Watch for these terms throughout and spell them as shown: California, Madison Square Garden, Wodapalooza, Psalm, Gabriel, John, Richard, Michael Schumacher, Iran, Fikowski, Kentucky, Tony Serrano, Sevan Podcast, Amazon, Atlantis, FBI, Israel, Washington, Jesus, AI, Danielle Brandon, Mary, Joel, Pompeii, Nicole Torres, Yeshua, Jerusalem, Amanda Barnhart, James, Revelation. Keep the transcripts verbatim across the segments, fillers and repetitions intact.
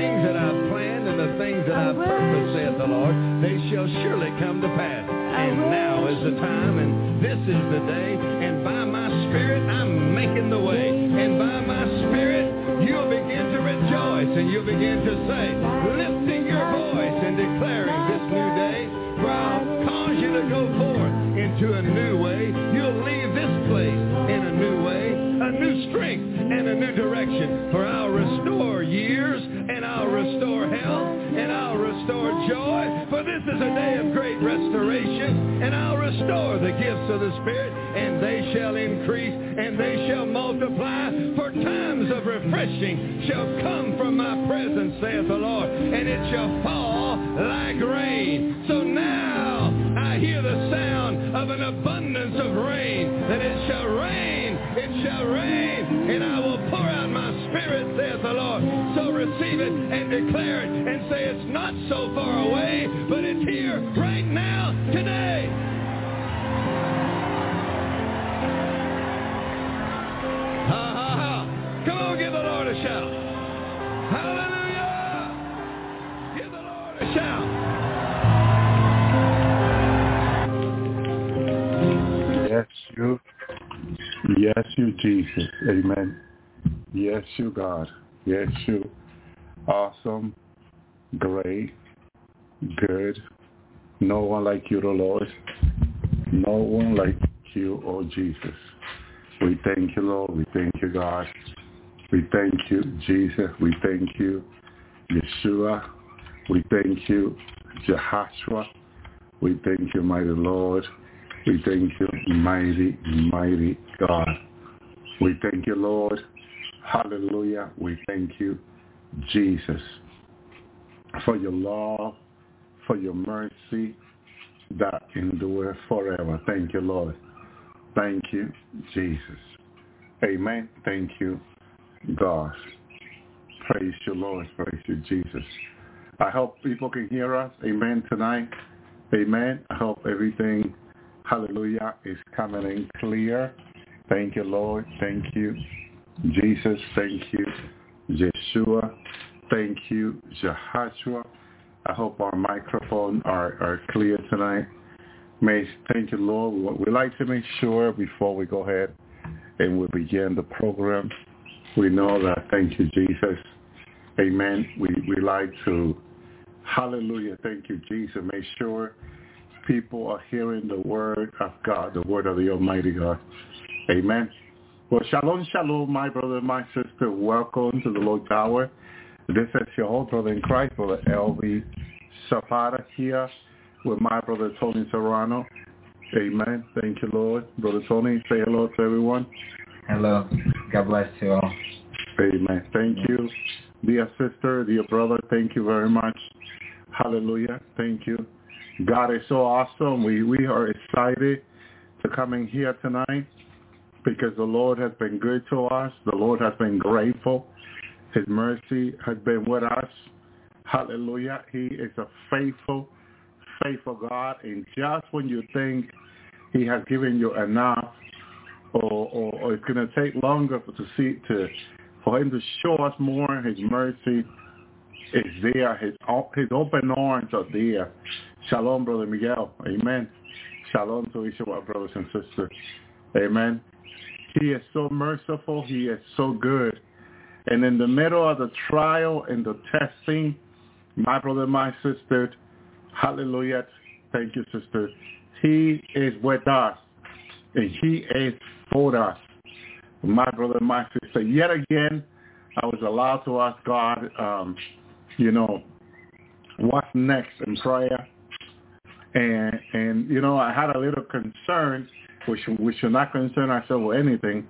Things that I purpose, saith the Lord, they shall surely come to pass. And now is the time and this is the day, and by my Spirit I'm making the way, and by my Spirit you'll begin to rejoice and you'll begin to say, lifting your voice and declaring this new day, for I'll cause you to go forth into a new way. You'll leave this place in a new way, a new strength and a new direction, for I'll restore years and I'll restore health and I'll restore joy, for this is a day of great restoration, and I'll restore the gifts of the Spirit, and they shall increase and they shall multiply, for times of refreshing shall come from my presence, saith the Lord, and it shall fall like rain. So now I hear the sound of an abundance of rain, and it shall rain, it shall rain, and I will pour out my Spirit, saith the Lord. So receive it and declare it and say it's not so far away, but it's here right now, today. Ha, ha, ha. Come on, give the Lord a shout. Hallelujah. Give the Lord a shout. Yes, you. Yes, you, Jesus. Amen. Yes, you, God. Yes, you. Awesome. Great. Good. No one like you, the Lord. No one like you, oh Jesus. We thank you, Lord. We thank you, God. We thank you, Jesus. We thank you, Yeshua. We thank you, Jehoshua. We thank you, mighty Lord. We thank you, mighty, mighty God. We thank you, Lord. Hallelujah. We thank you, Jesus, for your love, for your mercy that endures forever. Thank you, Lord. Thank you, Jesus. Amen. Thank you, God. Praise you, Lord. Praise you, Jesus. I hope people can hear us. Amen. Tonight. Amen. I hope everything, hallelujah, is coming in clear. Thank you, Lord. Thank you, Jesus. Thank you, Yeshua. Thank you, Jehoshua. I hope our microphones are, are clear tonight. May, thank you, Lord. We like to make sure before we go ahead and we begin the program, we know that, thank you, Jesus. Amen. We, we like to, hallelujah, thank you, Jesus. Make sure people are hearing the word of God, the word of the Almighty God. Amen. Well, shalom, shalom, my brother and my sister. Welcome to the Lord's Hour. This is your old brother in Christ, Brother L B Zapata, here with my brother Tony Serrano. Amen. Thank you, Lord. Brother Tony, say hello to everyone. Hello. God bless you all. Amen. Thank you. Dear sister, dear brother, thank you very much. Hallelujah. Thank you. God is so awesome. We, we are excited to come in here tonight, because the Lord has been good to us. The Lord has been grateful. His mercy has been with us. Hallelujah. He is a faithful, faithful God. And just when you think he has given you enough, or, or, or it's going to take longer for, to see, to, for him to show us more, his mercy is there. His, his open arms are there. Shalom, Brother Miguel. Amen. Shalom to each of our brothers and sisters. Amen. He is so merciful. He is so good. And in the middle of the trial and the testing, my brother and my sister, hallelujah, thank you, sister, he is with us, and he is for us. My brother and my sister, yet again, I was allowed to ask God, um, you know, what's next in prayer? And, and you know, I had a little concern, which we should not concern ourselves with anything.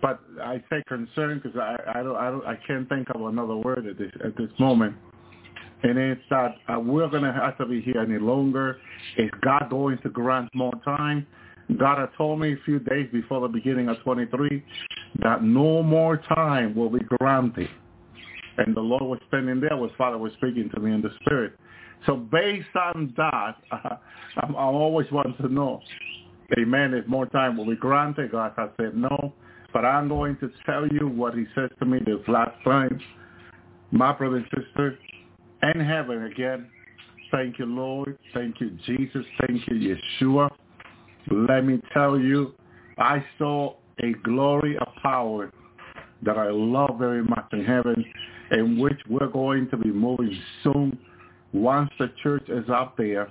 But I say concern because I, I don't I don't I can't think of another word at this at this moment. And it's that uh, we're gonna have to be here any longer. Is God going to grant more time? God had told me a few days before the beginning of twenty-three that no more time will be granted. And the Lord was standing there, was Father was speaking to me in the Spirit. So based on that, uh, I I always want to know, amen, if more time will be granted. God has said no. But I'm going to tell you what he says to me this last time. My brother and sister, in heaven again, thank you, Lord. Thank you, Jesus. Thank you, Yeshua. Let me tell you, I saw a glory of power that I love very much in heaven, in which we're going to be moving soon once the church is up there.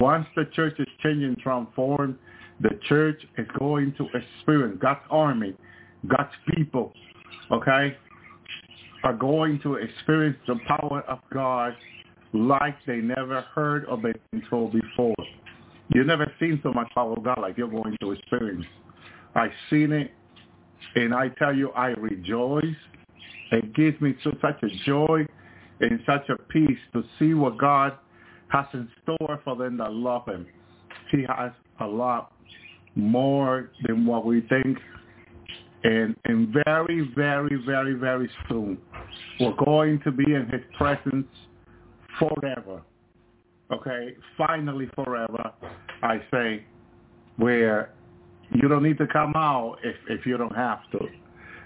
Once the church is changing, transformed, the church is going to experience God's army, God's people, okay, are going to experience the power of God like they never heard or been told before. You've never seen so much power of God like you're going to experience. I've seen it, and I tell you, I rejoice. It gives me such a joy and such a peace to see what God has in store for them that love him. He has a lot more than what we think. And, and very, very, very, very soon, we're going to be in his presence forever. Okay, finally forever, I say, where you don't need to come out if, if you don't have to.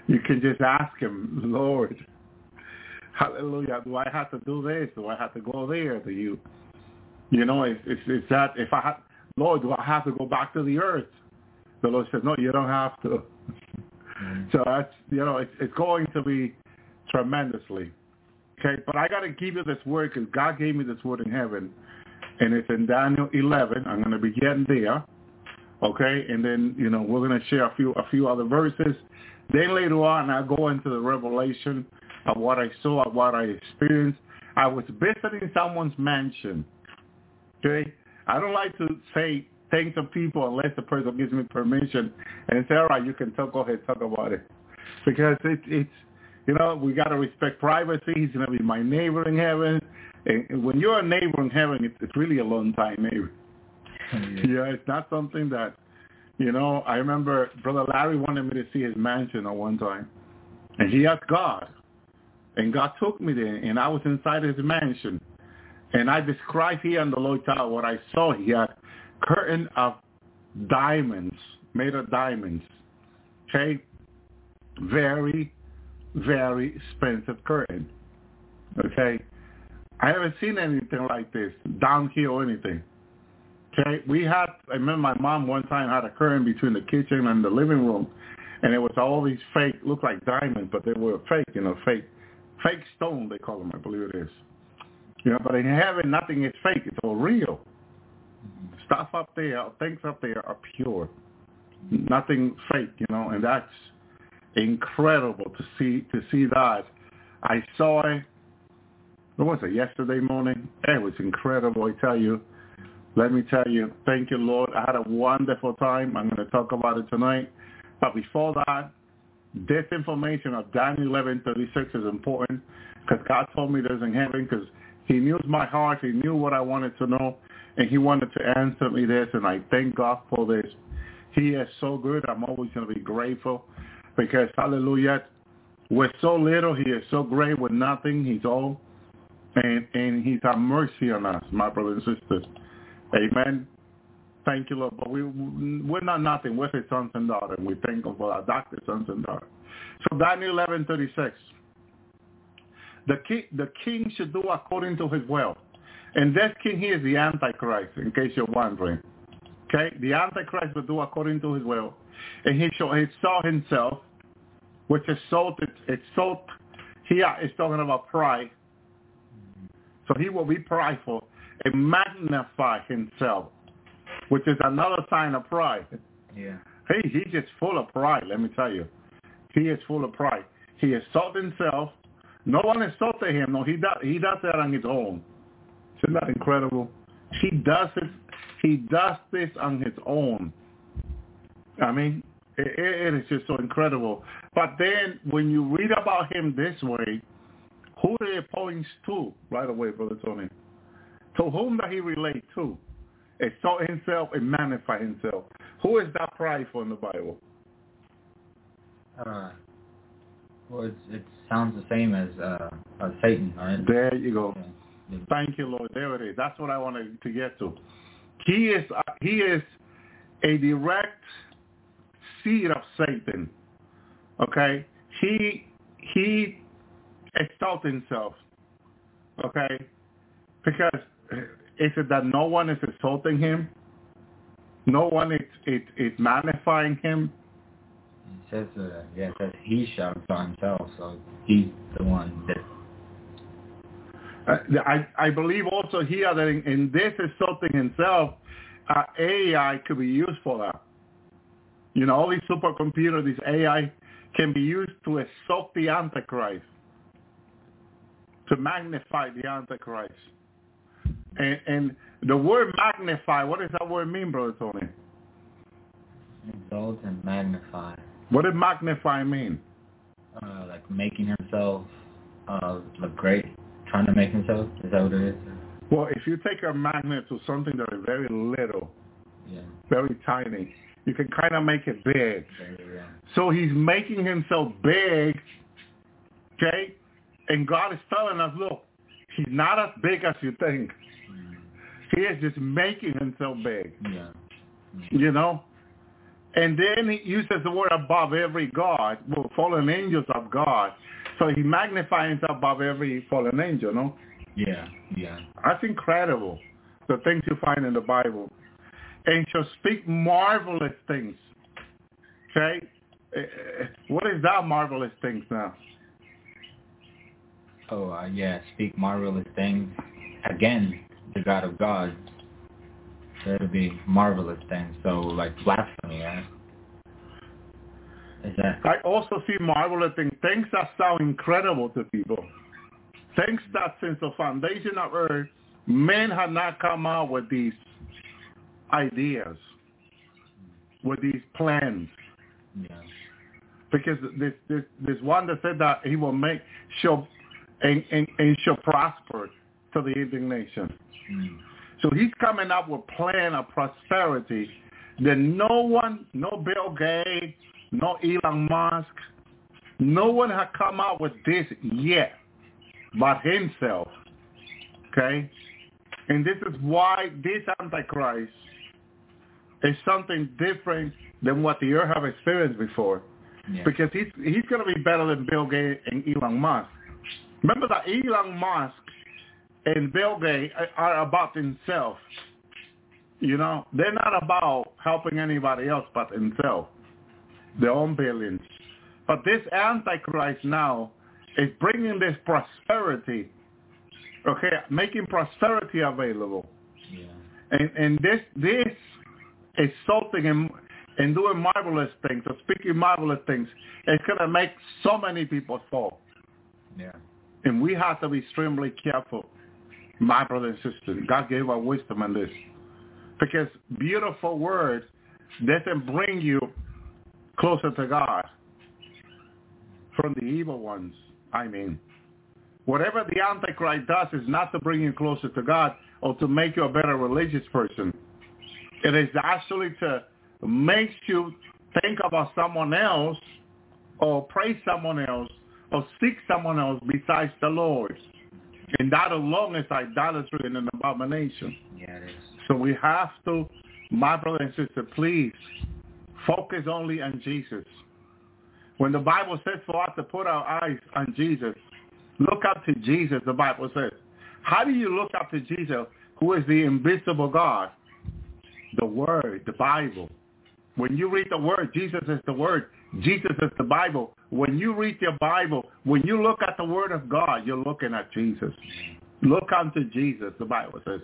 You can just ask him, Lord, hallelujah, do I have to do this? Do I have to go there to you? You know, it's, it's, it's that if I have, Lord, do I have to go back to the earth? The Lord says, no, you don't have to. So that's, you know, it's, it's going to be tremendously. Okay, but I got to give you this word because God gave me this word in heaven, and it's in Daniel eleven. I'm going to be getting there, okay? And then, you know, we're going to share a few a few other verses. Then later on, I'll go into the revelation of what I saw, of what I experienced. I was visiting someone's mansion, okay? I don't like to say things to people unless the person gives me permission, and say, all right, you can talk, go ahead, talk about it, because it, it's, you know, we got to respect privacy. He's going to be my neighbor in heaven. And when you're a neighbor in heaven, it's, it's really a long-time neighbor. Mm-hmm. Yeah, it's not something that, you know, I remember Brother Larry wanted me to see his mansion at one time. And he asked God. And God took me there, and I was inside his mansion. And I described here on the Lord's Tower what I saw. He had a curtain of diamonds, made of diamonds. Okay? Very... very expensive curtain, okay? I haven't seen anything like this down here or anything, okay? We had, I remember my mom one time had a curtain between the kitchen and the living room, and it was all these fake, looked like diamonds, but they were fake, you know, fake, fake stone, they call them, I believe it is. You know, but in heaven, nothing is fake, it's all real. Stuff up there, things up there are pure, nothing fake, you know, and that's incredible to see to see that. I saw it, what was it, yesterday morning? It was incredible, I tell you. Let me tell you, thank you, Lord. I had a wonderful time. I'm going to talk about it tonight. But before that, this information of Daniel eleven thirty-six is important because God told me this in heaven because he knew my heart. He knew what I wanted to know, and he wanted to answer me this, and I thank God for this. He is so good. I'm always going to be grateful. Because, hallelujah, with so little, he is so great. With nothing, he's all. And and he's had mercy on us, my brothers and sisters. Amen. Thank you, Lord. But we, we're not nothing. We're his sons and daughters. We thank him for our adopted sons and daughters. So Daniel eleven thirty-six. The king, the king should do according to his will. And this king here is the Antichrist, in case you're wondering. Okay? The Antichrist will do according to his will. And he shall exalt himself, which exalt, exalt, here is talking about pride. So he will be prideful and magnify himself, which is another sign of pride. Yeah. Hey, he's just full of pride, let me tell you. He is full of pride. He exalts himself. No one insulted him. No, he does, he does that on his own. Isn't that incredible? He does it. He does this on his own. I mean, it, it is just so incredible. But then when you read about him this way, who did it point to right away, Brother Tony? To whom does he relate to? Exalt himself and magnify himself. Who is that prideful in the Bible? Uh, well, it's, it sounds the same as uh, uh, Satan, right? There you go. Yeah. Thank you, Lord. There it is. That's what I wanted to get to. He is uh, he is a direct seed of Satan, okay? He he exalts himself, okay? Because is it that no one is insulting him? No one is, is, is magnifying him. It says, uh, yeah, it says he shouts by himself, so he's the one that... Uh, I, I believe also here that in, in this is something himself, uh, A I could be used for that. You know, all these supercomputers, these A I, can be used to exalt the Antichrist, to magnify the Antichrist. And, and the word magnify, what does that word mean, Brother Tony? Exalt and magnify. What does magnify mean? Uh, like making himself uh, look great, trying to make himself. Is that what it is? Well, if you take a magnet to something that is very little, yeah, very tiny, you can kind of make it big. Yeah. So he's making himself big, okay? And God is telling us, look, he's not as big as you think. Mm. He is just making himself big. Yeah. Mm. You know? And then he uses the word above every God, well, fallen angels of God. So he magnifies himself above every fallen angel, no? Yeah, yeah. That's incredible, the things you find in the Bible. And shall speak marvelous things, okay? What is that marvelous things now? Oh, uh, yeah, speak marvelous things. Again, the God of God. That'll be marvelous things. So, like blasphemy, right? Is that? I also see marvelous things, things that sound incredible to people. Things that since the foundation of earth, men have not come out with these ideas, with these plans. Yeah. Because this this this one that said that he will make shall and and, and shall prosper to the indignation. Mm. So he's coming up with a plan of prosperity that no one, no Bill Gates, no Elon Musk, no one has come out with this yet but himself, okay? And this is why this Antichrist is something different than what the earth have experienced before, yeah. Because he's, he's going to be better than Bill Gates and Elon Musk. Remember that Elon Musk and Bill Gates are about themselves. You know, they're not about helping anybody else but themselves, their own billions. But this Antichrist now is bringing this prosperity, okay, making prosperity available. Yeah. And and this this exalting and, and doing marvelous things, or speaking marvelous things, is going to make so many people fall. Yeah. And we have to be extremely careful. My brother and sister, God gave us wisdom on this. Because beautiful words doesn't bring you closer to God from the evil ones, I mean. Whatever the Antichrist does is not to bring you closer to God or to make you a better religious person. It is actually to make you think about someone else or praise someone else or seek someone else besides the Lord. And that alone is idolatry and an abomination. Yeah, it is. So we have to, my brother and sister, please focus only on Jesus. When the Bible says for us to put our eyes on Jesus, look up to Jesus, the Bible says. How do you look up to Jesus, who is the invisible God? The Word, the Bible. When you read the Word, Jesus is the Word. Jesus is the Bible. When you read your Bible, when you look at the Word of God, you're looking at Jesus. Look unto Jesus, the Bible says.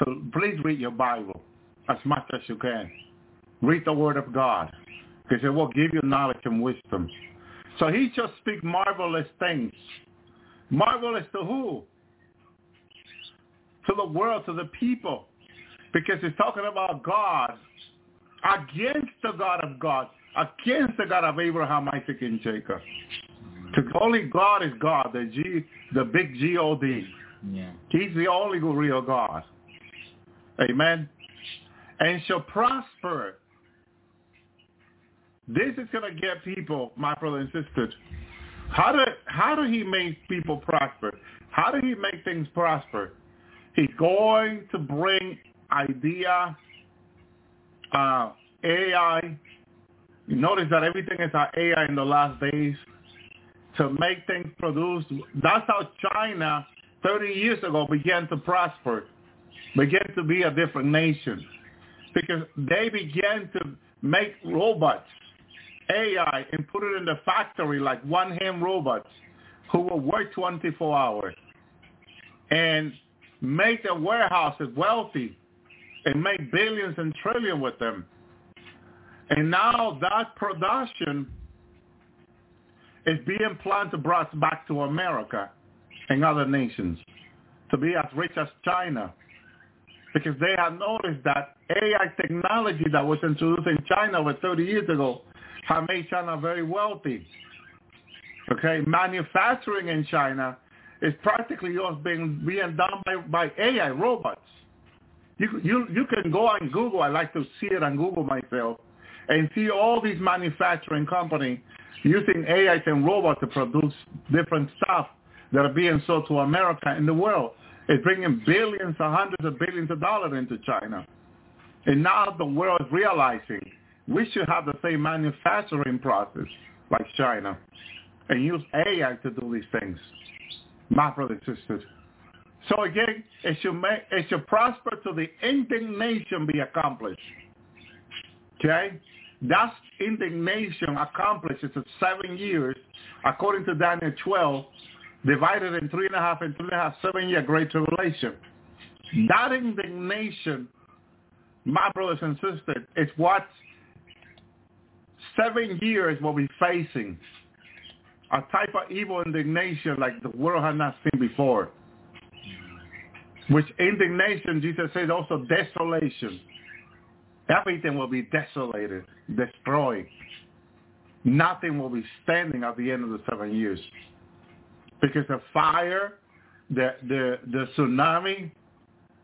So please read your Bible as much as you can. Read the Word of God, because it will give you knowledge and wisdom. So he shall speak marvelous things. Marvelous to who? To the world, to the people. Because he's talking about God, against the God of God, against the God of Abraham, Isaac, and Jacob. Because only God is God, the G, the big G O D. Yeah. He's the only real God. Amen. And shall prosper. This is going to get people, my brother and sister. How do, how do he make people prosper? How do he make things prosper? He's going to bring idea, uh, A I. You notice that everything is A I in the last days to make things produced. That's how China thirty years ago began to prosper, began to be a different nation. because they began to make robots, A I, and put it in the factory like one-hand robots who will work twenty-four hours and make the warehouses wealthy and make billions and trillions with them. And now that production is being planned to brought back to America and other nations to be as rich as China, because they have noticed that A I technology that was introduced in China over thirty years ago have made China very wealthy. Okay, manufacturing in China is practically all being being done by, by A I robots. You you you can go on Google. I like to see it on Google myself, and see all these manufacturing companies using A I and robots to produce different stuff that are being sold to America and the world. It's bringing billions and hundreds of billions of dollars into China. And now the world is realizing we should have the same manufacturing process like China and use A I to do these things, my brothers and sisters. So again, it should, make, it should prosper till the indignation be accomplished. Okay? That's indignation accomplished. It's seven years, according to Daniel twelve, divided in three and a half and three and a half, seven-year great tribulation. That indignation, my brothers and sisters, is what seven years will be facing, a type of evil indignation like the world had not seen before, which indignation, Jesus said, also desolation. Everything will be desolated, destroyed. Nothing will be standing at the end of the seven years. Because the fire, the, the the tsunami,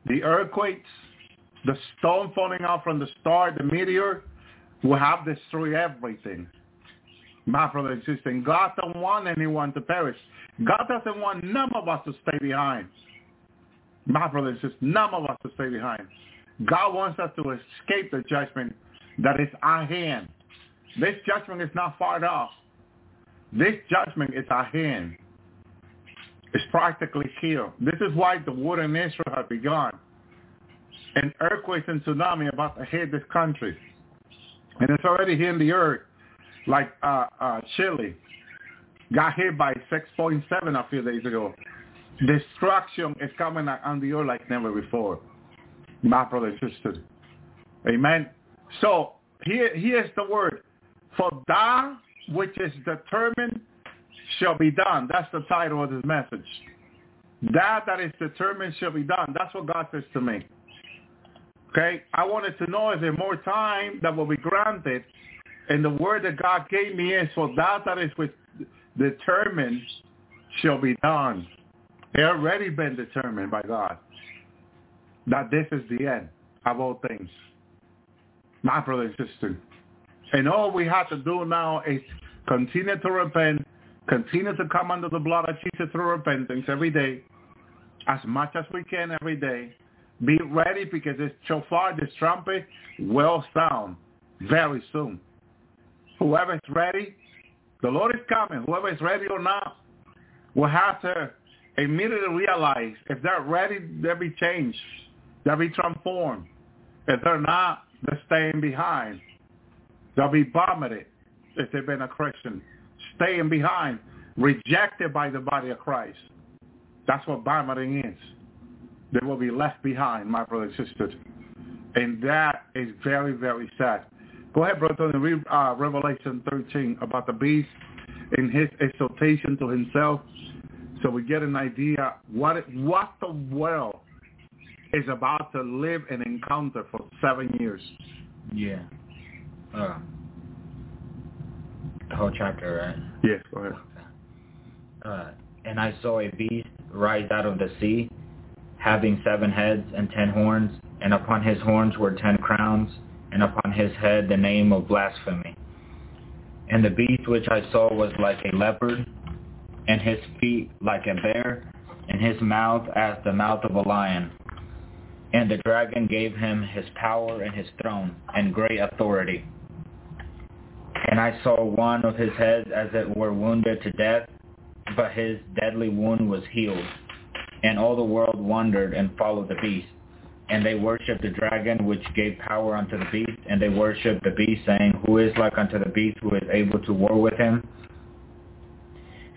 the earthquakes, the stone falling out from the star, the meteor, will have destroyed everything. My brother and sister, God doesn't want anyone to perish. God doesn't want none of us to stay behind. My brother and sister, none of us to stay behind. God wants us to escape the judgment that is at hand. This judgment is not far off. This judgment is at hand. It's practically here. This is why the war in Israel has begun. And earthquakes and tsunami about to hit this country. And it's already hitting the earth, like uh, uh, Chile. Got hit by six point seven a few days ago. Destruction is coming on the earth like never before. My brother and sister. Amen. So, here, here's the word. For that which is determined shall be done. That's the title of this message. That that is determined shall be done. That's what God says to me. Okay? I wanted to know, is there more time that will be granted? And the word that God gave me is, for that that is with determined shall be done. It already been determined by God that this is the end of all things. My brother and sister. And all we have to do now is continue to repent, continue to come under the blood of Jesus through repentance every day, as much as we can every day. Be ready, because it's so far, this trumpet will sound very soon. Whoever is ready, the Lord is coming. Whoever is ready or not will have to immediately realize if they're ready, they'll be changed. They'll be transformed. If they're not, they're staying behind. They'll be vomited if they've been a Christian. Staying behind, rejected by the body of Christ. That's what vomiting is. They will be left behind, my brothers and sisters. And that is very, very sad. Go ahead, Brother Tony, read uh, Revelation thirteen about the beast and his exaltation to himself, so we get an idea what it, what the world is about to live and encounter for seven years. Yeah. Uh, the whole chapter, right? Yes, go ahead. Uh, and I saw a beast rise out of the sea, having seven heads and ten horns, and upon his horns were ten crowns, and upon his head the name of blasphemy. And the beast which I saw was like a leopard, and his feet like a bear, and his mouth as the mouth of a lion. And the dragon gave him his power and his throne, and great authority. And I saw one of his heads as it were wounded to death, but his deadly wound was healed. And all the world wondered and followed the beast. And they worshiped the dragon, which gave power unto the beast. And they worshiped the beast, saying, Who is like unto the beast, who is able to war with him?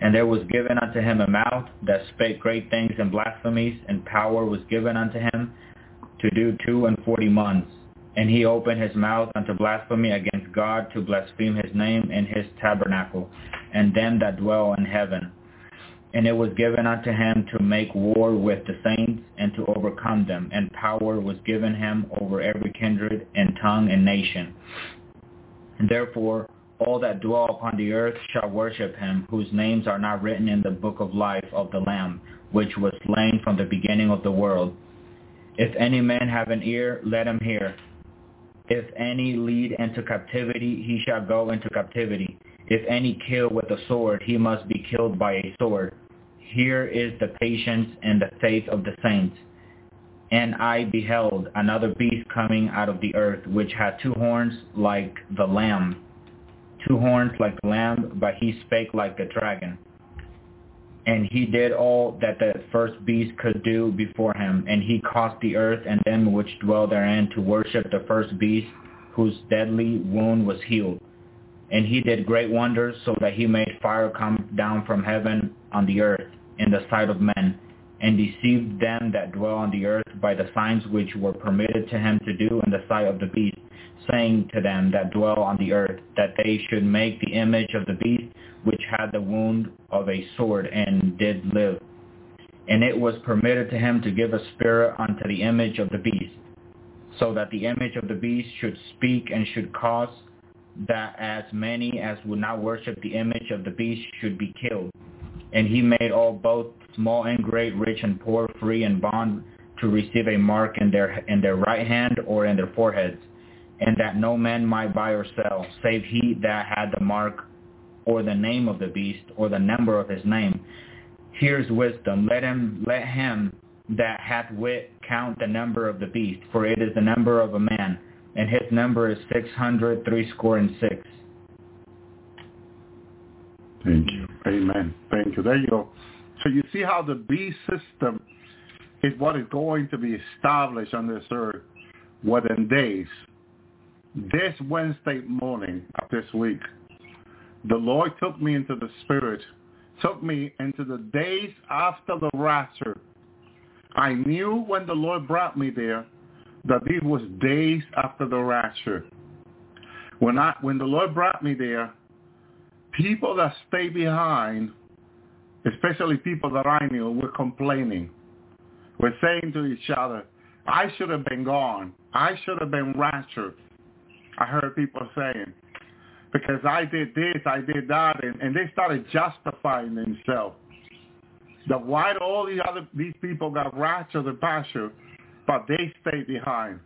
And there was given unto him a mouth that spake great things and blasphemies, and power was given unto him to do two and forty months. And he opened his mouth unto blasphemy against God, to blaspheme his name and his tabernacle, and them that dwell in heaven. And it was given unto him to make war with the saints, and to overcome them. And power was given him over every kindred, and tongue, and nation. And therefore all that dwell upon the earth shall worship him, whose names are not written in the book of life of the Lamb, which was slain from the beginning of the world. If any man have an ear, let him hear. If any lead into captivity, he shall go into captivity. If any kill with a sword, he must be killed by a sword. Here is the patience and the faith of the saints. And I beheld another beast coming out of the earth, which had two horns like the lamb, two horns like the lamb, but he spake like the dragon. And he did all that the first beast could do before him, and he caused the earth and them which dwell therein to worship the first beast, whose deadly wound was healed. And he did great wonders, so that he made fire come down from heaven on the earth in the sight of men, and deceived them that dwell on the earth by the signs which were permitted to him to do in the sight of the beast, saying to them that dwell on the earth, that they should make the image of the beast, which had the wound of a sword, and did live. And it was permitted to him to give a spirit unto the image of the beast, so that the image of the beast should speak, and should cause that as many as would not worship the image of the beast should be killed. And he made all, both small and great, rich and poor, free and bond, to receive a mark in their in their right hand or in their foreheads, and that no man might buy or sell, save he that had the mark or the name of the beast, or the number of his name. Here's wisdom. Let him let him that hath wit count the number of the beast, for it is the number of a man, and his number is six hundred threescore and six. Thank you. Amen. Thank you. There you go. So you see how the beast system is what is going to be established on this earth within days. This Wednesday morning of this week, the Lord took me into the Spirit, took me into the days after the rapture. I knew when the Lord brought me there that these was days after the rapture. When I, when the Lord brought me there, people that stay behind, especially people that I knew, were complaining, were saying to each other, I should have been gone. I should have been raptured. I heard people saying, because I did this, I did that, and, and they started justifying themselves. That why all these other these people got raptured and raptured, but they stayed behind.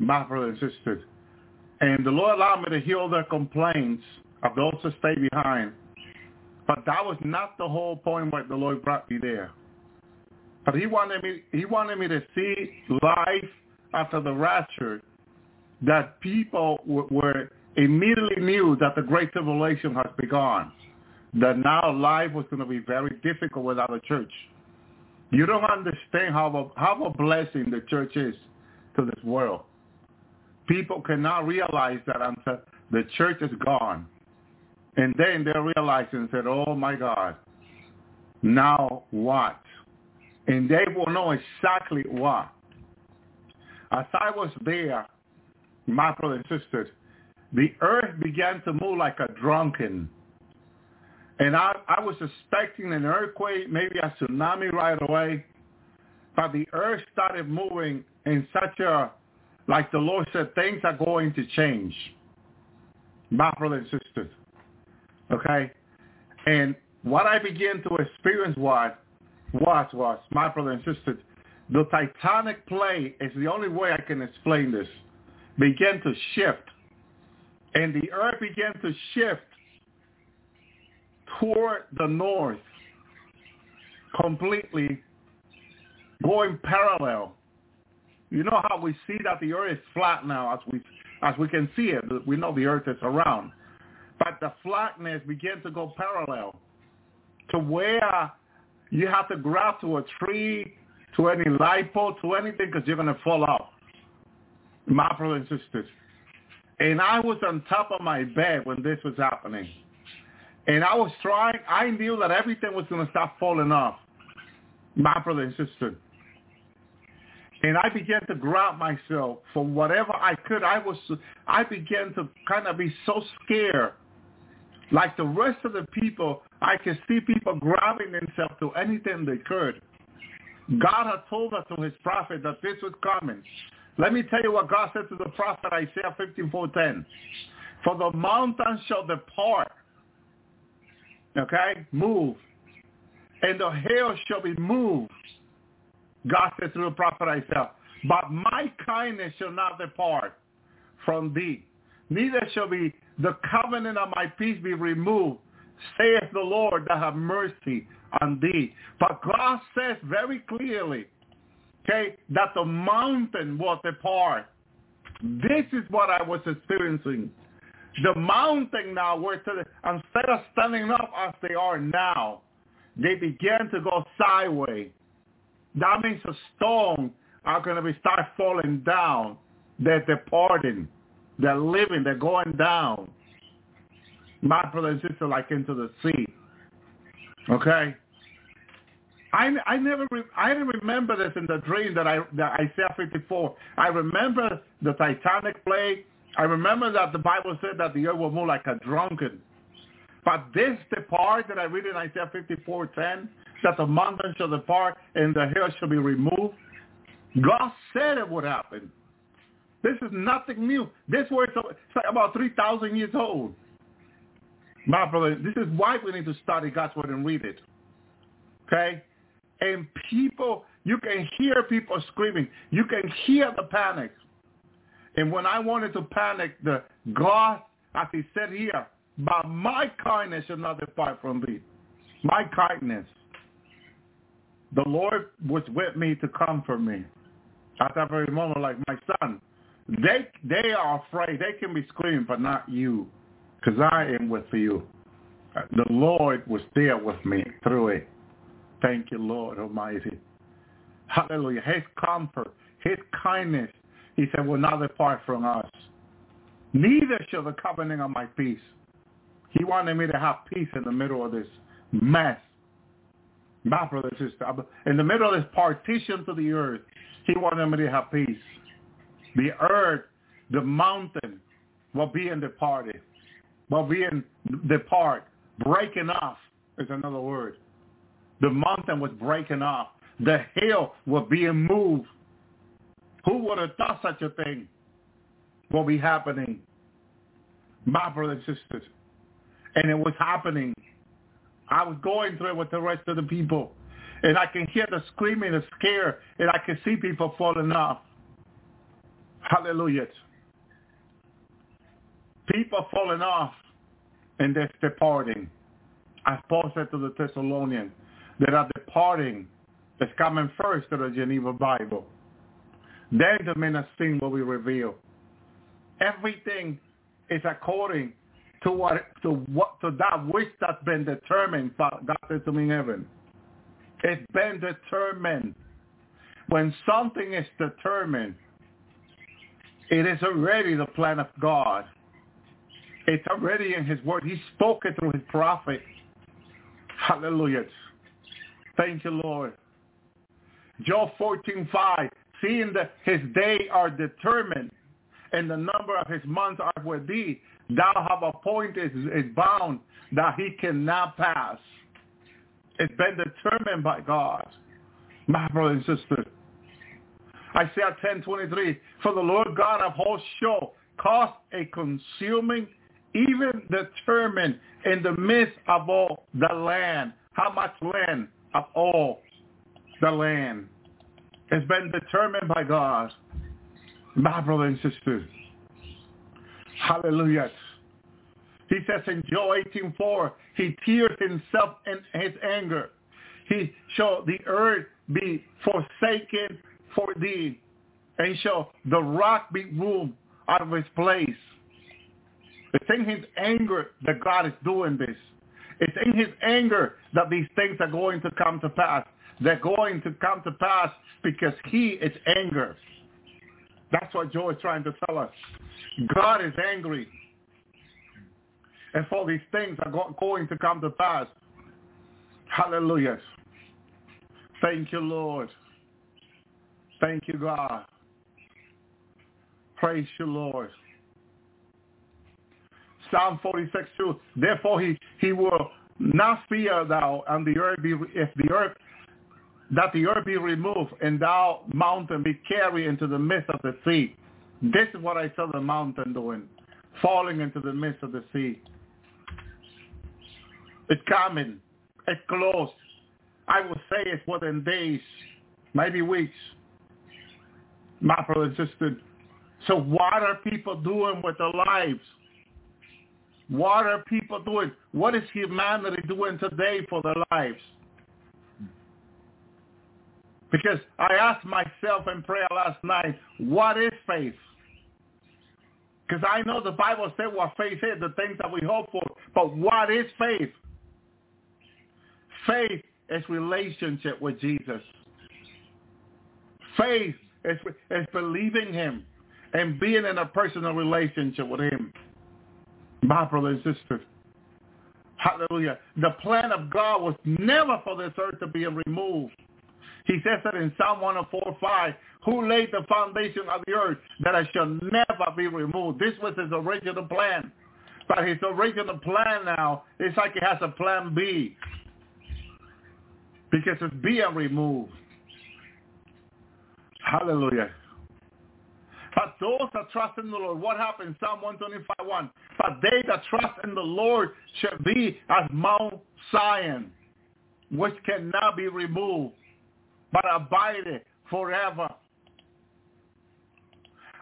My brother and sister. And the Lord allowed me to hear all their complaints of those who stayed behind. But that was not the whole point why the Lord brought me there. But he wanted me he wanted me to see life after the rapture, that people w- were immediately knew that the Great Tribulation has begun, that now life was going to be very difficult without a church. You don't understand how a, how a blessing the church is to this world. People cannot realize that until the church is gone. And then they realize and said, oh my God, now what? And they will know exactly what. As I was there, my brothers and sisters, the earth began to move like a drunken. And I, I was expecting an earthquake, maybe a tsunami right away. But the earth started moving in such a, like the Lord said, things are going to change. My brothers and sisters. Okay? And what I began to experience was, was, was, my brothers and sisters, the titanic play is the only way I can explain this. Began to shift. And the earth began to shift toward the north, completely going parallel. You know how we see that the earth is flat now, as we as we can see it. We know the earth is around. But the flatness began to go parallel to where you have to grab to a tree to any lipo, to anything, because you're going to fall out, my brothers and sisters. And I was on top of my bed when this was happening. And I was trying, I knew that everything was going to start falling off, my brother and sister. And I began to grab myself from whatever I could. I was, I began to kind of be so scared. Like the rest of the people, I could see people grabbing themselves to anything they could. God had told us through his prophet that this was coming. Let me tell you what God said to the prophet, Isaiah fifty-four ten. For the mountains shall depart. Okay? Move. And the hills shall be moved. God said through the prophet Isaiah, but my kindness shall not depart from thee. Neither shall be the covenant of my peace be removed, saith the Lord that have mercy on thee. But God says very clearly, okay, that the mountain was depart. This is what I was experiencing. The mountain now, were to the, instead of standing up as they are now, they began to go sideways. That means the stones are going to be start falling down. They're departing. They're living. They're going down. My brother and sister, like into the sea. Okay? I, I never, re- I didn't remember this in the dream that I, that Isaiah fifty-four. I remember the Titanic plague. I remember that the Bible said that the earth will move like a drunken. But this, the part that I read in Isaiah fifty-four ten, that the mountain shall depart and the hill shall be removed. God said it would happen. This is nothing new. This word is about three thousand years old. My brother, this is why we need to study God's word and read it. Okay? And people, you can hear people screaming. You can hear the panic. And when I wanted to panic, the God, as he said here, but my kindness shall not depart from thee. My kindness. The Lord was with me to comfort me. At that very moment, like my son, they they are afraid. They can be screaming, but not you, because I am with you. The Lord was there with me through it. Thank you, Lord Almighty. Hallelujah. His comfort, his kindness, he said, will not depart from us. Neither shall the covenant of my peace. He wanted me to have peace in the middle of this mess. My brother and sister, in the middle of this partition to the earth, he wanted me to have peace. The earth, the mountain, will be in the party, will be in the part. Breaking off is another word. The mountain was breaking off. The hill was being moved. Who would have thought such a thing will be happening? My brother and sisters. And it was happening. I was going through it with the rest of the people. And I can hear the screaming, the scare, and I can see people falling off. Hallelujah. People falling off, and they're departing. As Paul said to the Thessalonians, that are departing is coming first to the Geneva Bible. Then the men of sin will be revealed. Everything is according To what to what to that which that's been determined, God said to me in heaven. It's been determined. When something is determined, it is already the plan of God. It's already in his word. He spoke it through his prophet. Hallelujah. Thank you, Lord. Job fourteen five, seeing that his day are determined, and the number of his months are with thee, thou have appointed is bound that he cannot pass. It's been determined by God. My brother and sister. Isaiah ten twenty-three, for the Lord God of hosts shall cause a consuming, even determined in the midst of all the land. How much land? Of all the land. It's been determined by God. My brother and sister. Hallelujah. He says in Joel eighteen four, he tears himself in his anger. He shall the earth be forsaken for thee, and shall the rock be moved out of his place. It's in his anger that God is doing this. It's in his anger that these things are going to come to pass. They're going to come to pass because he is anger. That's what Joel is trying to tell us. God is angry. And so these things are going to come to pass. Hallelujah. Thank you, Lord. Thank you, God. Praise you, Lord. Psalm forty-six two. Therefore he, he will not fear thou, and the earth be, if the earth that the earth be removed, and thou mountain be carried into the midst of the sea. This is what I saw the mountain doing, falling into the midst of the sea. It's coming. It's close. I will say it's within days, maybe weeks. My brother insisted. So what are people doing with their lives? What are people doing? What is humanity doing today for their lives? Because I asked myself in prayer last night, what is faith? Because I know the Bible said what faith is, the things that we hope for. But what is faith? Faith is relationship with Jesus. Faith is, is believing him and being in a personal relationship with him. My brother and sister, hallelujah. The plan of God was never for this earth to be removed. He says that in Psalm one oh four five, who laid the foundation of the earth that it shall never be removed. This was his original plan. But his original plan now, it's like it has a plan B, because it's being removed. Hallelujah. But those that trust in the Lord, what happened? Psalm one twenty-five one. But they that trust in the Lord shall be as Mount Zion, which cannot be removed, but abideth forever.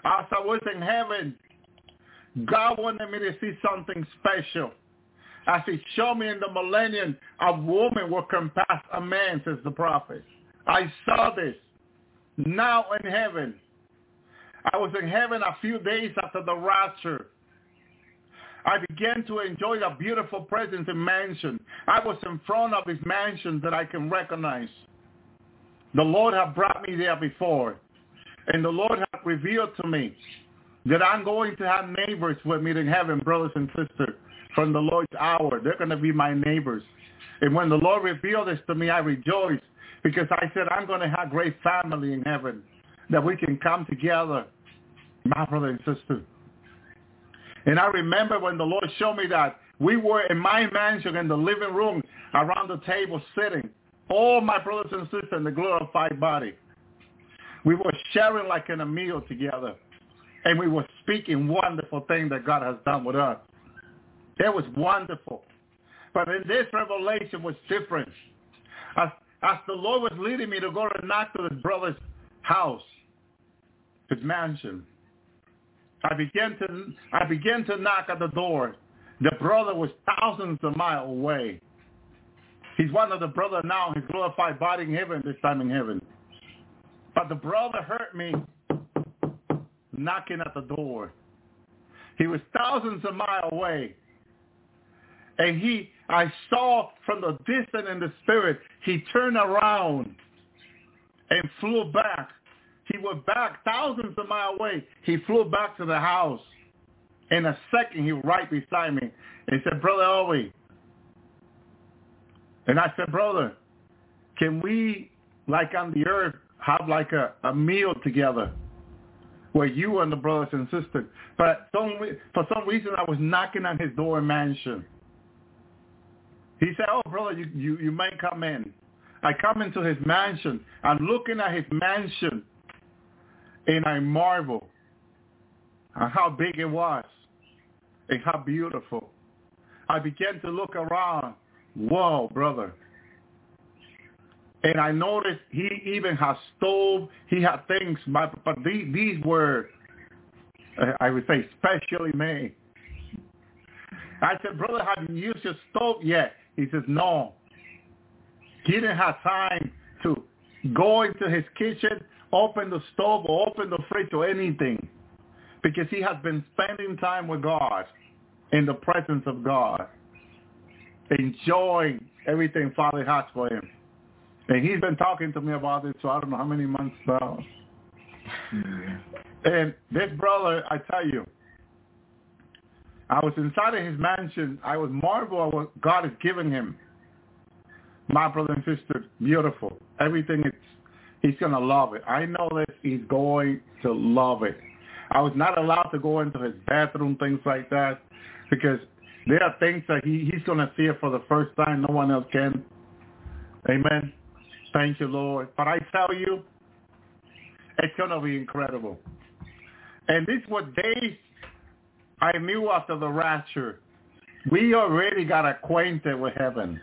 As I was in heaven, God wanted me to see something special. As he showed me in the millennium, a woman will compass a man, says the prophet. I saw this now in heaven. I was in heaven a few days after the rapture. I began to enjoy the beautiful presence in mansion. I was in front of his mansion that I can recognize. The Lord had brought me there before. And the Lord had revealed to me that I'm going to have neighbors with me in heaven, brothers and sisters, from the Lord's hour. They're going to be my neighbors. And when the Lord revealed this to me, I rejoiced, because I said, I'm going to have great family in heaven, that we can come together, my brother and sister. And I remember when the Lord showed me that, we were in my mansion in the living room around the table sitting, all my brothers and sisters in the glorified body. We were sharing like in a meal together, and we were speaking wonderful things that God has done with us. It was wonderful. But in this revelation was different. As, as the Lord was leading me to go and knock to his brother's house, his mansion, I began to I began to knock at the door. The brother was thousands of miles away. He's one of the brother now, his glorified body in heaven, this time in heaven. But the brother heard me knocking at the door. He was thousands of miles away. And he, I saw from the distance in the spirit, he turned around and flew back. He went back thousands of miles away. He flew back to the house. In a second, he was right beside me. He said, Brother Owe. And I said, Brother, can we, like on the earth, have like a, a meal together where you and the brothers and sisters? But some, for some reason, I was knocking on his door in mansion. He said, oh, brother, you, you, you may come in. I come into his mansion. I'm looking at his mansion, and I marvel at how big it was and how beautiful. I began to look around. Whoa, brother. And I noticed he even had stove. He had things, but these, these were, I would say, specially made. I said, brother, have you used your stove yet? He says, no. He didn't have time to go into his kitchen, open the stove, or open the fridge or anything, because he has been spending time with God, in the presence of God, enjoying everything Father has for him. And he's been talking to me about it, so I don't know how many months now. Yeah. And this brother, I tell you, I was inside of his mansion. I was marveling at what God has given him. My brother and sister, beautiful. Everything, it's, he's going to love it. I know that he's going to love it. I was not allowed to go into his bathroom, things like that, because there are things that he, he's going to see it for the first time. No one else can. Amen. Thank you, Lord. But I tell you, it's going to be incredible. And this was days I knew after the rapture. We already got acquainted with heaven.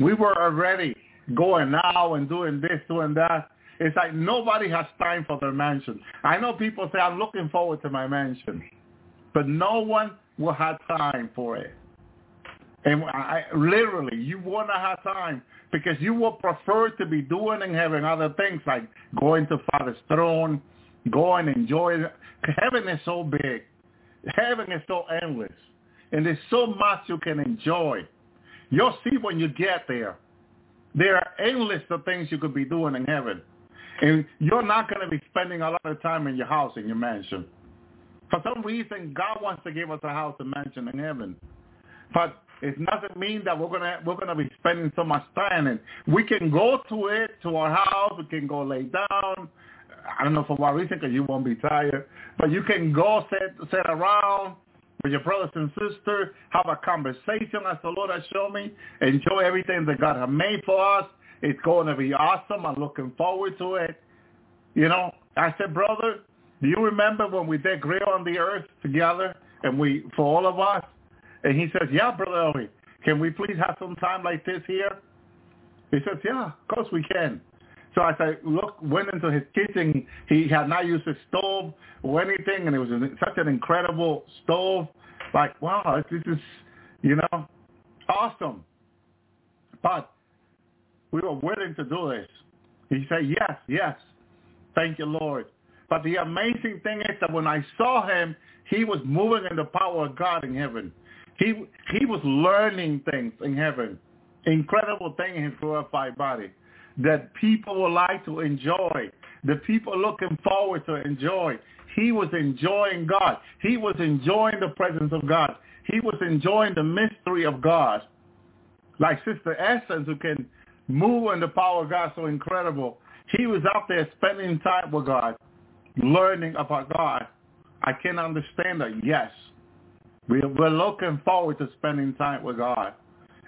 We were already going out and doing this, doing that. It's like nobody has time for their mansion. I know people say, I'm looking forward to my mansion. But no one will have time for it. And I, literally, you won't have time because you will prefer to be doing and having other things like going to Father's throne, going and enjoying. Heaven is so big. Heaven is so endless. And there's so much you can enjoy. You'll see when you get there. There are endless of things you could be doing in heaven. And you're not going to be spending a lot of time in your house, in your mansion. For some reason, God wants to give us a house, a mansion in heaven. But it doesn't mean that we're going to we're gonna be spending so much time. And we can go to it, to our house. We can go lay down. I don't know for what reason, because you won't be tired. But you can go sit, sit around with your brothers and sisters, have a conversation as the Lord has shown me, enjoy everything that God has made for us. It's going to be awesome. I'm looking forward to it. You know, I said, brother, do you remember when we did Grill on the Earth together and we, for all of us? And he says, yeah, Brother Elvie, can we please have some time like this here? He says, yeah, of course we can. So I said, look, went into his kitchen. He had not used his stove or anything, and it was such an incredible stove. Like, wow, this is, you know, awesome. But we were willing to do this. He said, yes, yes, thank you, Lord. But the amazing thing is that when I saw him, he was moving in the power of God in heaven. He he was learning things in heaven, incredible thing in his glorified body that people would like to enjoy, that people looking forward to enjoy. He was enjoying God. He was enjoying the presence of God. He was enjoying the mystery of God. Like Sister Essence, who can move in the power of God so incredible. He was out there spending time with God, learning about God. I can understand that, yes. We're looking forward to spending time with God.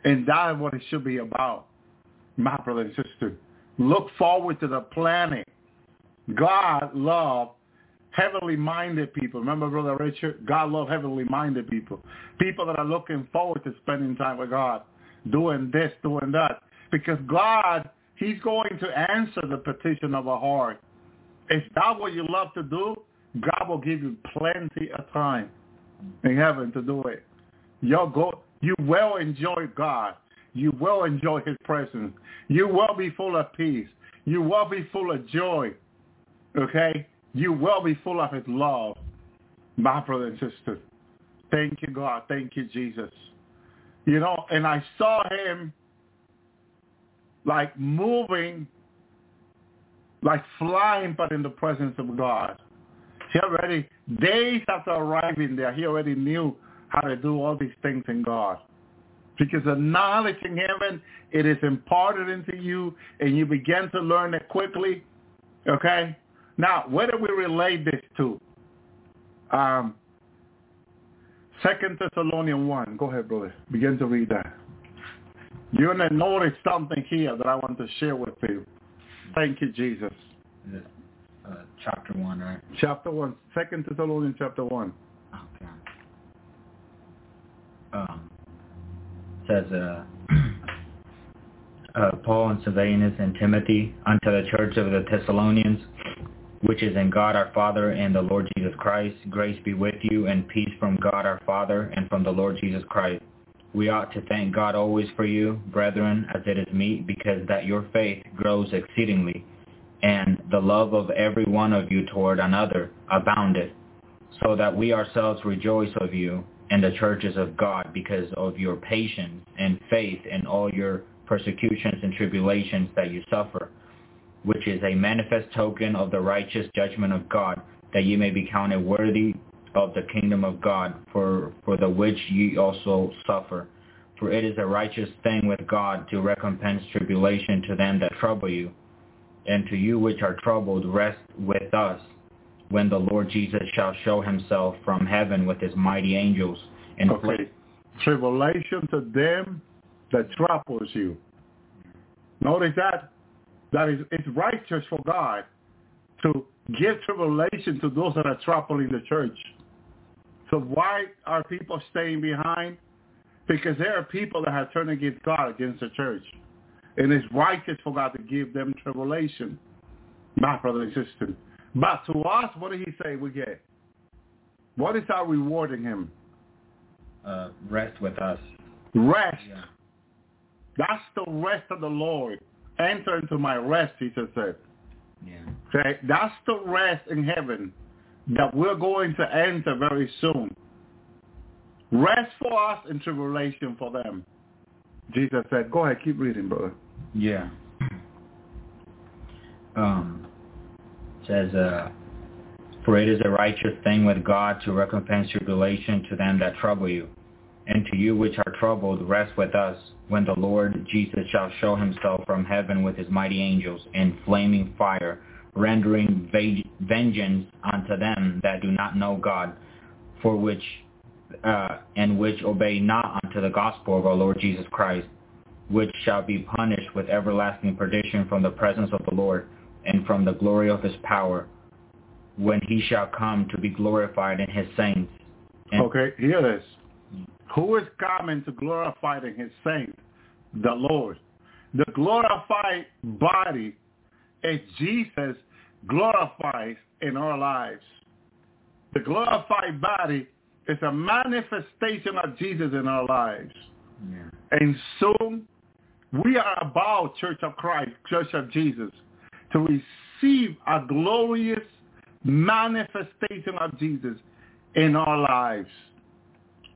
And that is what it should be about. My brother and sister, look forward to the planet. God loves heavenly-minded people. Remember, Brother Richard? God loves heavenly-minded people. People that are looking forward to spending time with God, doing this, doing that. Because God, he's going to answer the petition of our heart. If that's what you love to do, God will give you plenty of time in heaven to do it. You'll go, you will enjoy God. You will enjoy his presence. You will be full of peace. You will be full of joy. Okay? You will be full of his love. My brother and sister, thank you, God. Thank you, Jesus. You know, and I saw him like moving, like flying, but in the presence of God. He already, days after arriving there, he already knew how to do all these things in God. Because the knowledge in heaven, it is imparted into you, and you begin to learn it quickly. Okay? Now, where do we relate this to? Um, Second Thessalonians one. Go ahead, brother. Begin to read that. You're going to notice something here that I want to share with you. Thank you, Jesus. Uh, chapter one, right? Chapter one. Second Thessalonians chapter one. Okay. Um. Says uh, uh, Paul and Silvanus and Timothy unto the church of the Thessalonians, which is in God our Father and the Lord Jesus Christ. Grace be with you, and peace from God our Father and from the Lord Jesus Christ. We ought to thank God always for you, brethren, as it is meet, because that your faith grows exceedingly, and the love of every one of you toward another abounded, so that we ourselves rejoice of you and the churches of God, because of your patience and faith in all your persecutions and tribulations that you suffer, which is a manifest token of the righteous judgment of God, that ye may be counted worthy of the kingdom of God, for, for the which ye also suffer. For it is a righteous thing with God to recompense tribulation to them that trouble you, and to you which are troubled rest with us, when the Lord Jesus shall show himself from heaven with his mighty angels. And okay. Fl- tribulation to them that troubles you. Notice that. That is, it's righteous for God to give tribulation to those that are troubling the church. So why are people staying behind? Because there are people that have turned against God, against the church. And it's righteous for God to give them tribulation, my brother and sister. But to us, what did he say we get? What is our rewarding him? Uh, rest with us. Rest. Yeah. That's the rest of the Lord. Enter into my rest, Jesus said. Yeah. Okay, that's the rest in heaven that we're going to enter very soon. Rest for us and tribulation for them. Jesus said, go ahead, keep reading, brother. Yeah. Um, it says, uh, for it is a righteous thing with God to recompense tribulation to them that trouble you, and to you which are troubled rest with us, when the Lord Jesus shall show himself from heaven with his mighty angels in flaming fire, rendering ve- vengeance unto them that do not know God, for which uh, and which obey not unto the gospel of our Lord Jesus Christ, which shall be punished with everlasting perdition from the presence of the Lord and from the glory of his power, when he shall come to be glorified in his saints. And okay, hear this. Who is coming to glorify his saints? The Lord. The glorified body is Jesus glorifies in our lives. The glorified body is a manifestation of Jesus in our lives. Yeah. And soon we are about Church of Christ, Church of Jesus, to receive a glorious manifestation of Jesus in our lives,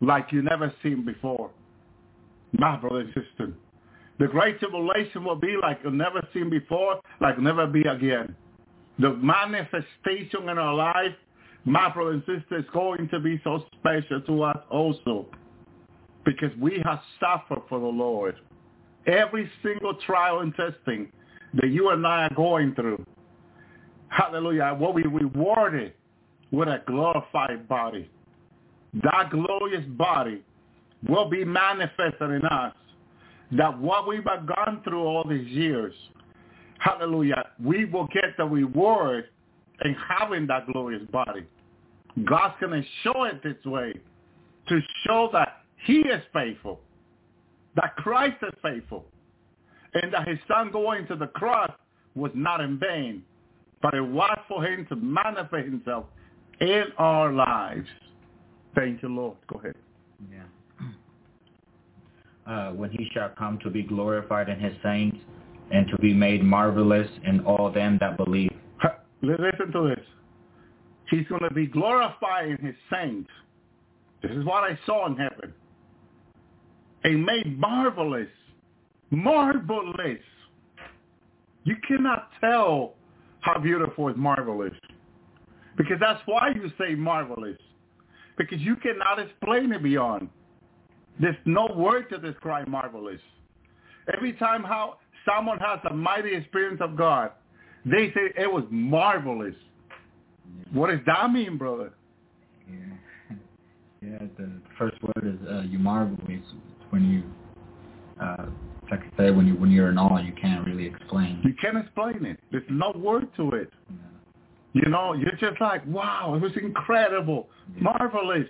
like you never seen before, my brother and sister. The great tribulation will be like you never seen before, like never be again. The manifestation in our life, my brother and sister, is going to be so special to us also, because we have suffered for the Lord. Every single trial and testing that you and I are going through, hallelujah, will be rewarded with a glorified body. That glorious body will be manifested in us, that what we've gone through all these years, hallelujah, we will get the reward in having that glorious body. God's going to show it this way, to show that he is faithful, that Christ is faithful, and that his son going to the cross was not in vain, but it was for him to manifest himself in our lives. Thank you, Lord. Go ahead. Yeah. Uh, when he shall come to be glorified in his saints, and to be made marvelous in all them that believe. Listen to this. He's going to be glorified in his saints. This is what I saw in heaven. And made marvelous. Marvelous. You cannot tell how beautiful is marvelous. Because that's why you say marvelous. Because you cannot explain it beyond. There's no word to describe marvelous. Every time how someone has a mighty experience of God, they say it was marvelous. Yeah. What does that mean, brother? Yeah, yeah. The first word is uh, you marvel. It's when you, uh, like I said, when you when you're in awe, you can't really explain. You can't explain it. There's no word to it. Yeah. You know, you're just like, wow, it was incredible, marvelous.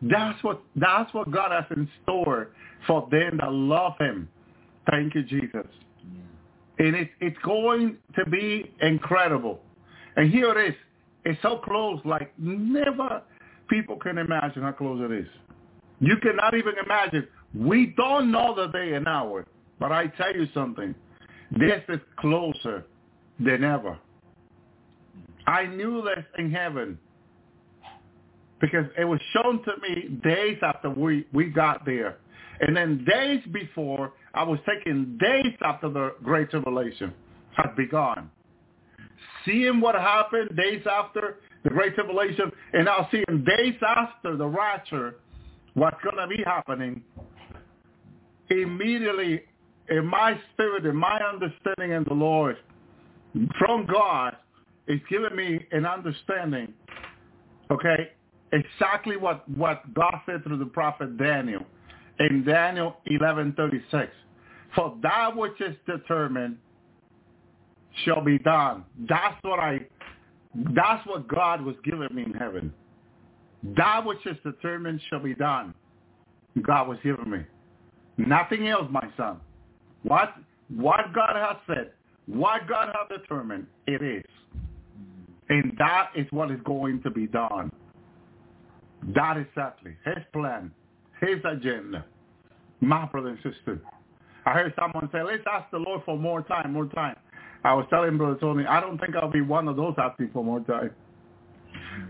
That's what that's what God has in store for them that love him. Thank you, Jesus. Yeah. And it, it's going to be incredible. And here it is. It's so close, like never people can imagine how close it is. You cannot even imagine. We don't know the day and hour, but I tell you something. This is closer than ever. I knew this in heaven because it was shown to me days after we, we got there. And then days before, I was taken days after the Great Tribulation had begun. Seeing what happened days after the Great Tribulation, and now seeing days after the rapture, what's going to be happening, immediately in my spirit, in my understanding in the Lord, from God, it's given me an understanding, okay, exactly what, what God said through the prophet Daniel in Daniel eleven thirty-six. For that which is determined shall be done. That's what I, that's what God was giving me in heaven. That which is determined shall be done. God was giving me. Nothing else, my son. What, what God has said, what God has determined, it is. And that is what is going to be done. That is exactly his plan, his agenda. My brother and sister, I heard someone say, let's ask the Lord for more time, more time. I was telling Brother Tony, I don't think I'll be one of those asking for more time.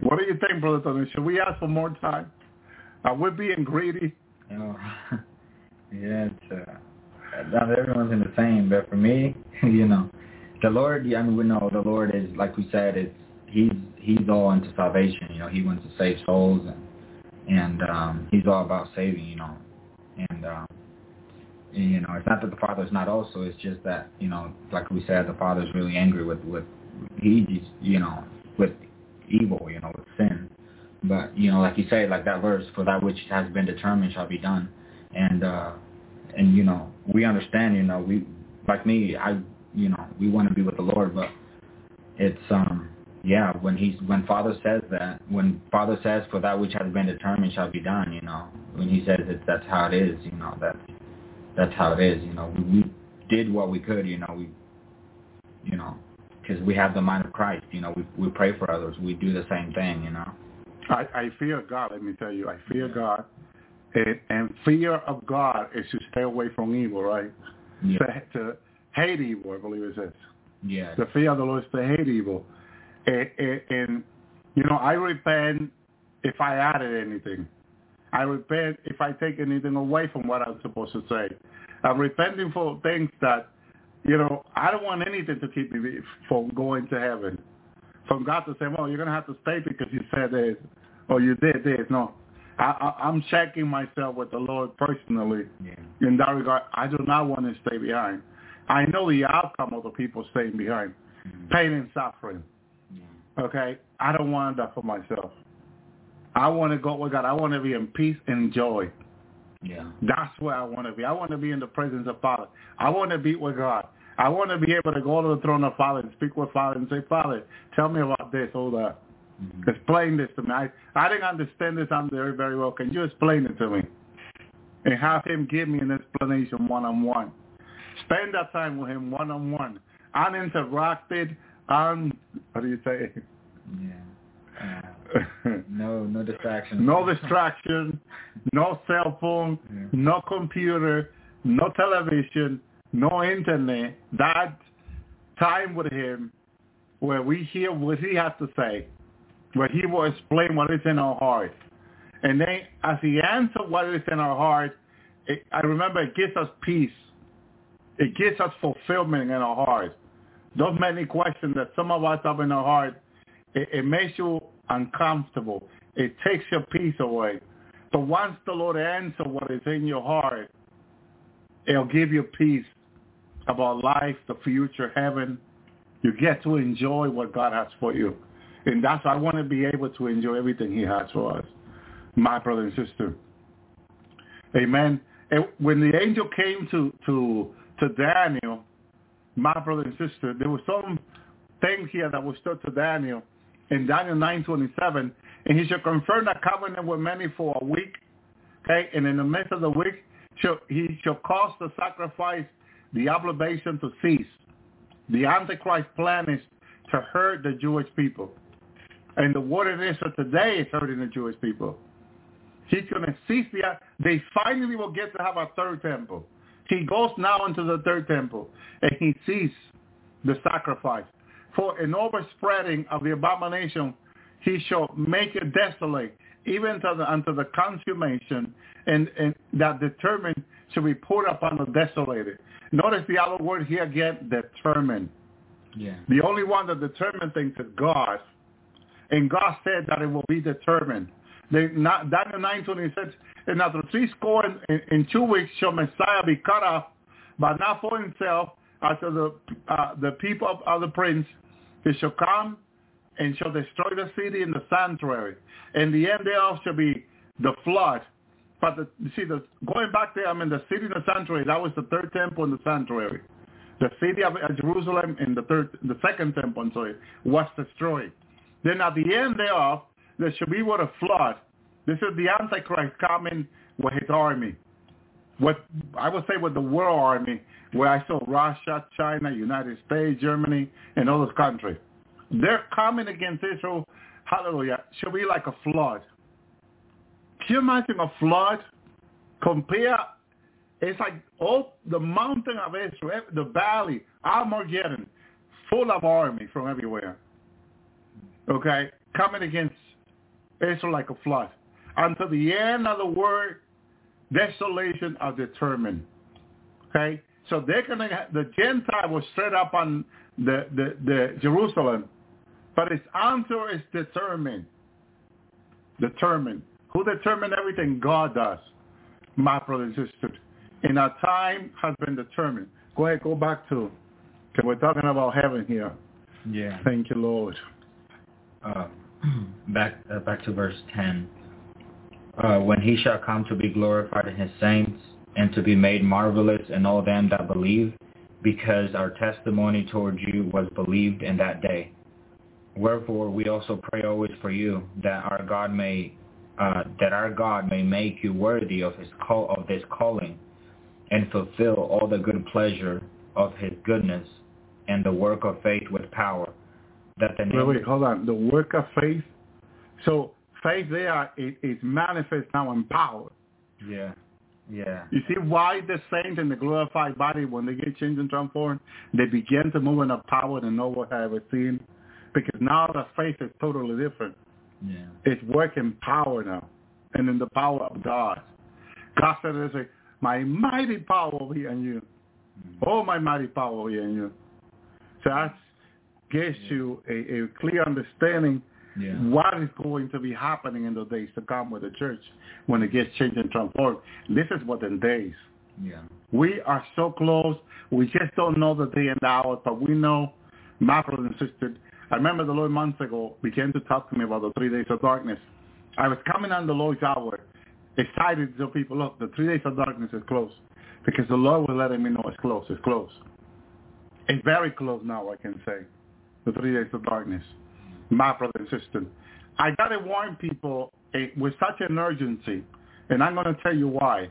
What do you think, Brother Tony? Should we ask for more time? Are we being greedy? Oh, yeah, it's, uh, not everyone's in the same, but for me, you know, the Lord, I mean, we know the Lord is, like we said, it's, he's he's all into salvation, you know, he wants to save souls, and, and um, he's all about saving, you know, and, um, you know, it's not that the Father's not also, it's just that, you know, like we said, the Father's really angry with, with he's, you know, with evil, you know, with sin, but, you know, like you say, like that verse, for that which has been determined shall be done, and, uh, and, you know, we understand, you know, we, like me, I, you know, we want to be with the Lord, but it's, um, yeah, when he's, when Father says that, when Father says, for that which has been determined shall be done, you know, when he says that that's how it is, you know, that's, that's how it is, you know, we, we did what we could, you know, we, you know, because we have the mind of Christ, you know, we we pray for others, we do the same thing, you know. I, I fear God, let me tell you, I fear God, and, and fear of God is to stay away from evil, right? Yeah. To, to hate evil, I believe it says. Yeah. The fear of the Lord is to hate evil. And, and, and, you know, I repent if I added anything. I repent if I take anything away from what I'm supposed to say. I'm repenting for things that, you know, I don't want anything to keep me from going to heaven. From God to say, well, you're going to have to stay because you said this or you did this. No, I, I, I'm checking myself with the Lord personally. Yeah. In that regard, I do not want to stay behind. I know the outcome of the people staying behind, mm-hmm. pain and suffering. Yeah. Okay? I don't want that for myself. I want to go with God. I want to be in peace and joy. Yeah. That's where I want to be. I want to be in the presence of Father. I want to be with God. I want to be able to go to the throne of Father and speak with Father and say, Father, tell me about this, all that. Mm-hmm. Explain this to me. I, I didn't understand this under very well. Can you explain it to me? And have him give me an explanation one-on-one. Spend that time with him one-on-one. Uninterrupted. Un- what do you say? Yeah. Uh, no, no distraction. No distraction, no cell phone, yeah. no computer, no television, no internet. That time with him where we hear what he has to say, where he will explain what is in our heart. And then as he answers what is in our heart, it, I remember it gives us peace. It gives us fulfillment in our heart. Those many questions that some of us have in our heart, it, it makes you uncomfortable. It takes your peace away. So once the Lord answers what is in your heart, it'll give you peace about life, the future, heaven. You get to enjoy what God has for you. And that's why I want to be able to enjoy everything he has for us, my brother and sister. Amen. And when the angel came to, to, to Daniel, my brother and sister, there were some things here that was said to Daniel in Daniel nine twenty-seven, and he shall confirm that covenant with many for a week, okay? And in the midst of the week, shall, he shall cause the sacrifice, the oblation to cease. The Antichrist plan is to hurt the Jewish people. And the wilderness of today is hurting the Jewish people. He's going to cease the, they finally will get to have a third temple. He goes now into the third temple, and he ceases the sacrifice. For an overspreading of the abomination, he shall make it desolate, even unto the consummation, and, and that determined shall be poured upon the desolated. Notice the other word here again, determined. Yeah. The only one that determined things is God. And God said that it will be determined. They, not, Daniel nine twenty-six, and after three score and, and, and two weeks shall Messiah be cut off, but not for himself, after the uh, the people of, of the prince. He shall come and shall destroy the city and the sanctuary. And the end thereof shall be the flood. But the, you see, the, going back there, I mean, the city and the sanctuary, that was the third temple and the sanctuary. The city of Jerusalem and the third, the second temple, I'm sorry, was destroyed. Then at the end thereof, there shall be what a flood. This is the Antichrist coming with his army. What I would say with the world army, where I saw Russia, China, United States, Germany, and other countries. They're coming against Israel, hallelujah, should be like a flood. Can you imagine a flood? Compare, it's like all the mountain of Israel, the valley, Armageddon, full of army from everywhere. Okay, coming against Israel like a flood. Until the end of the word, desolation are determined. Okay? So they're going to, the Gentile was straight up on the, the, the Jerusalem, but its answer is determined. Determined. Who determined everything? God does, my brothers and sisters. And our time has been determined. Go ahead, go back to, because we're talking about heaven here. Yeah. Thank you, Lord. Uh, back uh, back to verse ten. Uh, when he shall come to be glorified in his saints, and to be made marvelous in all them that believe, because our testimony towards you was believed in that day. Wherefore we also pray always for you, that our God may uh, that our God may make you worthy of his call, of this calling, and fulfill all the good pleasure of his goodness, and the work of faith with power. That the wait, wait, hold on. The work of faith. So faith there is, is manifest now in power. Yeah. Yeah. You see why the saints in the glorified body, when they get changed and transformed, they begin to move in a power than no one has ever seen, because now the faith is totally different. Yeah. It's working power now, and in the power of God. God said, "There's a my mighty power over here in you, mm-hmm. oh my mighty power over here in you." So that gives yeah. you a, a clear understanding. Yeah. What is going to be happening in the days to come with the church when it gets changed and transformed? This is what in days. Yeah. We are so close. We just don't know the day and the hour, but we know, my brother and sister, I remember the Lord months ago began to talk to me about the three days of darkness. I was coming on the Lord's hour, excited to people, look, the three days of darkness is close, because the Lord was letting me know it's close, it's close. It's very close now, I can say, the three days of darkness. My brother and sister, I got to warn people it, with such an urgency, and I'm going to tell you why.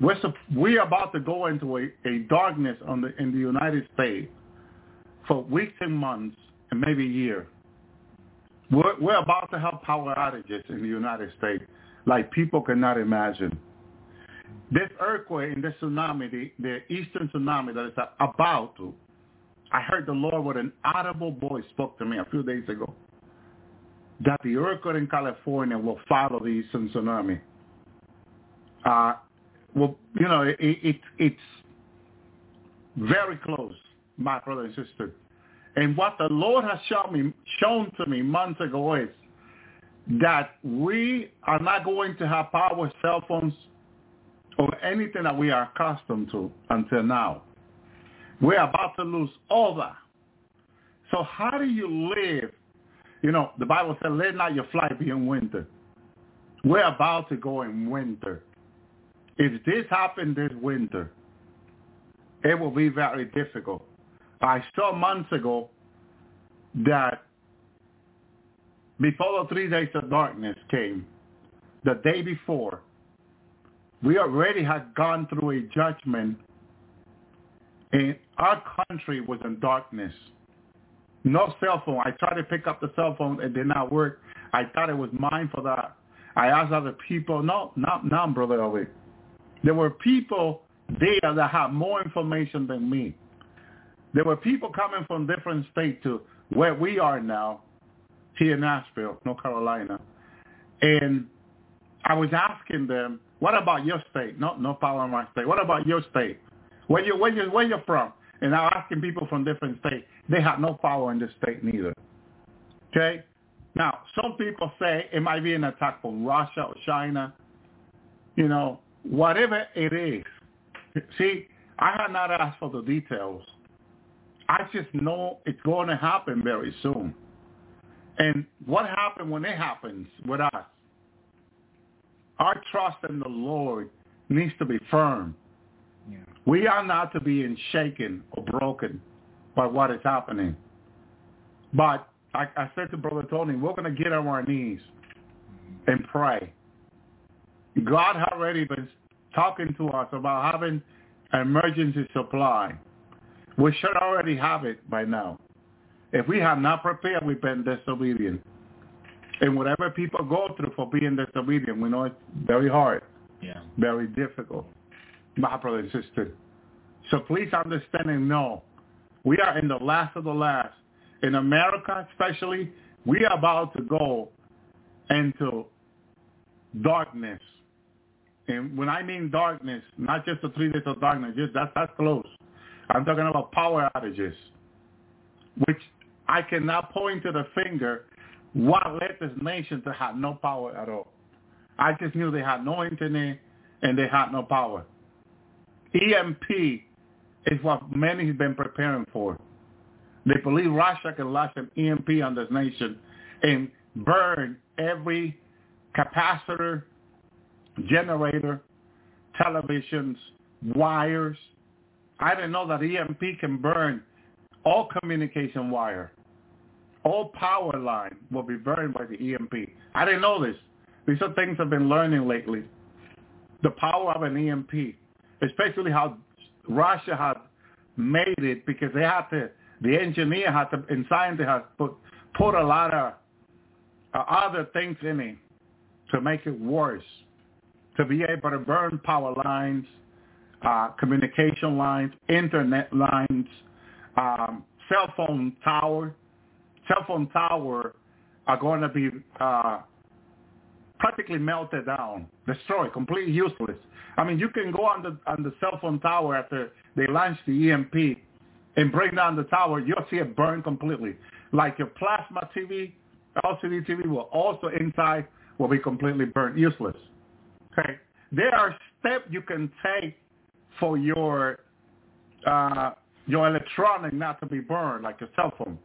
We're, we're about to go into a, a darkness on the, in the United States for weeks and months and maybe a year. We're, we're about to have power outages in the United States like people cannot imagine. This earthquake and this tsunami, the, the eastern tsunami that is about to, I heard the Lord with an audible voice spoke to me a few days ago that the earthquake in California will follow the eastern tsunami. Uh, well, you know, it, it, it's very close, my brother and sister. And what the Lord has shown me, shown to me months ago is that we are not going to have power, cell phones, or anything that we are accustomed to until now. We're about to lose all that. So how do you live? You know, the Bible said, let not your flight be in winter. We're about to go in winter. If this happened this winter, it will be very difficult. I saw months ago that before the three days of darkness came, the day before, we already had gone through a judgment. And our country was in darkness. No cell phone. I tried to pick up the cell phone. It did not work. I thought it was mine for that. I asked other people. No, not, not Brother Ellie. There were people there that had more information than me. There were people coming from different states to where we are now, here in Nashville, North Carolina. And I was asking them, what about your state? No, no power in my state. What about your state? Where you, where you, where you're from? And I'm asking people from different states. They have no power in this state neither. Okay? Now, some people say it might be an attack from Russia or China. You know, whatever it is. See, I have not asked for the details. I just know it's going to happen very soon. And what happens when it happens with us? Our trust in the Lord needs to be firm. Yeah. We are not to be shaken or broken by what is happening. But I, I said to Brother Tony, we're going to get on our knees and pray. God has already been talking to us about having an emergency supply. We should already have it by now. If we have not prepared, we've been disobedient. And whatever people go through for being disobedient, we know it's very hard, yeah, very difficult, my brother and sister. So please understand and know, we are in the last of the last. In America especially, we are about to go into darkness. And when I mean darkness, not just the three days of darkness, just that, that's close. I'm talking about power outages, which I cannot point to the finger what led this nation to have no power at all. I just knew they had no internet and they had no power. E M P is what many have been preparing for. They believe Russia can launch an E M P on this nation and burn every capacitor, generator, televisions, wires. I didn't know that E M P can burn all communication wire. All power line will be burned by the E M P. I didn't know this. These are things I've been learning lately. The power of an E M P, especially how Russia had made it, because they had to, the engineer had to, and scientists had put, put a lot of uh, other things in it to make it worse, to be able to burn power lines, uh, communication lines, internet lines, um, cell phone tower. Cell phone tower are going to be uh, practically melted down, destroyed, completely useless. I mean, you can go on the on the cell phone tower after they launch the E M P and bring down the tower. You'll see it burn completely. Like your plasma T V, L C D T V will also inside will be completely burned, useless. Okay, there are steps you can take for your uh, your electronic not to be burned, like your cell phone.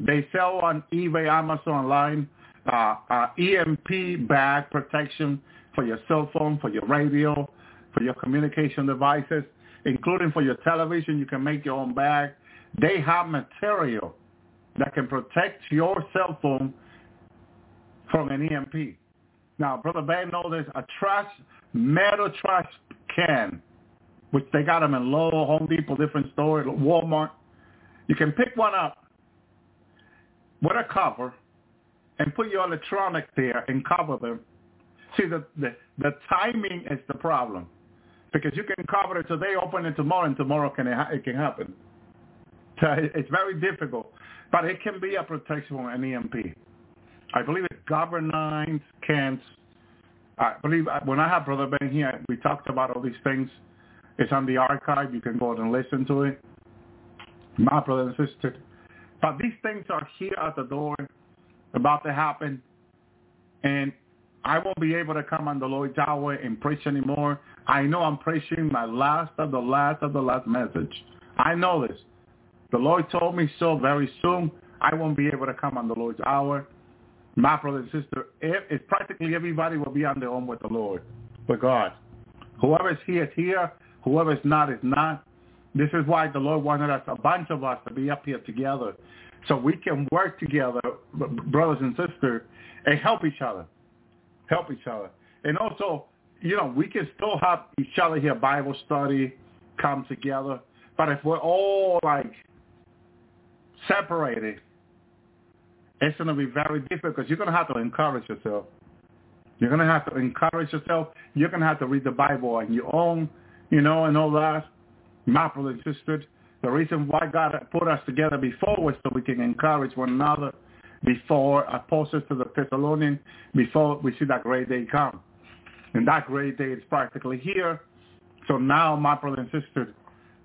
They sell on eBay, Amazon, online, uh, uh, E M P bag protection for your cell phone, for your radio, for your communication devices, including for your television. You can make your own bag. They have material that can protect your cell phone from an E M P. Now, Brother Ben knows there's a trash, metal trash can, which they got them in Lowe's, Home Depot, different stores, Walmart. You can pick one up with a cover and put your electronic there and cover them. See, the, the the timing is the problem, because you can cover it today, open it tomorrow, and tomorrow can it, it can happen. So it's very difficult, but it can be a protection from an E M P. I believe it's governance, can't. I believe when I had Brother Ben here, we talked about all these things. It's on the archive. You can go and listen to it. My brother and sister. But these things are here at the door, about to happen, and I won't be able to come on the Lord's hour and preach anymore. I know I'm preaching my last of the last of the last message. I know this. The Lord told me so. Very soon, I won't be able to come on the Lord's hour. My brother and sister, it, it's practically everybody will be on their own with the Lord, with God. Whoever is here is here. Whoever is not is not. This is why the Lord wanted us, a bunch of us, to be up here together so we can work together, brothers and sisters, and help each other. Help each other. And also, you know, we can still have each other here, Bible study, come together. But if we're all, like, separated, it's going to be very difficult, because you're going to have to encourage yourself. You're going to have to encourage yourself. You're going to have to read the Bible on your own, you know, and all that. My brother and sister, the reason why God put us together before was so we can encourage one another. before apostles to the Thessalonians, before we see that great day come. And that great day is practically here. So now, my brothers and sisters,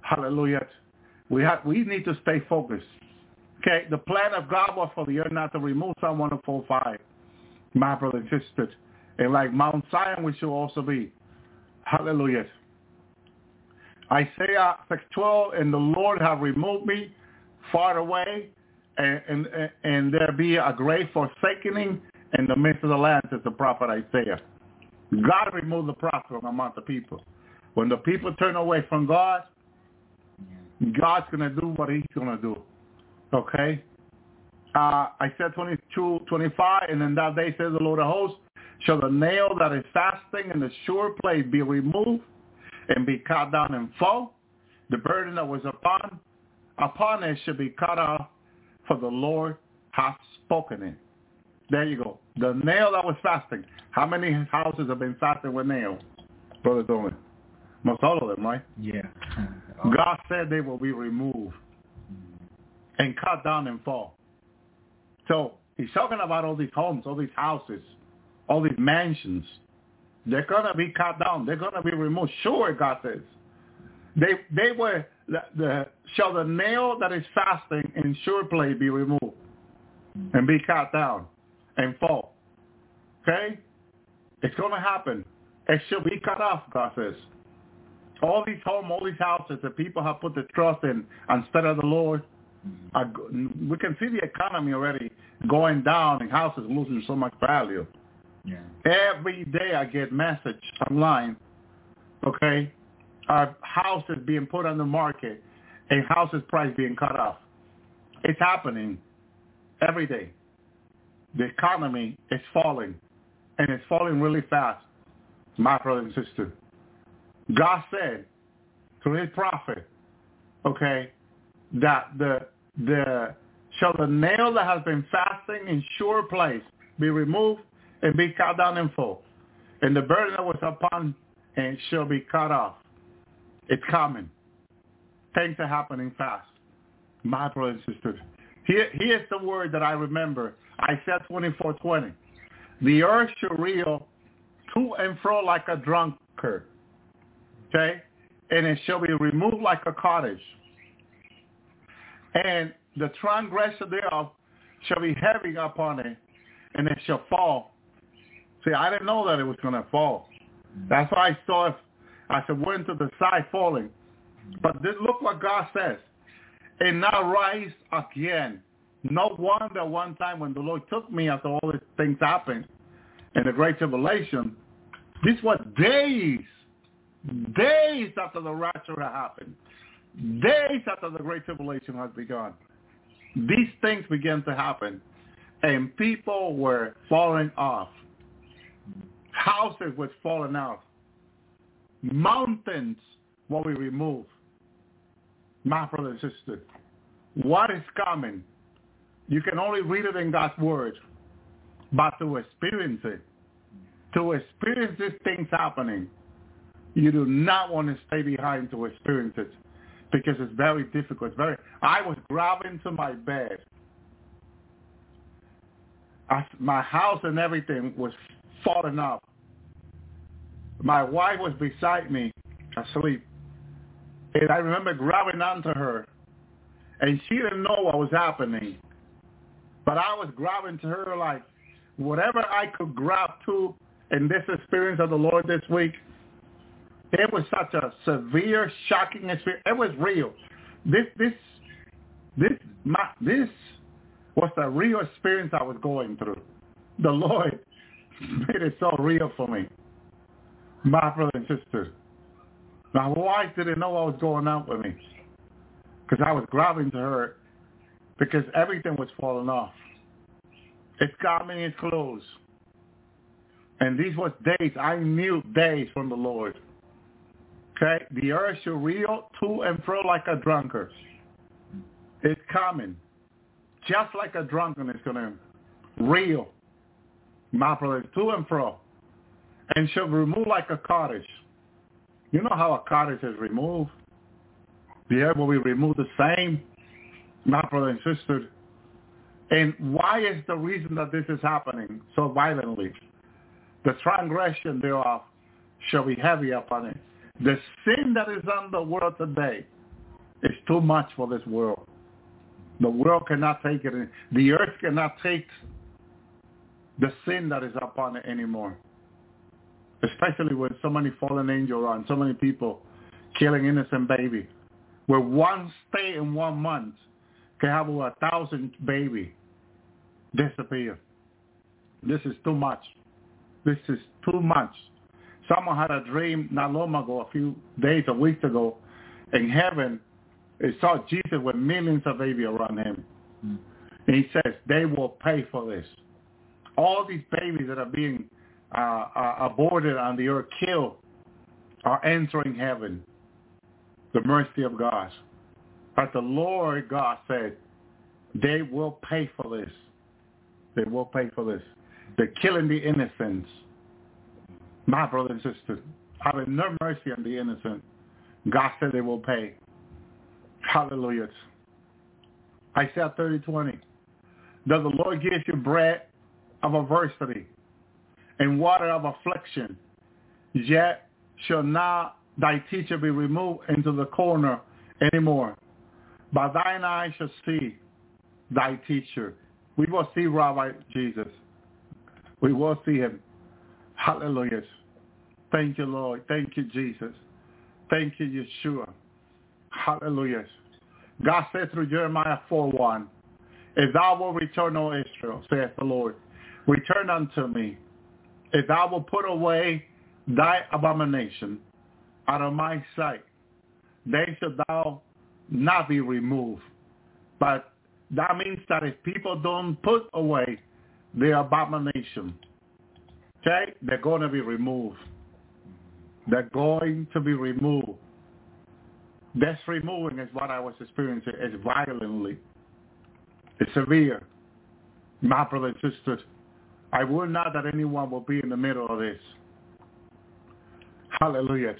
hallelujah, we have, we need to stay focused. Okay, the plan of God was for the earth not to remove Psalm one oh four five, my brothers and sisters. And like Mount Zion, we should also be. Hallelujah. Isaiah six twelve, and the Lord have removed me far away, and, and, and there be a great forsakening in the midst of the land, says the prophet Isaiah. God removed the prophet from among the people. When the people turn away from God, God's going to do what he's going to do. Okay? Uh, Isaiah twenty-two twenty-five, and in that day, says the Lord of hosts, shall the nail that is fasting in the sure place be removed and be cut down and fall? The burden that was upon upon it should be cut off, for the Lord hath spoken it. There you go. The nail that was fasting. How many houses have been fasting with nails, Brother Dolan? Most all of them, right? Yeah. God said they will be removed and cut down and fall. So he's talking about all these homes, all these houses, all these mansions. They're going to be cut down. They're going to be removed. Sure, God says. They they were, the, the shall the nail that is fasting in sure play be removed and be cut down and fall. Okay? It's going to happen. It shall be cut off, God says. All these homes, all these houses that people have put their trust in instead of the Lord, are, we can see the economy already going down and houses losing so much value. Yeah. Every day I get message online, okay, our houses being put on the market and houses price being cut off. It's happening every day. The economy is falling, and it's falling really fast, my brother and sister. God said to his prophet, okay, that the the shall the nail that has been fasting in sure place be removed and be cut down in full, and the burden that was upon and shall be cut off. It's coming. Things are happening fast, my brothers and sisters. Here, here's the word that I remember. Isaiah twenty-four twenty. The earth shall reel to and fro like a drunkard. Okay? And it shall be removed like a cottage. And the transgression thereof shall be heavy upon it, and it shall fall. See, I didn't know that it was going to fall. That's why I saw it. I said, went to the side falling. But this, look what God says. And now rise again. No wonder one time when the Lord took me after all these things happened in the Great Tribulation, this was days, days after the rapture had happened, days after the Great Tribulation had begun. These things began to happen, and people were falling off. Houses were falling off. Mountains were removed. My brother and sister, what is coming? You can only read it in God's word, but to experience it, to experience these things happening, you do not want to stay behind to experience it, because it's very difficult. It's very. I was grabbing to my bed. I, my house and everything was falling off. My wife was beside me asleep, and I remember grabbing onto her, and she didn't know what was happening. But I was grabbing to her like whatever I could grab to in this experience of the Lord this week. It was such a severe, shocking experience. It was real. This, this, this, my, this was the real experience I was going through. The Lord made it so real for me, my brother and sister. My wife didn't know what was going on with me, because I was grabbing to her, because everything was falling off. It's coming, it's close. And these were days, I knew days from the Lord. Okay? The earth shall reel to and fro like a drunkard. It's coming. Just like a drunkard is going to reel, my brother, to and fro. And shall remove like a cottage. You know how a cottage is removed? The earth will be removed the same. My brother and sister, And why is the reason that this is happening so violently? The transgression thereof shall be heavy upon it. The sin that is on the world today is too much for this world. The world cannot take it. The earth cannot take the sin that is upon it anymore. Especially with so many fallen angels around, so many people killing innocent babies. Where one stay in one month can have over a thousand babies disappear. This is too much. This is too much. Someone had a dream not long ago, a few days, a week ago, in heaven, they saw Jesus with millions of babies around him. Mm. And he says, they will pay for this. All these babies that are being uh, are aborted on the earth, killed, are entering heaven. The mercy of God. But the Lord God said, they will pay for this. They will pay for this. They're killing the innocents. My brother and sister, having no mercy on the innocent, God said they will pay. Hallelujah. Isaiah thirty twenty. Does the Lord give you bread of adversity and water of affliction? Yet shall not thy teacher be removed into the corner anymore. But thine eyes shall see thy teacher. We will see Rabbi Jesus. We will see him. Hallelujah. Thank you, Lord. Thank you, Jesus. Thank you, Yeshua. Hallelujah. God said through Jeremiah four one, if thou wilt return, O Israel, saith the Lord, return unto me. If thou wilt put away thy abomination out of my sight, then shalt thou not be removed. But that means that if people don't put away their abomination, okay, they're going to be removed. They're going to be removed. That's removing is what I was experiencing. It's violently. It's severe. My brothers and sisters, I will not that anyone will be in the middle of this. Hallelujah.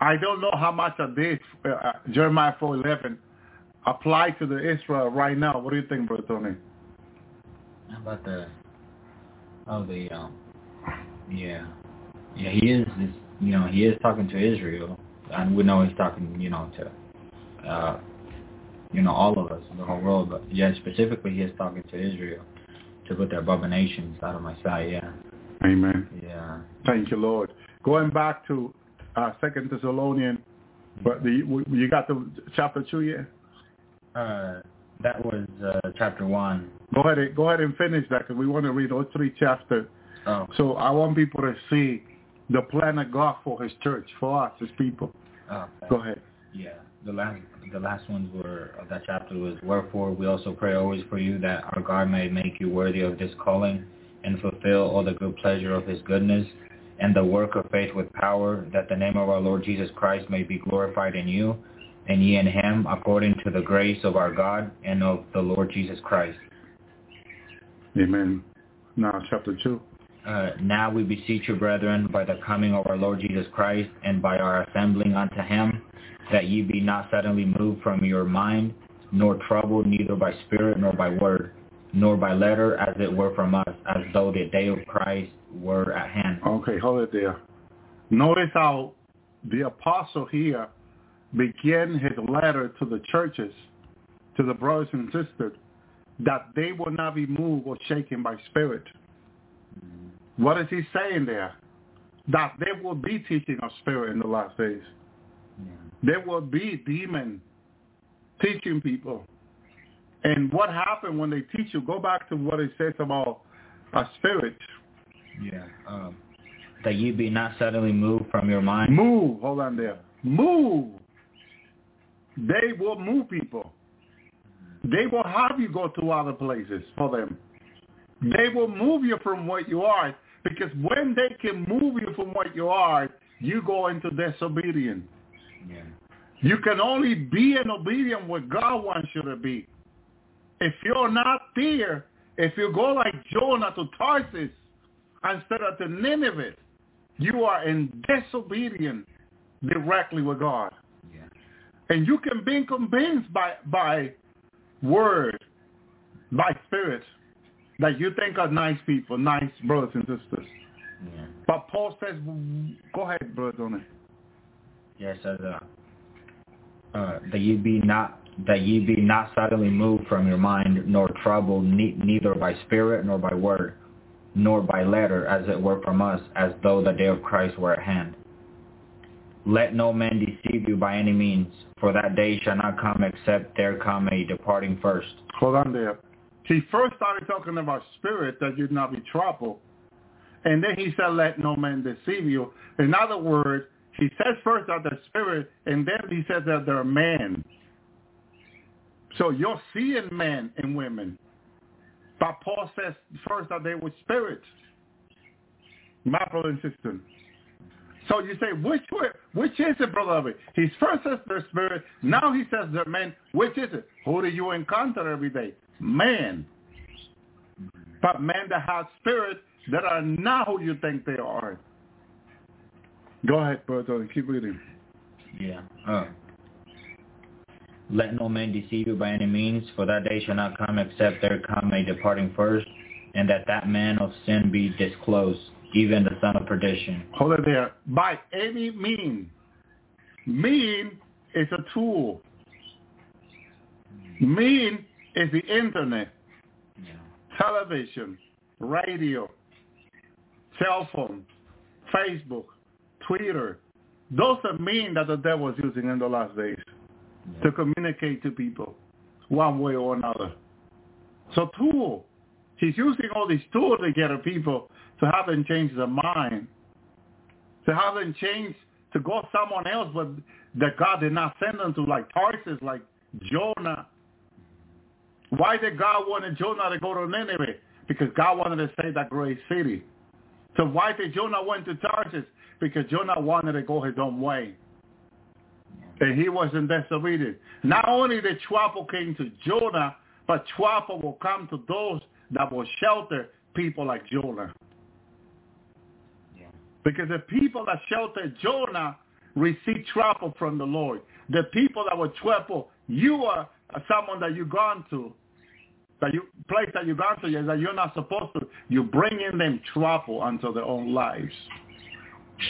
I don't know how much of this, uh, Jeremiah four eleven, apply to the Israel right now. What do you think, Brother Tony? How about the, oh, the, um, yeah. Yeah, he is, you know, he is talking to Israel. And we know he's talking, you know, to, uh, you know, all of us, the whole world. But, yeah, specifically he is talking to Israel to put the abominations out of my sight, yeah. Amen. Yeah. Thank you, Lord. Going back to uh, Second Thessalonians, but the, you got the chapter two yet? Uh, that was uh, chapter one. Go ahead and, go ahead and finish that because we want to read all three chapters. Oh. So I want people to see the plan of God for his church, for us, his people. Oh, okay. Go ahead. Yeah. The last the last ones were of that chapter was, wherefore we also pray always for you that our God may make you worthy of this calling and fulfill all the good pleasure of his goodness and the work of faith with power, that the name of our Lord Jesus Christ may be glorified in you and ye in him, according to the grace of our God and of the Lord Jesus Christ. Amen. Now chapter two. Uh, now we beseech you, brethren, by the coming of our Lord Jesus Christ, and by our assembling unto him, that ye be not suddenly moved from your mind, nor troubled, neither by spirit, nor by word, nor by letter, as it were from us, as though the day of Christ were at hand. Okay, hold it there. Notice how the apostle here began his letter to the churches, to the brothers and sisters, that they will not be moved or shaken by spirit. What is he saying there? That there will be teaching of spirit in the last days. Yeah. There will be demon teaching people. And what happened when they teach you? Go back to what it says about a spirit. Yeah. Um, that you be not suddenly moved from your mind. Move. Hold on there. Move. They will move people. They will have you go to other places for them. They will move you from what you are, because when they can move you from what you are, you go into disobedience. Yeah. You can only be in obedience what God wants you to be. If you're not there, if you go like Jonah to Tarshish instead of to Nineveh, you are in disobedience directly with God. Yeah. And you can be convinced by by word, by spirit that you think are nice people, nice brothers and sisters. Yeah. But Paul says, go ahead, Brother Donnie. Yes, yeah, so uh, uh, that you be not that ye be not suddenly moved from your mind, nor troubled, ne- neither by spirit, nor by word, nor by letter, as it were from us, as though the day of Christ were at hand. Let no man deceive you by any means, for that day shall not come except there come a departing first. Hold on there. He first started talking about spirit, that you'd not be troubled. And then he said, let no man deceive you. In other words, he says first that the spirit, and then he says that they're men. So you're seeing men and women. But Paul says first that they were spirits. My brother and sister. So you say, which which is it, brother? He first says they're spirit. Now he says they're men. Which is it? Who do you encounter every day? Man. But men that have spirit that are not who you think they are. Go ahead, brother. Keep reading. Yeah. Uh. Let no man deceive you by any means, for that day shall not come except there come a departing first, and that that man of sin be disclosed, even the son of perdition. Hold it there. By any means. Mean is a tool. Mean is the internet, yeah. Television, radio, cell phone, Facebook, Twitter. Those are mean that the devil is using in the last days. Yeah. To communicate to people one way or another. So tool. He's using all these tools to get at people, to have them change their mind, to have them change, to go someone else but that God did not send them to, like Tarshish, like Jonah. Why did God want Jonah to go to Nineveh? Because God wanted to save that great city. So why did Jonah went to Tarshish? Because Jonah wanted to go his own way. And he wasn't disobedient. Not only the trouble came to Jonah, but trouble will come to those that will shelter people like Jonah. Yeah. Because the people that sheltered Jonah received trouble from the Lord. The people that were trouble, you are someone that you've gone to, that you place that you've gone to, that you're not supposed to. You bring in them trouble unto their own lives.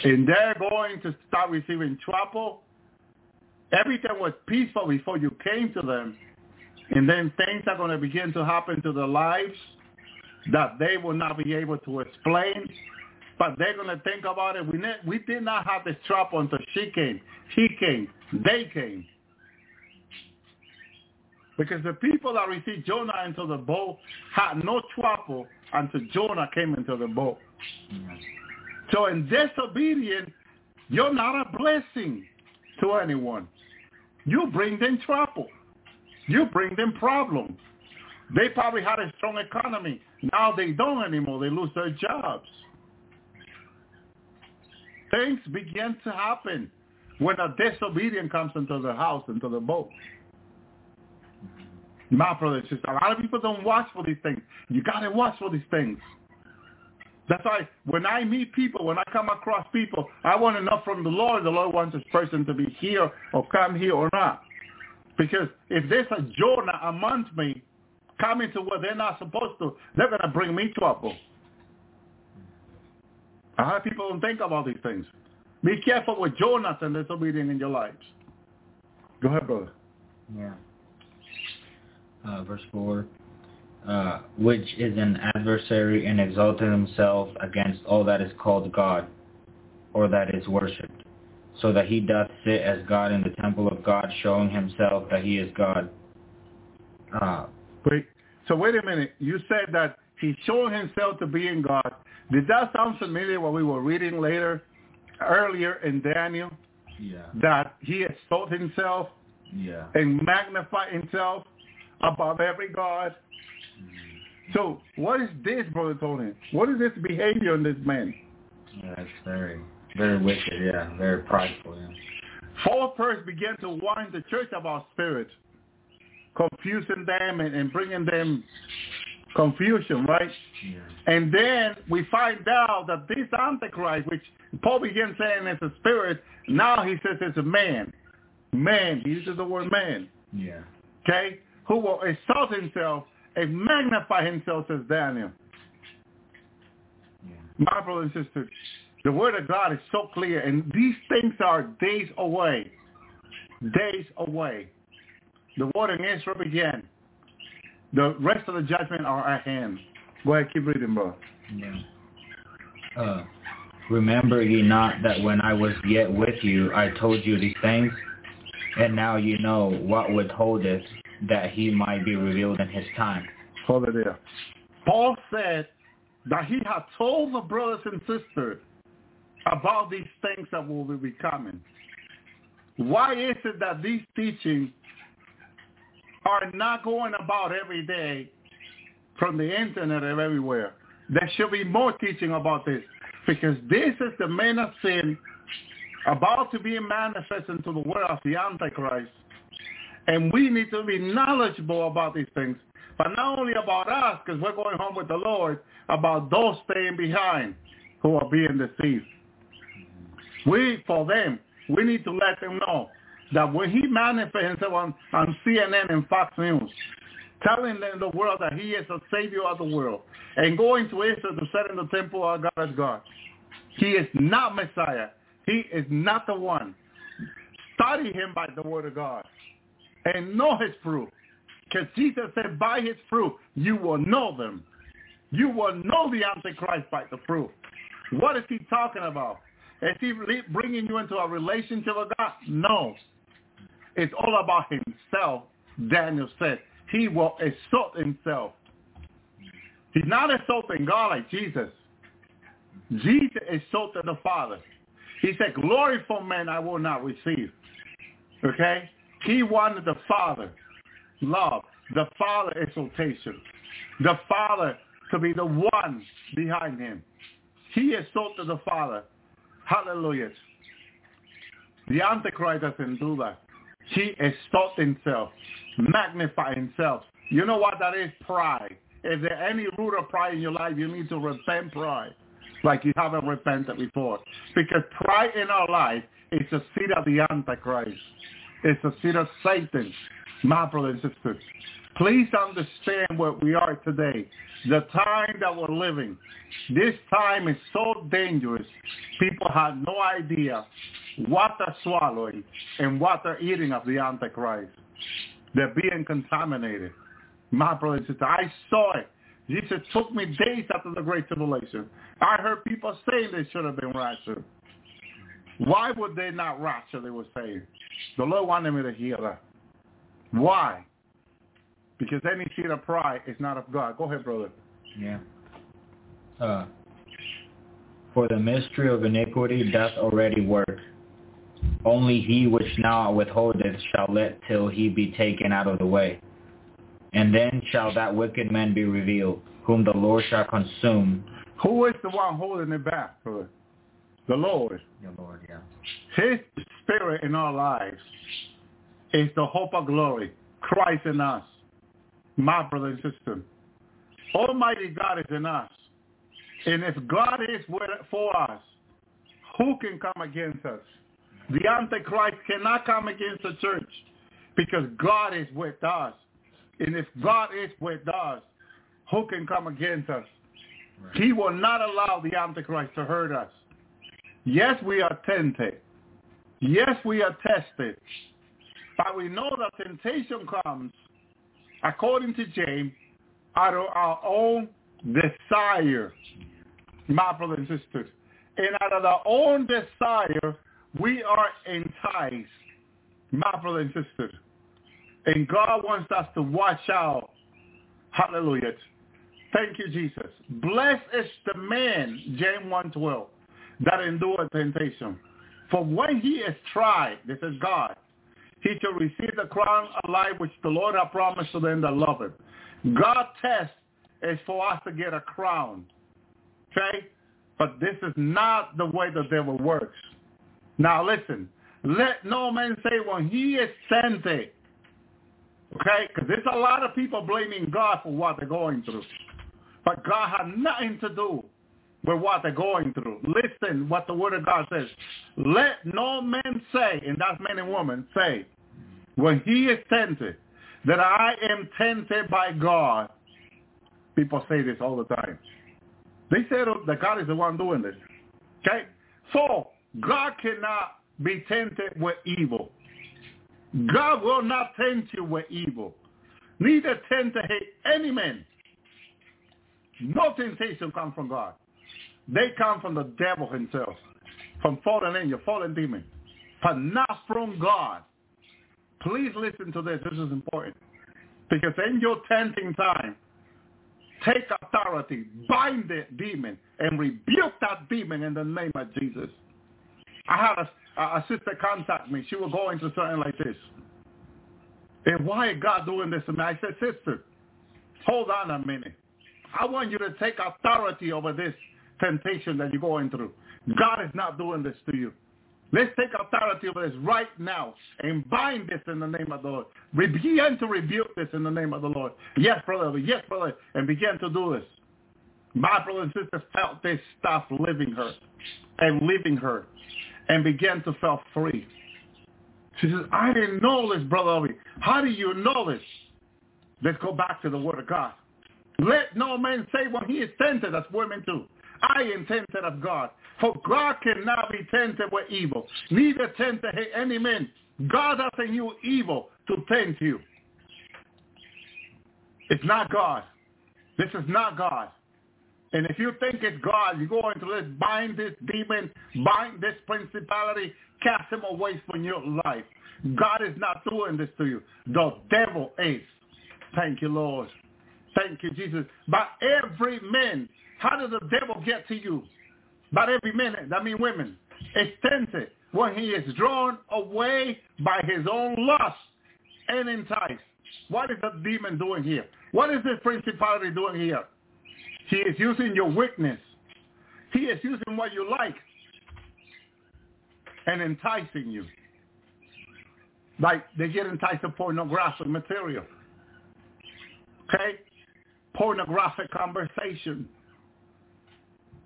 And they're going to start receiving trouble. Everything was peaceful before you came to them. And then things are going to begin to happen to their lives that they will not be able to explain. But they're going to think about it. We, ne- we did not have this trouble until she came. He came. They came. Because the people that received Jonah into the boat had no trouble until Jonah came into the boat. So in disobedience, you're not a blessing to anyone. You bring them trouble. You bring them problems. They probably had a strong economy. Now they don't anymore. They lose their jobs. Things begin to happen when a disobedient comes into the house, into the boat. My brother and sister, a lot of people don't watch for these things. You got to watch for these things. That's why when I meet people, when I come across people, I want to know from the Lord. The Lord wants this person to be here or come here or not. Because if there's a Jonah amongst me coming to where they're not supposed to, they're going to bring me trouble. A lot of people don't think about these things. Be careful with Jonahs and disobedience in your lives. Go ahead, brother. Yeah. Uh, verse four. Uh, which is an adversary and exalted himself against all that is called God, or that is worshipped, so that he doth sit as God in the temple of God, showing himself that he is God. Uh, wait, so wait a minute. You said that he showed himself to be in God. Did that sound familiar what we were reading later, earlier in Daniel? Yeah. That he exalted himself, yeah, and magnified himself above every God. So what is this, Brother Tony? What is this behavior in this man? Yeah, it's very, very wicked, yeah, very prideful, yeah. False prophets began to warn the church about spirit, confusing them and, and bringing them confusion, right? Yeah. And then we find out that this Antichrist, which Paul began saying is a spirit, now he says it's a man. Man, he uses the word man. Yeah. Okay? Who will exalt himself and magnify himself, says Daniel. Yeah. My brothers and sisters, the word of God is so clear, and these things are days away. Days away. The war against Israel began. The rest of the judgment are at hand. Go ahead, keep reading, bro. Yeah. Uh, remember ye not that when I was yet with you, I told you these things? And now you know what withholdeth, that he might be revealed in his time. Hold it there. Paul said that he had told the brothers and sisters about these things that will be coming. Why is it that these teachings are not going about every day from the internet or everywhere? There should be more teaching about this, because this is the man of sin about to be manifest into the world of the Antichrist. And we need to be knowledgeable about these things, but not only about us, because we're going home with the Lord, about those staying behind who are being deceived. We, for them, we need to let them know that when he manifests himself on, on C N N and Fox News, telling them the world that he is the savior of the world, and going to Israel to set in the temple of God as God, he is not Messiah. He is not the one. Study him by the word of God and know his fruit. Because Jesus said, by his fruit, you will know them. You will know the Antichrist by the fruit. What is he talking about? Is he bringing you into a relationship with God? No. It's all about himself, Daniel said. He will exalt himself. He's not exalting God like Jesus. Jesus exalted the Father. He said, glory for man I will not receive. Okay? He wanted the Father love, the Father exaltation, the Father to be the one behind him. He exalted the Father. Hallelujah. The Antichrist doesn't do that. He exalts himself, magnify himself. You know what that is? Pride. If there's any root of pride in your life, you need to repent pride like you haven't repented before. Because pride in our life is the seed of the Antichrist. It's the seed of Satan. My brothers and sisters, please understand where we are today, the time that we're living. This time is so dangerous. People have no idea what they're swallowing and what they're eating of the Antichrist. They're being contaminated. My brother and sister, I saw it. Jesus took me days after the Great Tribulation. I heard people saying they should have been raptured. Why would they not rapture, they were saying? The Lord wanted me to hear that. Why? Because any seed of pride is not of God. Go ahead, brother. Yeah. Uh, for the mystery of iniquity doth already work. Only he which now withholdeth shall let till he be taken out of the way. And then shall that wicked man be revealed, whom the Lord shall consume. Who is the one holding it back, brother? The Lord. The Lord, yeah. His spirit in our lives is the hope of glory, Christ in us. My brother and sister, Almighty God is in us. And if God is with, for us, who can come against us? The Antichrist cannot come against the church, because God is with us. And if God is with us, who can come against us? Right. He will not allow the Antichrist to hurt us. Yes, we are tempted. Yes, we are tested. But we know that temptation comes, according to James, out of our own desire, my brothers and sisters. And out of our own desire, we are enticed, my brothers and sisters. And God wants us to watch out. Hallelujah. Thank you, Jesus. Blessed is the man, James one twelve, that endureth temptation. For when he is tried, this is God, he shall receive the crown of life which the Lord hath promised to them that love him. God's test is for us to get a crown. Okay? But this is not the way the devil works. Now listen, let no man say when he is tempted. Okay? Because there's a lot of people blaming God for what they're going through. But God had nothing to do with what they're going through. Listen what the word of God says. Let no man say, and that's men and women, say, when he is tempted, that I am tempted by God. People say this all the time. They said that God is the one doing this. Okay? So, God cannot be tempted with evil. God will not tempt you with evil. Neither tempt to hate any man. No temptation comes from God. They come from the devil himself, from fallen angel, fallen demon, but not from God. Please listen to this. This is important. Because in your tempting time, take authority, bind that demon, and rebuke that demon in the name of Jesus. I had a, a sister contact me. She was going to something like this. And why is God doing this to me? I said, sister, hold on a minute. I want you to take authority over this temptation that you're going through. God is not doing this to you. Let's take authority over this right now and bind this in the name of the Lord. Begin to rebuke this in the name of the Lord. Yes, brother, yes, brother, and begin to do this. My brother and sister felt this stuff leaving her and leaving her and began to feel free. She says, I didn't know this, brother Obi. How do you know this? Let's go back to the word of God. Let no man say when he is tempted, that's women too. I am tempted of God. For God cannot be tempted with evil. Neither tempt any man. God doesn't use evil to tempt you. It's not God. This is not God. And if you think it's God, you go into this, bind this demon, bind this principality, cast him away from your life. God is not doing this to you. The devil is. Thank you, Lord. Thank you, Jesus. By every man. How does the devil get to you? But every minute, I mean women, is tempted when he is drawn away by his own lust and enticed. What is the demon doing here? What is this principality doing here? He is using your weakness. He is using what you like and enticing you. Like they get enticed to pornographic material. Okay? Pornographic conversation.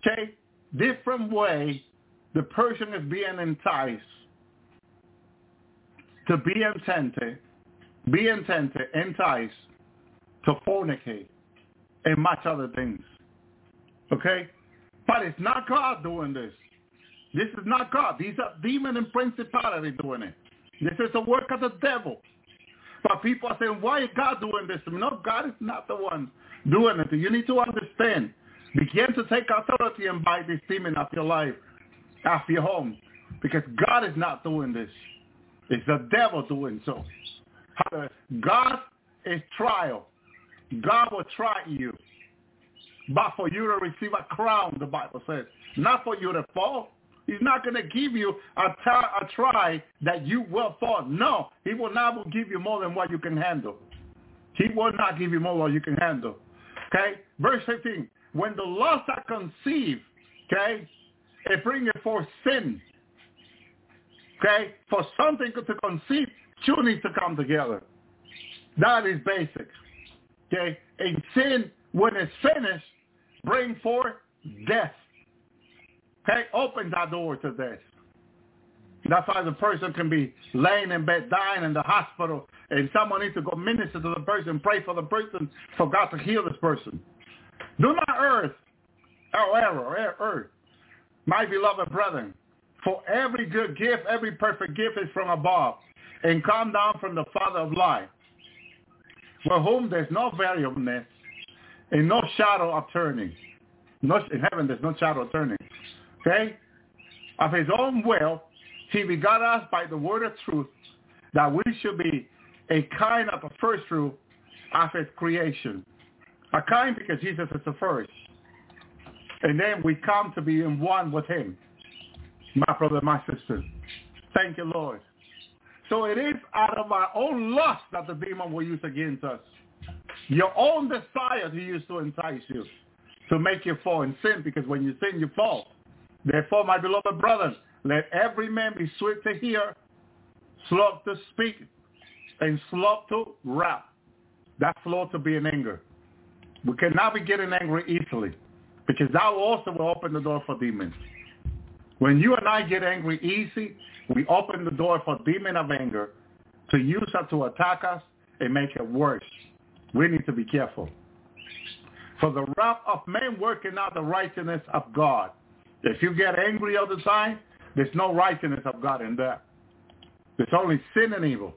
Okay? Different way the person is being enticed to be tempted, be tempted, enticed to fornicate and much other things. Okay? But it's not God doing this. This is not God. These are demon and principality doing it. This is the work of the devil. But people are saying, why is God doing this? No, God is not the one doing it. You need to understand. Begin to take authority and bind this demon off your life, off your home, because God is not doing this. It's the devil doing so. God is trial. God will try you, but for you to receive a crown, the Bible says, not for you to fall. He's not going to give you a, t- a try that you will fall. No, he will not give you more than what you can handle. He will not give you more than what you can handle. Okay? Verse fifteen. When the lust are conceived, okay, it brings it forth sin. Okay? For something to conceive, two needs to come together. That is basic. Okay? And sin, when it's finished, brings forth death. Okay? Open that door to death. That's why the person can be laying in bed, dying in the hospital, and someone needs to go minister to the person, pray for the person, for God to heal this person. Do not err, or err, or err, my beloved brethren, for every good gift, every perfect gift is from above, and come down from the Father of light, for whom there's no variableness, and no shadow of turning. No, in heaven there's no shadow of turning. Okay? Of his own will, he begot us by the word of truth, that we should be a kind of a first fruit of his creation. A kind because Jesus is the first. And then we come to be in one with him. My brother, my sister. Thank you, Lord. So it is out of our own lust that the demon will use against us. Your own desire he used to entice you, to make you fall in sin, because when you sin, you fall. Therefore, my beloved brothers, let every man be swift to hear, slow to speak, and slow to wrath. That's slow to be in anger. We cannot be getting angry easily, because that also will open the door for demons. When you and I get angry easy, we open the door for demon of anger to use us to attack us and make it worse. We need to be careful. for the wrath of men working out the righteousness of God. If you get angry all the time, there's no righteousness of God in that. There's only sin and evil.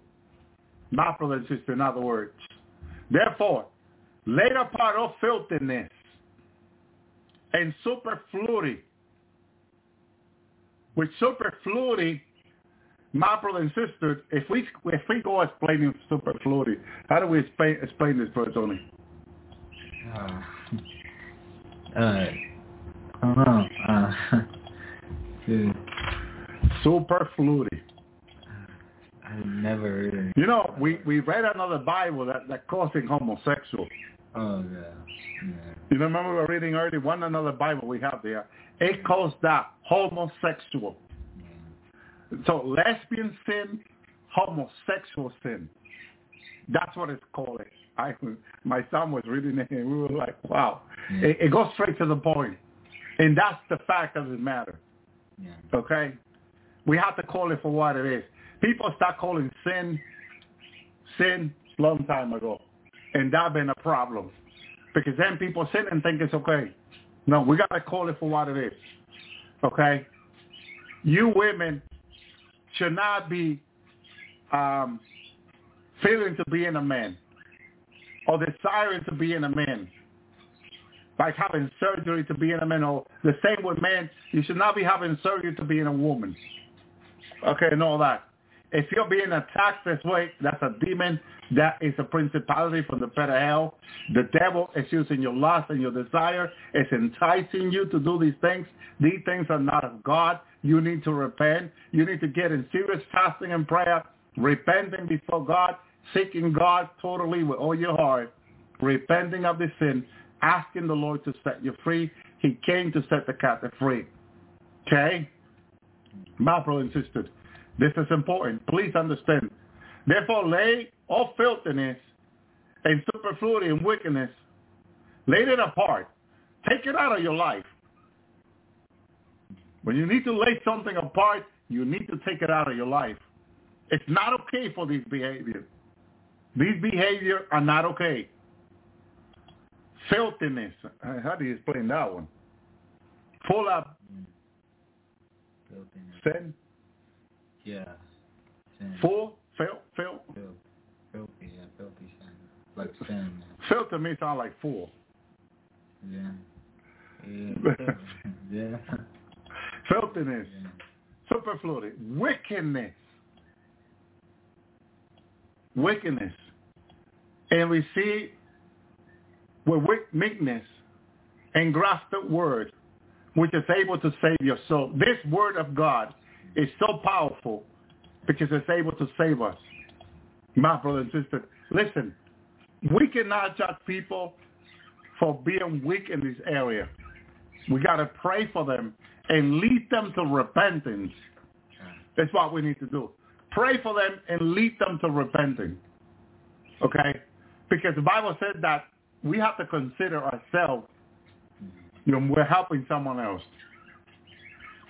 My brother and sister, in other words. Therefore, lay apart all filthiness and superfluity. With superfluity, my brother and sister, if we if we go explaining superfluity, how do we explain, explain this verse, Tony? Uh, uh, uh, uh, dude. Superfluity. I never really... You know, we, we read another Bible that, that calls it homosexual. Oh, yeah. yeah. You remember we were reading early, one another Bible we have there. It calls that homosexual. Yeah. So lesbian sin, homosexual sin. That's what it's called. I, my son was reading it, and we were like, wow. Yeah. It, it goes straight to the point. And that's the fact of the matter. Yeah. Okay? We have to call it for what it is. People start calling sin, sin long time ago. And that's been a problem. Because then people sin and think it's okay. No, we got to call it for what it is. Okay? You women should not be um, feeling to be in a man or desiring to be in a man. Like having surgery to be in a man, or the same with men. You should not be having surgery to be in a woman. Okay, and all that. If you're being attacked this way, that's a demon. That is a principality from the pit of hell. The devil is using your lust and your desire. It's enticing you to do these things. These things are not of God. You need to repent. You need to get in serious fasting and prayer, repenting before God, seeking God totally with all your heart, repenting of the sin, asking the Lord to set you free. He came to set the captive free. Okay? My brother and sister, this is important. Please understand. Therefore, lay all filthiness and superfluity and wickedness. Lay it apart. Take it out of your life. When you need to lay something apart, you need to take it out of your life. It's not okay for these behaviors. These behaviors are not okay. Filthiness. How do you explain that one? Full up. Filthiness. Sin. Yeah. Sin. Full, fil, fil. Fil, filthy, yeah, filthy sin. Like sin, man. Fil to me sound like fool. Yeah. Yeah. yeah. Filthiness. Yeah. Superfluity. Wickedness. Wickedness. And we see with meekness and grafted word, which is able to save your soul. This word of God is so powerful because it's able to save us. My brother and sister, listen, we cannot judge people for being weak in this area. We got to pray for them and lead them to repentance. That's what we need to do. Pray for them and lead them to repentance. Okay? Because the Bible said that we have to consider ourselves when we're helping someone else.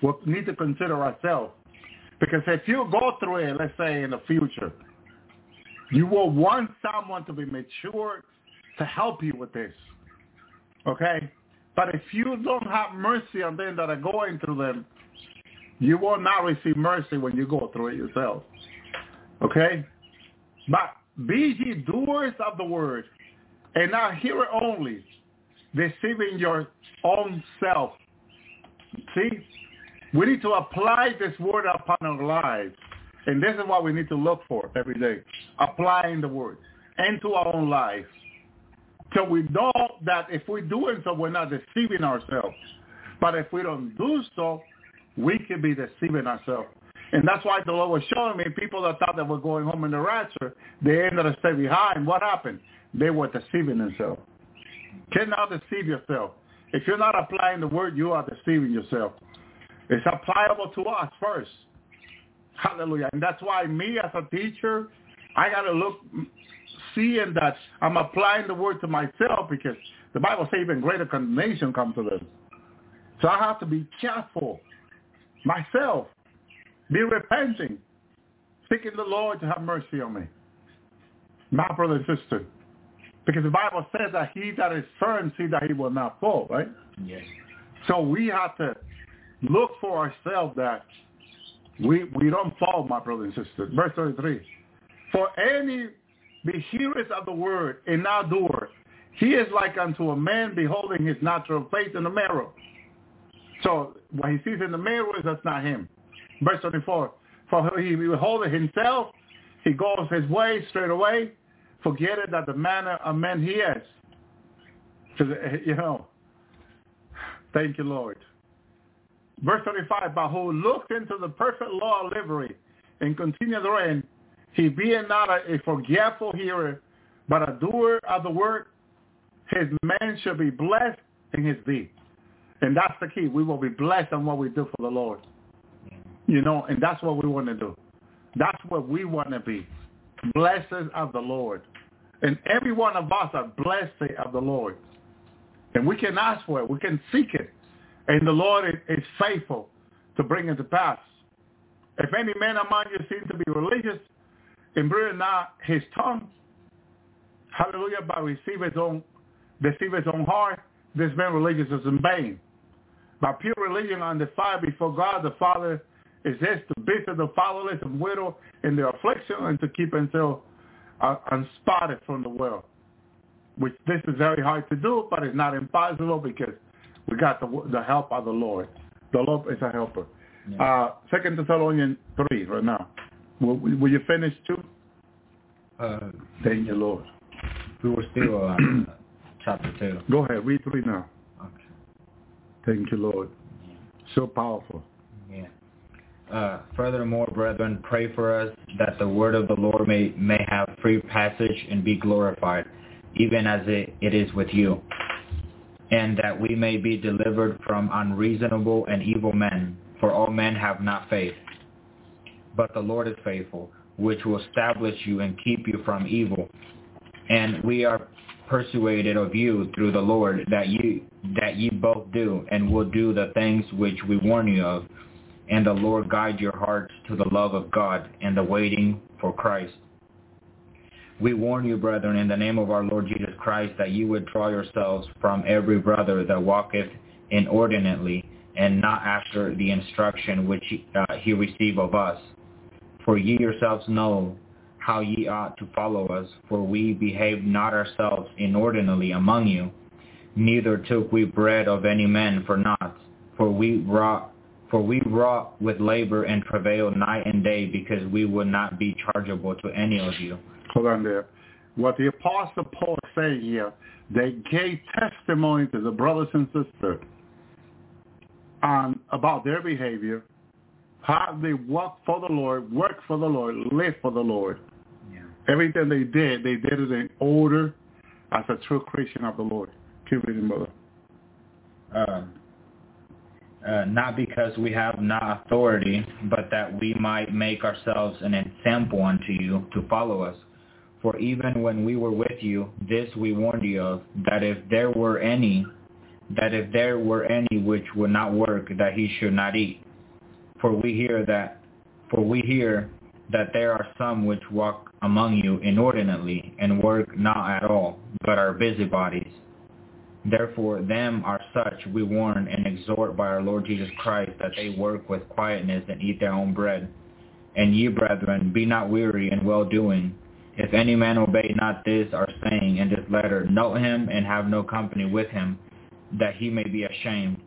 We need to consider ourselves. Because if you go through it, let's say in the future, you will want someone to be mature to help you with this. Okay? But if you don't have mercy on them that are going through them, you will not receive mercy when you go through it yourself. Okay? But be ye doers of the word, and not hearer only, deceiving your own self. See? We need to apply this word upon our lives. And this is what we need to look for every day. Applying the word into our own life. So we know that if we're doing so, we're not deceiving ourselves. But if we don't do so, we can be deceiving ourselves. And that's why the Lord was showing me people that thought they were going home in the rapture, they ended up staying behind. What happened? They were deceiving themselves. Cannot deceive yourself. If you're not applying the word, you are deceiving yourself. It's applicable to us first. Hallelujah. And that's why me as a teacher, I got to look, seeing that I'm applying the word to myself, because the Bible says even greater condemnation comes to them. So I have to be careful myself, be repenting, seeking the Lord to have mercy on me. My brother and sister. Because the Bible says that he that is firm, see that he will not fall, right? Yes. So we have to look for ourselves that we we don't fall, my brothers and sisters. Verse thirty-three. For any be hearers of the word and not doer, he is like unto a man beholding his natural face in the mirror. So what he sees in the mirror is that's not him. Verse thirty-four. For he beholdeth himself, he goes his way straight away, forgetteth that the manner of men he is. Because, you know, thank you, Lord. Verse thirty-five, by who looked into the perfect law of liberty and continued therein, he being not a, a forgetful hearer, but a doer of the work, his man shall be blessed in his deed. And that's the key. We will be blessed on what we do for the Lord. You know, and that's what we want to do. That's what we want to be. Blessings of the Lord. And every one of us are blessed of the Lord. And we can ask for it. We can seek it. And the Lord is faithful to bring it to pass. If any man among you seems to be religious, embrace not his tongue, hallelujah, but receive his own, deceive his own heart, this man religious is in vain. But pure religion undefiled before God the Father is this, to visit the fatherless and widow in their affliction, and to keep himself uh, unspotted from the world. Which this is very hard to do, but it's not impossible because we got the, the help of the Lord. The Lord is a helper. Yeah. Uh, Second Thessalonians three right now. Will, will you finish too? Uh, Thank you, Lord. We were still uh, chapter two. Go ahead. Read three now. Okay. Thank you, Lord. Yeah. So powerful. Yeah. Uh, furthermore, brethren, pray for us that the word of the Lord may, may have free passage and be glorified, even as it, it is with you. And that we may be delivered from unreasonable and evil men, for all men have not faith. But the Lord is faithful, which will establish you and keep you from evil. And we are persuaded of you through the Lord that you that ye both do and will do the things which we warn you of. And the Lord guide your hearts to the love of God and the waiting for Christ. We warn you, brethren, in the name of our Lord Jesus Christ, that you withdraw yourselves from every brother that walketh inordinately, and not after the instruction which he, uh, he received of us. For ye yourselves know how ye ought to follow us, for we behaved not ourselves inordinately among you, neither took we bread of any man for naught, for we wrought, for we wrought with labor and travail night and day, because we would not be chargeable to any of you. Hold on there. What the Apostle Paul is saying here, they gave testimony to the brothers and sisters on, about their behavior, how they walked for the Lord, worked for the Lord, lived for the Lord. Yeah. Everything they did, they did it in order as a true Christian of the Lord. Keep reading, brother. Uh, uh, not because we have not authority, but that we might make ourselves an example unto you to follow us. For even when we were with you, this we warned you of, that if there were any, that if there were any which would not work, that he should not eat. For we hear that, for we hear that there are some which walk among you inordinately and work not at all, but are busybodies. Therefore, them are such we warn and exhort by our Lord Jesus Christ, that they work with quietness and eat their own bread. And ye, brethren, be not weary in well-doing. If any man obey not this our saying in this letter, note him and have no company with him, that he may be ashamed.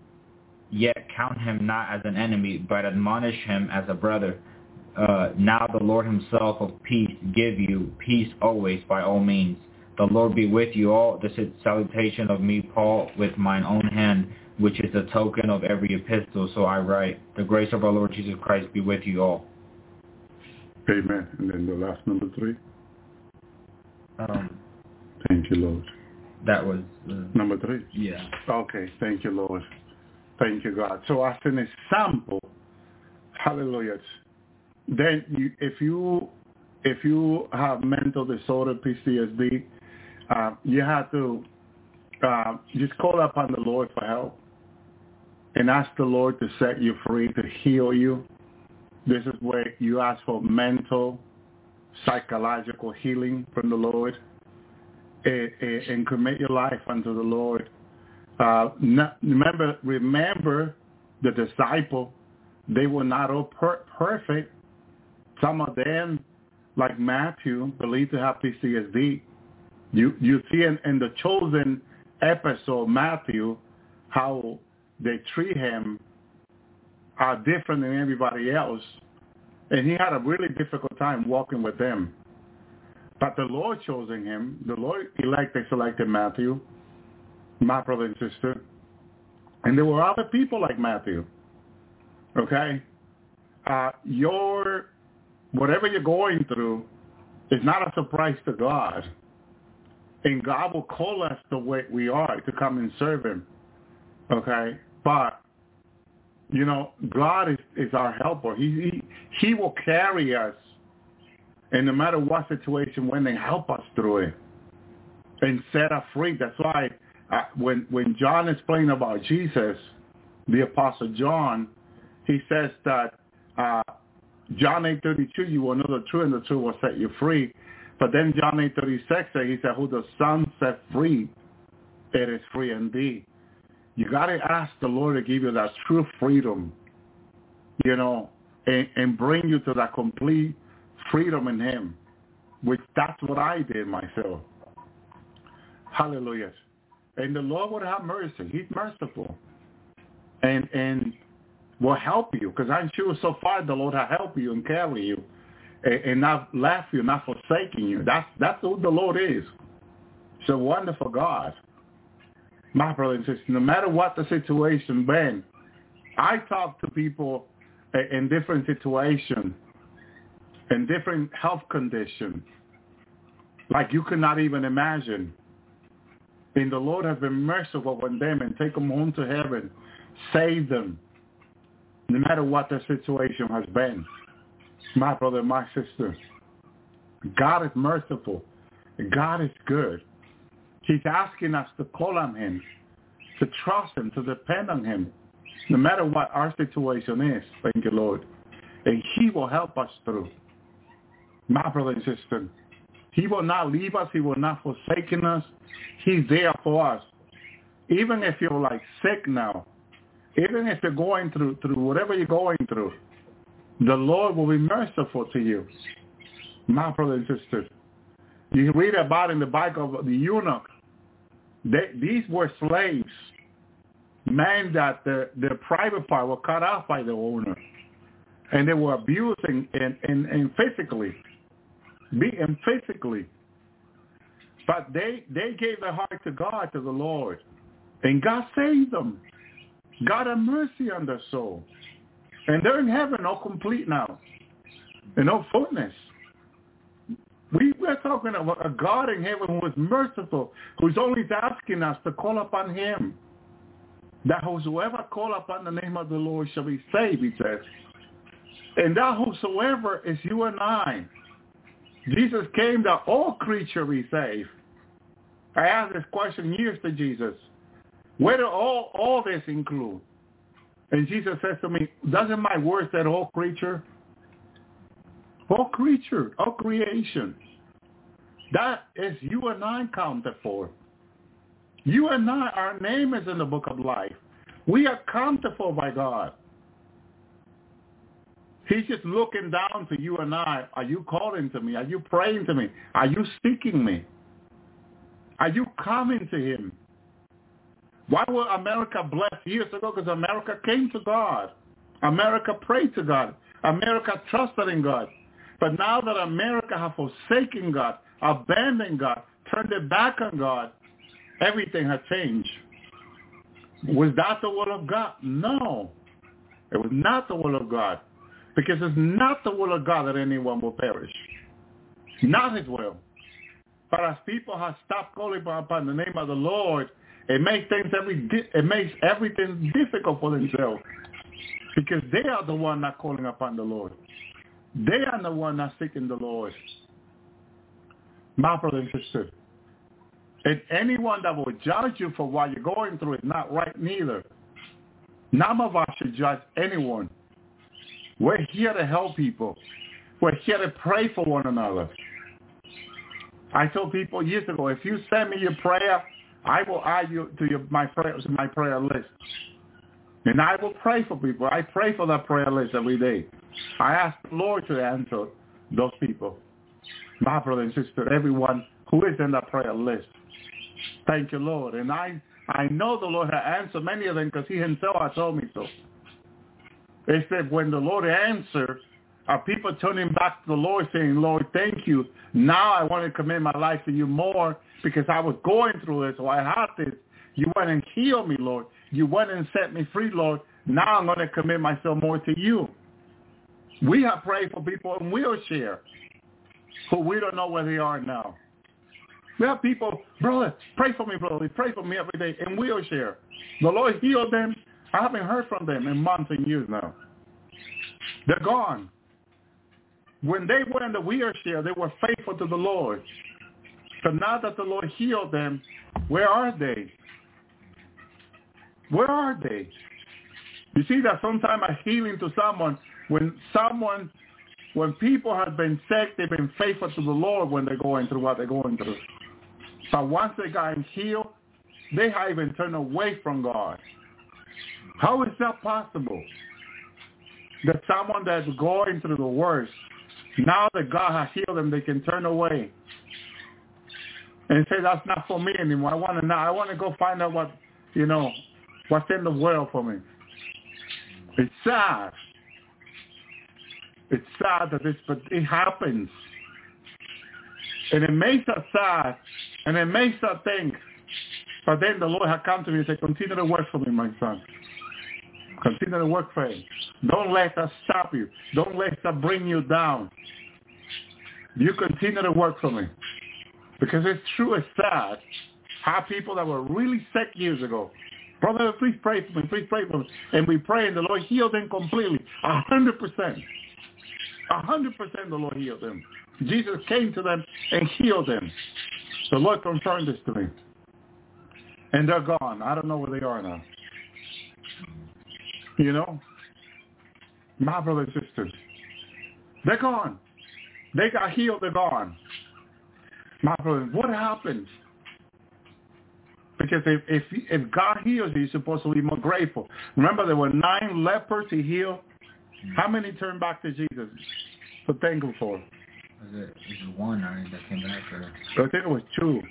Yet count him not as an enemy, but admonish him as a brother. Uh, now the Lord himself of peace give you peace always by all means. The Lord be with you all. This is salutation of me, Paul, with mine own hand, which is the token of every epistle. So I write, the grace of our Lord Jesus Christ be with you all. Amen. And then the last number three. Um, Thank you, Lord. That was uh, number three. Yeah. Okay. Thank you, Lord. Thank you, God. So as an example, hallelujah. Then, you, if you if you have mental disorder, P T S D, uh, you have to uh, just call upon the Lord for help and ask the Lord to set you free, to heal you. This is where you ask for mental, psychological healing from the Lord. and, and commit your life unto the Lord. Uh, not, remember, remember the disciple, they were not all per- perfect. Some of them, like Matthew, believed to have P T S D. You you see in, in the chosen episode, Matthew, how they treat him are different than everybody else. And he had a really difficult time walking with them. But the Lord chose him. The Lord elected, selected Matthew, my brother and sister. And there were other people like Matthew. Okay? Uh, your, whatever you're going through is not a surprise to God. And God will call us the way we are to come and serve him. Okay? But, you know, God is, is our helper. He, he He will carry us. And no matter what situation, when they help us through it and set us free. That's why uh, when when John explained about Jesus, the Apostle John, he says that uh, John eight thirty-two, you will know the truth and the truth will set you free. But then John eight thirty-six, he said, who the Son set free, it is free indeed. You got to ask the Lord to give you that true freedom, you know, and, and bring you to that complete freedom in him, which that's what I did myself. Hallelujah. And the Lord would have mercy. He's merciful and and will help you, because I'm sure so far the Lord will help you and carry you and, and not left you, not forsaking you. That's that's who the Lord is. It's a wonderful God. My brother and sister, no matter what the situation been, I talk to people in different situations and different health conditions, like you could not even imagine. And the Lord has been merciful on them and take them home to heaven, save them, no matter what their situation has been. My brother, my sister, God is merciful. God is good. He's asking us to call on him, to trust him, to depend on him, no matter what our situation is. Thank you, Lord. And he will help us through. My brother and sister, he will not leave us. He will not forsake us. He's there for us. Even if you're like sick now, even if you're going through, through whatever you're going through, the Lord will be merciful to you. My brother and sister, you read about in the Bible of the eunuch. They, these were slaves, men that the, the private part were cut off by the owner. And they were abusing and, and, and physically, being physically. But they, they gave their heart to God, to the Lord. And God saved them. God had mercy on their soul. And they're in heaven all complete now. And all fullness. We, we're talking about a God in heaven who is merciful, who's always asking us to call upon him. That whosoever call upon the name of the Lord shall be saved, he says. And that whosoever is you and I. Jesus came that all creature be saved. I asked this question years to Jesus. Where do all, all this include? And Jesus says to me, doesn't my word say all creature? All creature, all creation. That is you and I counted for. You and I, our name is in the book of life. We are counted for by God. He's just looking down to you and I. Are you calling to me? Are you praying to me? Are you seeking me? Are you coming to him? Why were America blessed years ago? Because America came to God. America prayed to God. America trusted in God. But now that America has forsaken God, abandoned God, turned their back on God, everything has changed. Was that the will of God? No. It was not the will of God. Because it's not the will of God that anyone will perish. Not his will. But as people have stopped calling upon the name of the Lord, it makes things every it makes everything difficult for themselves. Because they are the one not calling upon the Lord. They are the one not seeking the Lord. My brother and sister, and anyone that will judge you for what you're going through is not right neither. None of us should judge anyone. We're here to help people. We're here to pray for one another. I told people years ago, if you send me your prayer, I will add you to your, my prayers, my prayer list. And I will pray for people. I pray for that prayer list every day. I ask the Lord to answer those people. My brother and sister, everyone who is in that prayer list. Thank you, Lord. And I, I know the Lord has answered many of them because he himself has told me so. It's that when the Lord answers, are people turning back to the Lord saying, Lord, thank you. Now I want to commit my life to you more because I was going through this. So I had this. You went and healed me, Lord. You went and set me free, Lord. Now I'm going to commit myself more to you. We have prayed for people in wheelchairs who we don't know where they are now. We have people, brother, pray for me, brother. They pray for me every day in wheelchair. The Lord healed them. I haven't heard from them in months and years now. They're gone. When they were in the wheelchair, they were faithful to the Lord. So now that the Lord healed them, where are they? Where are they? You see that sometimes a healing to someone, when someone, when people have been sick, they've been faithful to the Lord when they're going through what they're going through. But once they got healed, they have even turned away from God. How is that possible? That someone that's going through the worst, now that God has healed them, they can turn away and say, that's not for me anymore. I want to know. I want to go find out what, you know, what's in the world for me. It's sad. It's sad that this, but it happens. And it makes us sad, and it makes us think. But then the Lord has come to me and said, continue to work for me, my son. Continue to work for him. Don't let us stop you. Don't let us bring you down. You continue to work for me. Because it's true, it's sad. How people that were really sick years ago, brother, please pray for me, please pray for me. And we pray and the Lord healed them completely. A hundred percent. A hundred percent the Lord healed them. Jesus came to them and healed them. The Lord confirmed this to me. And they're gone. I don't know where they are now. You know, my brothers and sisters, they're gone. They got healed, they're gone. My brothers, what happened? Because if, if if God heals you, you're supposed to be more grateful. Remember, there were nine lepers he healed. How many turned back to Jesus? So thankful for. Is it, is it one I mean, that came back? Or... I think it was two.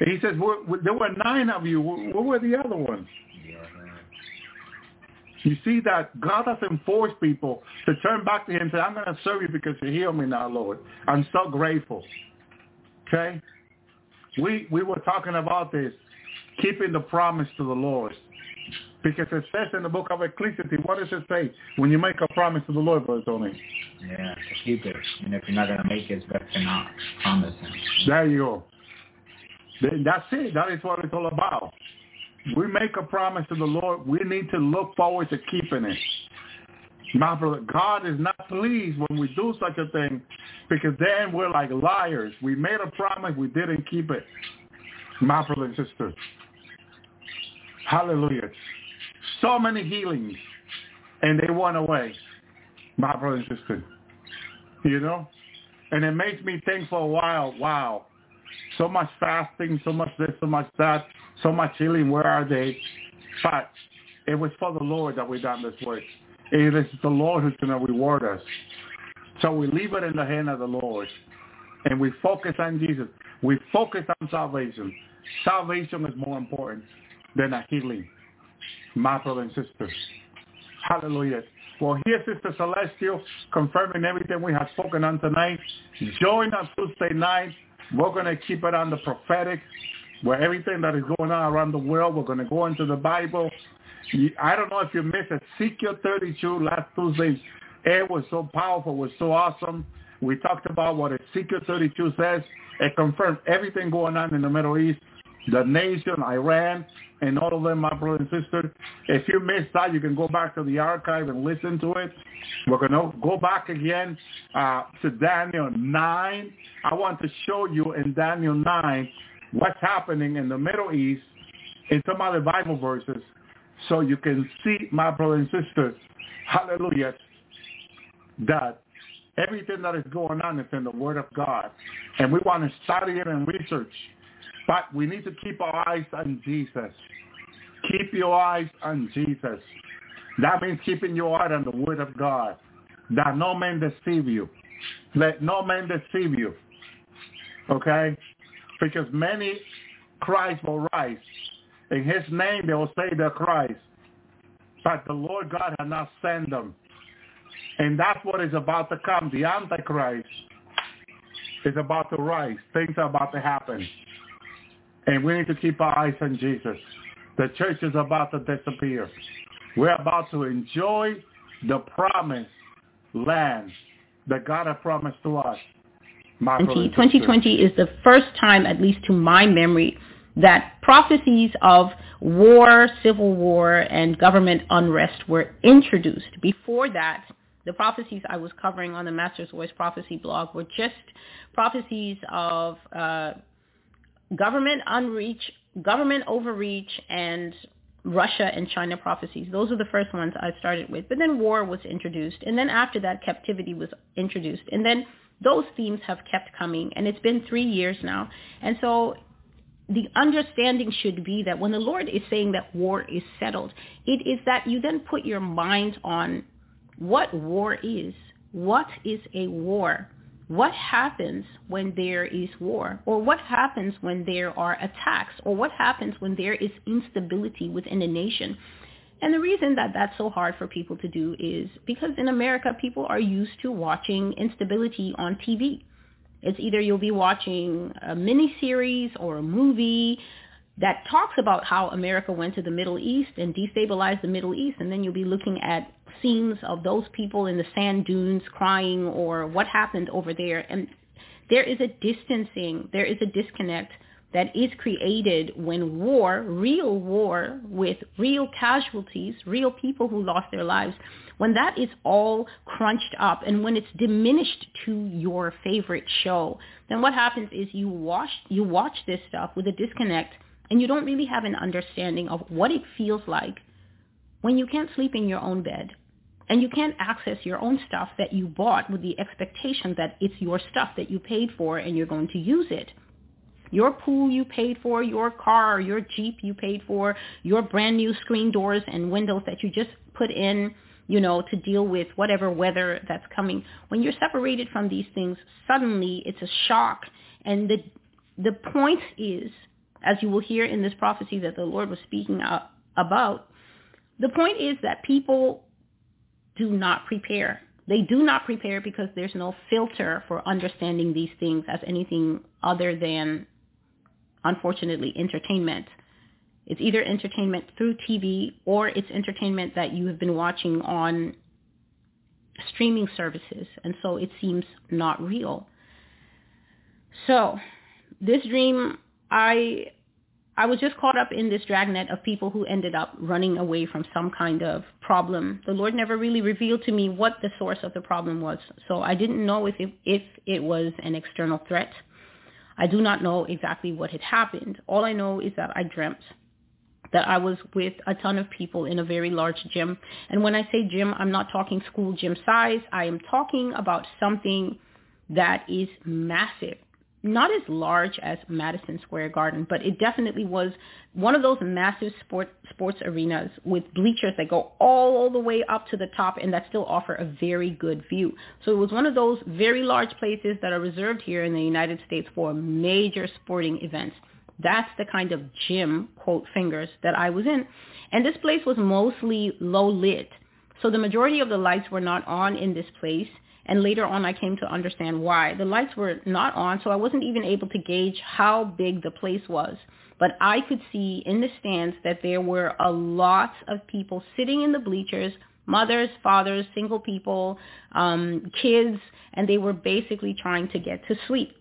And he says, well, there were nine of you. What were the other ones? Yeah, you see that God doesn't force people to turn back to him and say, I'm going to serve you because you heal me now, Lord. I'm so grateful. Okay? We we were talking about this, keeping the promise to the Lord. Because it says in the book of Ecclesiastes, what does it say when you make a promise to the Lord, Brother Tony? Yeah, to keep it. And if you're not going to make it, it's better to not promise him. There you go. That's it. That is what it's all about. We make a promise to the Lord. We need to look forward to keeping it. My brother, God is not pleased when we do such a thing because then we're like liars. We made a promise. We didn't keep it. My brother and sister. Hallelujah. So many healings and they went away. My brother and sister. You know? And it makes me think for a while, wow. So much fasting, so much this, so much that, so much healing. Where are they? But it was for the Lord that we done this work. It is the Lord who's going to reward us. So we leave it in the hand of the Lord, and we focus on Jesus. We focus on salvation. Salvation is more important than a healing, my brother and sister. Hallelujah. Well, here, Sister Celestial, confirming everything we have spoken on tonight. Join us Tuesday night. We're going to keep it on the prophetic, where everything that is going on around the world, we're going to go into the Bible. I don't know if you missed Ezekiel thirty-two last Tuesday. It was so powerful. It was so awesome. We talked about what Ezekiel thirty-two says. It confirmed everything going on in the Middle East, the nation, Iran, and all of them, my brother and sister. If you missed that, you can go back to the archive and listen to it. We're going to go back again uh, to Daniel nine. I want to show you in Daniel nine what's happening in the Middle East in some other Bible verses so you can see, my brother and sister, hallelujah, that Everything that is going on is in the Word of God, and we want to study it and research. But we need to keep our eyes on Jesus. Keep your eyes on Jesus. That means keeping your eye on the Word of God. That no man deceive you. Let no man deceive you. Okay? Because many Christ will rise. In his name they will say they're Christ. But the Lord God has not sent them. And that's what is about to come. The Antichrist is about to rise. Things are about to happen. And we need to keep our eyes on Jesus. The church is about to disappear. We're about to enjoy the promised land that God has promised to us. twenty twenty is the first time, at least to my memory, that prophecies of war, civil war, and government unrest were introduced. Before that, the prophecies I was covering on the Master's Voice Prophecy blog were just prophecies of uh, government unreach, government overreach, and Russia and China prophecies. Those are the first ones I started with. But then war was introduced. And then after that, captivity was introduced. And then those themes have kept coming. And it's been three years now. And so the understanding should be that when the Lord is saying that war is settled, it is that you then put your mind on what war is. What is a war? What happens when there is war? Or what happens when there are attacks? Or what happens when there is instability within a nation? And the reason that that's so hard for people to do is because in America, people are used to watching instability on T V. It's either you'll be watching a miniseries or a movie that talks about how America went to the Middle East and destabilized the Middle East, and then you'll be looking at scenes of those people in the sand dunes crying or what happened over there. And there is a distancing, there is a disconnect that is created when war, real war with real casualties, real people who lost their lives, when that is all crunched up and when it's diminished to your favorite show, then what happens is you watch, you watch this stuff with a disconnect and you don't really have an understanding of what it feels like when you can't sleep in your own bed and you can't access your own stuff that you bought with the expectation that it's your stuff that you paid for and you're going to use it. Your pool you paid for, your car, your Jeep you paid for, your brand new screen doors and windows that you just put in, you know, to deal with whatever weather that's coming. When you're separated from these things, suddenly it's a shock. And the the point is, as you will hear in this prophecy that the Lord was speaking about, the point is that people do not prepare. They do not prepare because there's no filter for understanding these things as anything other than, unfortunately, entertainment. It's either entertainment through T V or it's entertainment that you have been watching on streaming services. And so it seems not real. So this dream, I I was just caught up in this dragnet of people who ended up running away from some kind of problem. The Lord never really revealed to me what the source of the problem was. So I didn't know if it, if it was an external threat. I do not know exactly what had happened. All I know is that I dreamt that I was with a ton of people in a very large gym. And when I say gym, I'm not talking school gym size. I am talking about something that is massive. Not as large as Madison Square Garden, but it definitely was one of those massive sport, sports arenas with bleachers that go all the way up to the top and that still offer a very good view. So it was one of those very large places that are reserved here in the United States for major sporting events. That's the kind of gym, quote, fingers that I was in. And this place was mostly low lit. So the majority of the lights were not on in this place. And later on, I came to understand why. The lights were not on, so I wasn't even able to gauge how big the place was. But I could see in the stands that there were a lot of people sitting in the bleachers, mothers, fathers, single people, um, kids, and they were basically trying to get to sleep.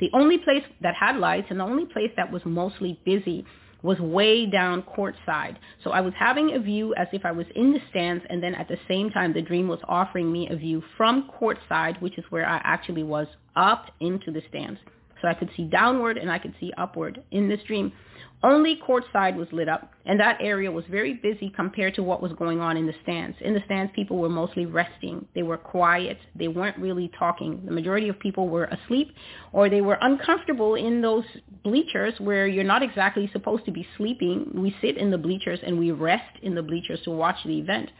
The only place that had lights and the only place that was mostly busy was way down courtside. So I was having a view as if I was in the stands, and then at the same time, the dream was offering me a view from courtside, which is where I actually was, up into the stands. So I could see downward and I could see upward. In this dream, only courtside was lit up, and that area was very busy compared to what was going on in the stands. In the stands, people were mostly resting. They were quiet. They weren't really talking. The majority of people were asleep, or they were uncomfortable in those bleachers where you're not exactly supposed to be sleeping. We sit in the bleachers and we rest in the bleachers to watch the event.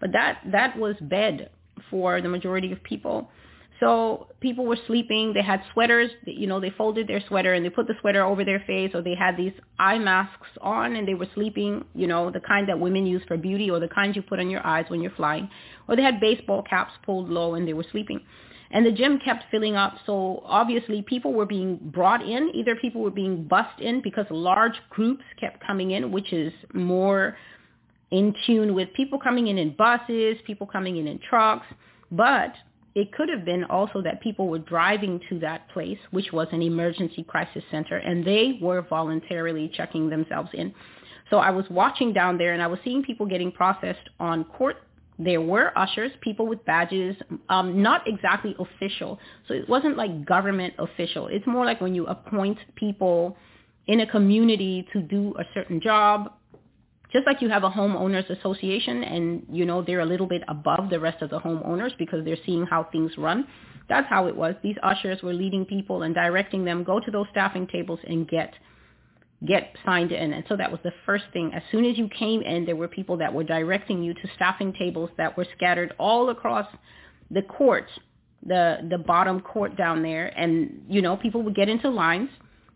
But that, that was bed for the majority of people. So people were sleeping. They had sweaters. You know, they folded their sweater and they put the sweater over their face, or they had these eye masks on and they were sleeping, you know, the kind that women use for beauty, or the kind you put on your eyes when you're flying. Or they had baseball caps pulled low and they were sleeping. And the gym kept filling up. So obviously people were being brought in. Either people were being bussed in because large groups kept coming in, which is more in tune with people coming in in buses, people coming in in trucks. But it could have been also that people were driving to that place, which was an emergency crisis center, and they were voluntarily checking themselves in. So I was watching down there, and I was seeing people getting processed on court. There were ushers, people with badges, um, not exactly official. So it wasn't like government official. It's more like when you appoint people in a community to do a certain job. Just like you have a homeowners association and, you know, they're a little bit above the rest of the homeowners because they're seeing how things run. That's how it was. These ushers were leading people and directing them, go to those staffing tables and get get signed in. And so that was the first thing. As soon as you came in, there were people that were directing you to staffing tables that were scattered all across the court, the, the bottom court down there. And, you know, people would get into lines.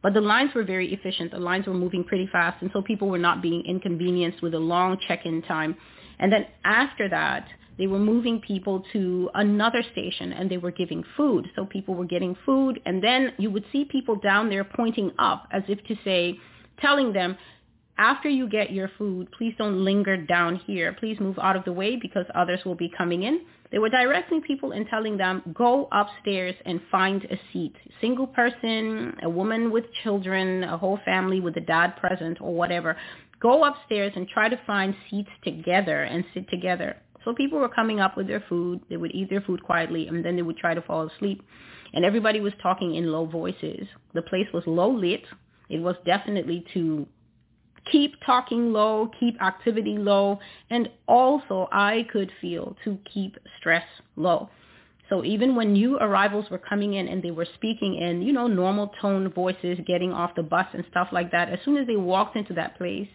But the lines were very efficient. The lines were moving pretty fast, and so people were not being inconvenienced with a long check-in time. And then after that, they were moving people to another station, and they were giving food. So people were getting food, and then you would see people down there pointing up as if to say, telling them, after you get your food, please don't linger down here. Please move out of the way because others will be coming in. They were directing people and telling them, go upstairs and find a seat. Single person, a woman with children, a whole family with a dad present or whatever. Go upstairs and try to find seats together and sit together. So people were coming up with their food. They would eat their food quietly, and then they would try to fall asleep. And everybody was talking in low voices. The place was low lit. It was definitely to keep talking low, keep activity low, and also I could feel to keep stress low. So even when new arrivals were coming in and they were speaking in, you know, normal tone voices, getting off the bus and stuff like that, as soon as they walked into that place,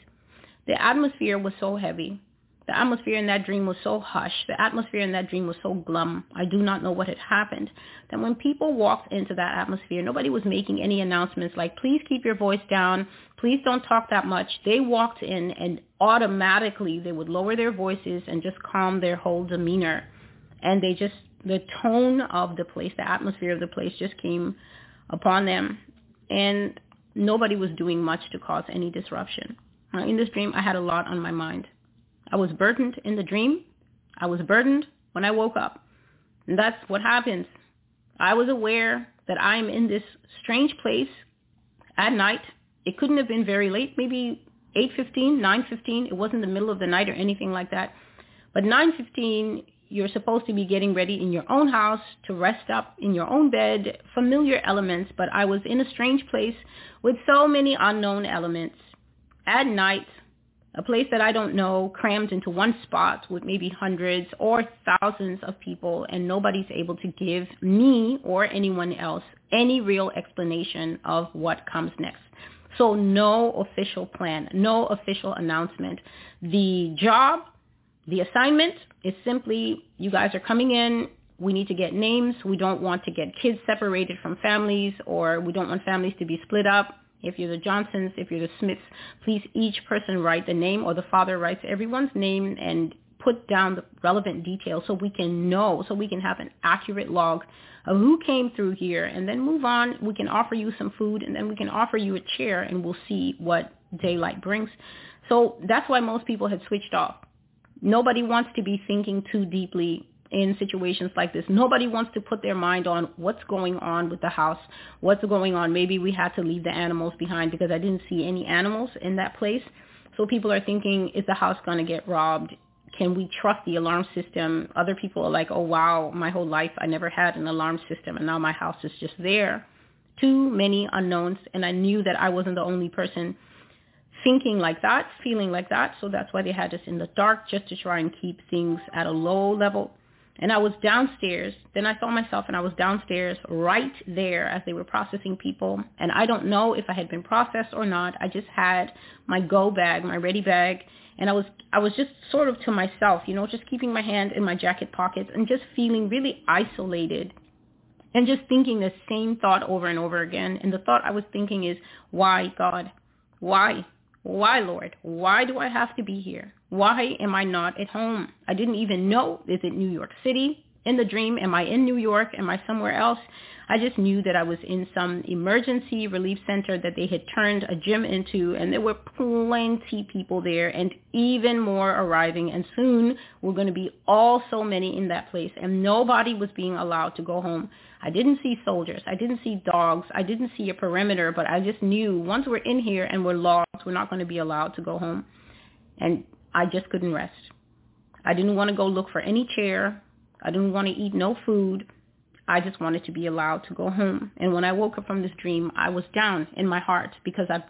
the atmosphere was so heavy. The atmosphere in that dream was so hushed. The atmosphere in that dream was so glum. I do not know what had happened. That when people walked into that atmosphere, nobody was making any announcements like, please keep your voice down. Please don't talk that much. They walked in and automatically they would lower their voices and just calm their whole demeanor. And they just, the tone of the place, the atmosphere of the place just came upon them. And nobody was doing much to cause any disruption. Now, in this dream, I had a lot on my mind. I was burdened in the dream. I was burdened when I woke up. And that's what happens. I was aware that I'm in this strange place at night. It couldn't have been very late, maybe eight fifteen, nine fifteen. It wasn't the middle of the night or anything like that. But nine fifteen, you're supposed to be getting ready in your own house to rest up in your own bed, familiar elements. But I was in a strange place with so many unknown elements at night. A place that I don't know, crammed into one spot with maybe hundreds or thousands of people, and nobody's able to give me or anyone else any real explanation of what comes next. So no official plan, no official announcement. The job, the assignment is simply, you guys are coming in, we need to get names, we don't want to get kids separated from families, or we don't want families to be split up. If you're the Johnsons, if you're the Smiths, please each person write the name, or the father writes everyone's name and put down the relevant details so we can know, so we can have an accurate log of who came through here, and then move on. We can offer you some food, and then we can offer you a chair, and we'll see what daylight brings. So that's why most people had switched off. Nobody wants to be thinking too deeply in situations like this. Nobody wants to put their mind on what's going on with the house, what's going on. Maybe we had to leave the animals behind because I didn't see any animals in that place. So people are thinking, is the house going to get robbed? Can we trust the alarm system? Other people are like, oh, wow, my whole life I never had an alarm system, and now my house is just there. too many unknowns, and I knew that I wasn't the only person thinking like that, feeling like that. So that's why they had us in the dark, just to try and keep things at a low level. And I was downstairs. Then I saw myself, and I was downstairs right there as they were processing people. And I don't know if I had been processed or not. I just had my go bag, my ready bag. And I was I was just sort of to myself, you know, just keeping my hand in my jacket pockets and just feeling really isolated and just thinking the same thought over and over again. And the thought I was thinking is, why, God? Why? Why, Lord? Why do I have to be here? Why am I not at home? I didn't even know. Is it New York City? In the dream, am I in New York? Am I somewhere else? I just knew that I was in some emergency relief center that they had turned a gym into, and there were plenty people there, and even more arriving, and soon we're going to be all so many in that place, and nobody was being allowed to go home. I didn't see soldiers. I didn't see dogs. I didn't see a perimeter, but I just knew once we're in here and we're locked, we're not going to be allowed to go home, and I just couldn't rest. I didn't want to go look for any chair. I didn't want to eat no food. I just wanted to be allowed to go home. And when I woke up from this dream, I was down in my heart because I've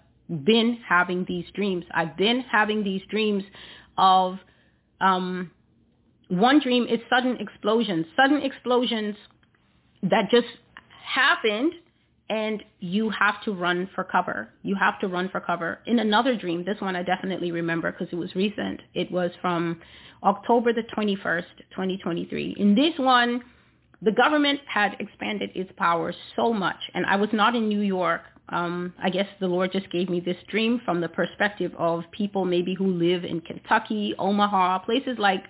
been having these dreams. I've been having these dreams of um, one dream is sudden explosions, sudden explosions that just happened, and you have to run for cover. You have to run for cover. In another dream, this one I definitely remember because it was recent. It was from October the twenty-first, twenty twenty-three. In this one, the government had expanded its powers so much, and I was not in New York. Um, I guess the Lord just gave me this dream from the perspective of people maybe who live in Kentucky, Omaha, places like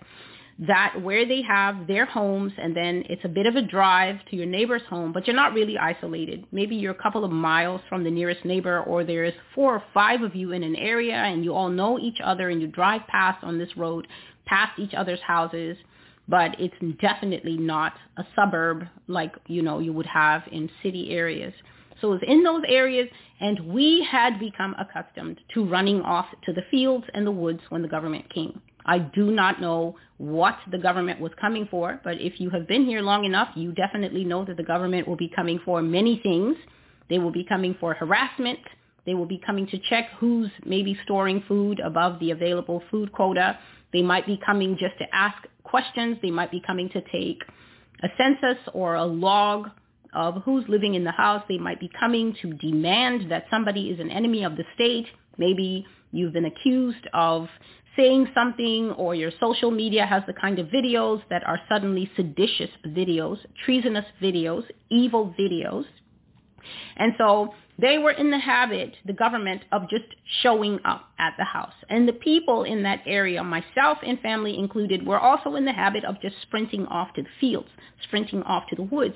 that where they have their homes, and then it's a bit of a drive to your neighbor's home, but you're not really isolated. Maybe you're a couple of miles from the nearest neighbor, or there's four or five of you in an area, and you all know each other, and you drive past on this road, past each other's houses, but it's definitely not a suburb like, you know, you would have in city areas. So it was in those areas, and we had become accustomed to running off to the fields and the woods when the government came. I do not know what the government was coming for, but if you have been here long enough, you definitely know that the government will be coming for many things. They will be coming for harassment. They will be coming to check who's maybe storing food above the available food quota. They might be coming just to ask questions. They might be coming to take a census or a log of who's living in the house. They might be coming to demand that somebody is an enemy of the state. Maybe you've been accused of saying something, or your social media has the kind of videos that are suddenly seditious videos, treasonous videos, evil videos. And so they were in the habit, the government, of just showing up at the house. And the people in that area, myself and family included, were also in the habit of just sprinting off to the fields, sprinting off to the woods.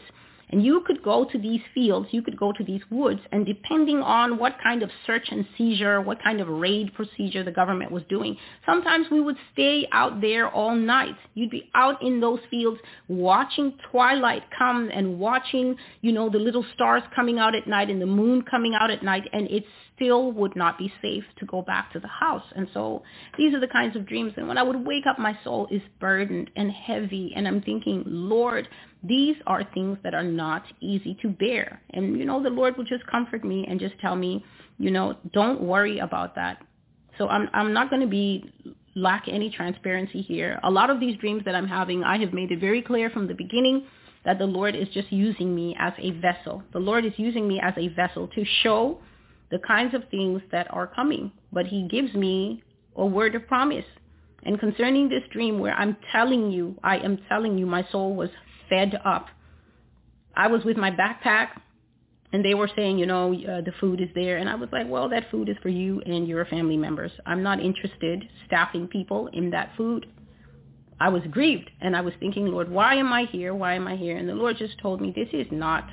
And you could go to these fields, you could go to these woods, and depending on what kind of search and seizure, what kind of raid procedure the government was doing, sometimes we would stay out there all night. You'd be out in those fields watching twilight come and watching, you know, the little stars coming out at night and the moon coming out at night, and it's still would not be safe to go back to the house. And so these are the kinds of dreams. And when I would wake up, my soul is burdened and heavy. And I'm thinking, Lord, these are things that are not easy to bear. And, you know, the Lord would just comfort me and just tell me, you know, don't worry about that. So I'm I'm not going to be lack any transparency here. A lot of these dreams that I'm having, I have made it very clear from the beginning that the Lord is just using me as a vessel. The Lord is using me as a vessel to show the kinds of things that are coming. But he gives me a word of promise. And concerning this dream where I'm telling you, I am telling you, my soul was fed up. I was with my backpack, and they were saying, you know, uh, the food is there. And I was like, well, that food is for you and your family members. I'm not interested staffing people in that food. I was grieved, and I was thinking, Lord, why am I here? Why am I here? And the Lord just told me, this is not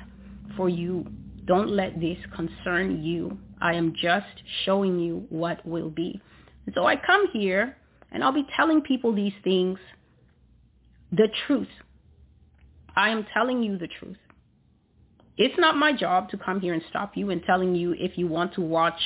for you. Don't let this concern you. I am just showing you what will be. And so I come here, and I'll be telling people these things, the truth. I am telling you the truth. It's not my job to come here and stop you and telling you if you want to watch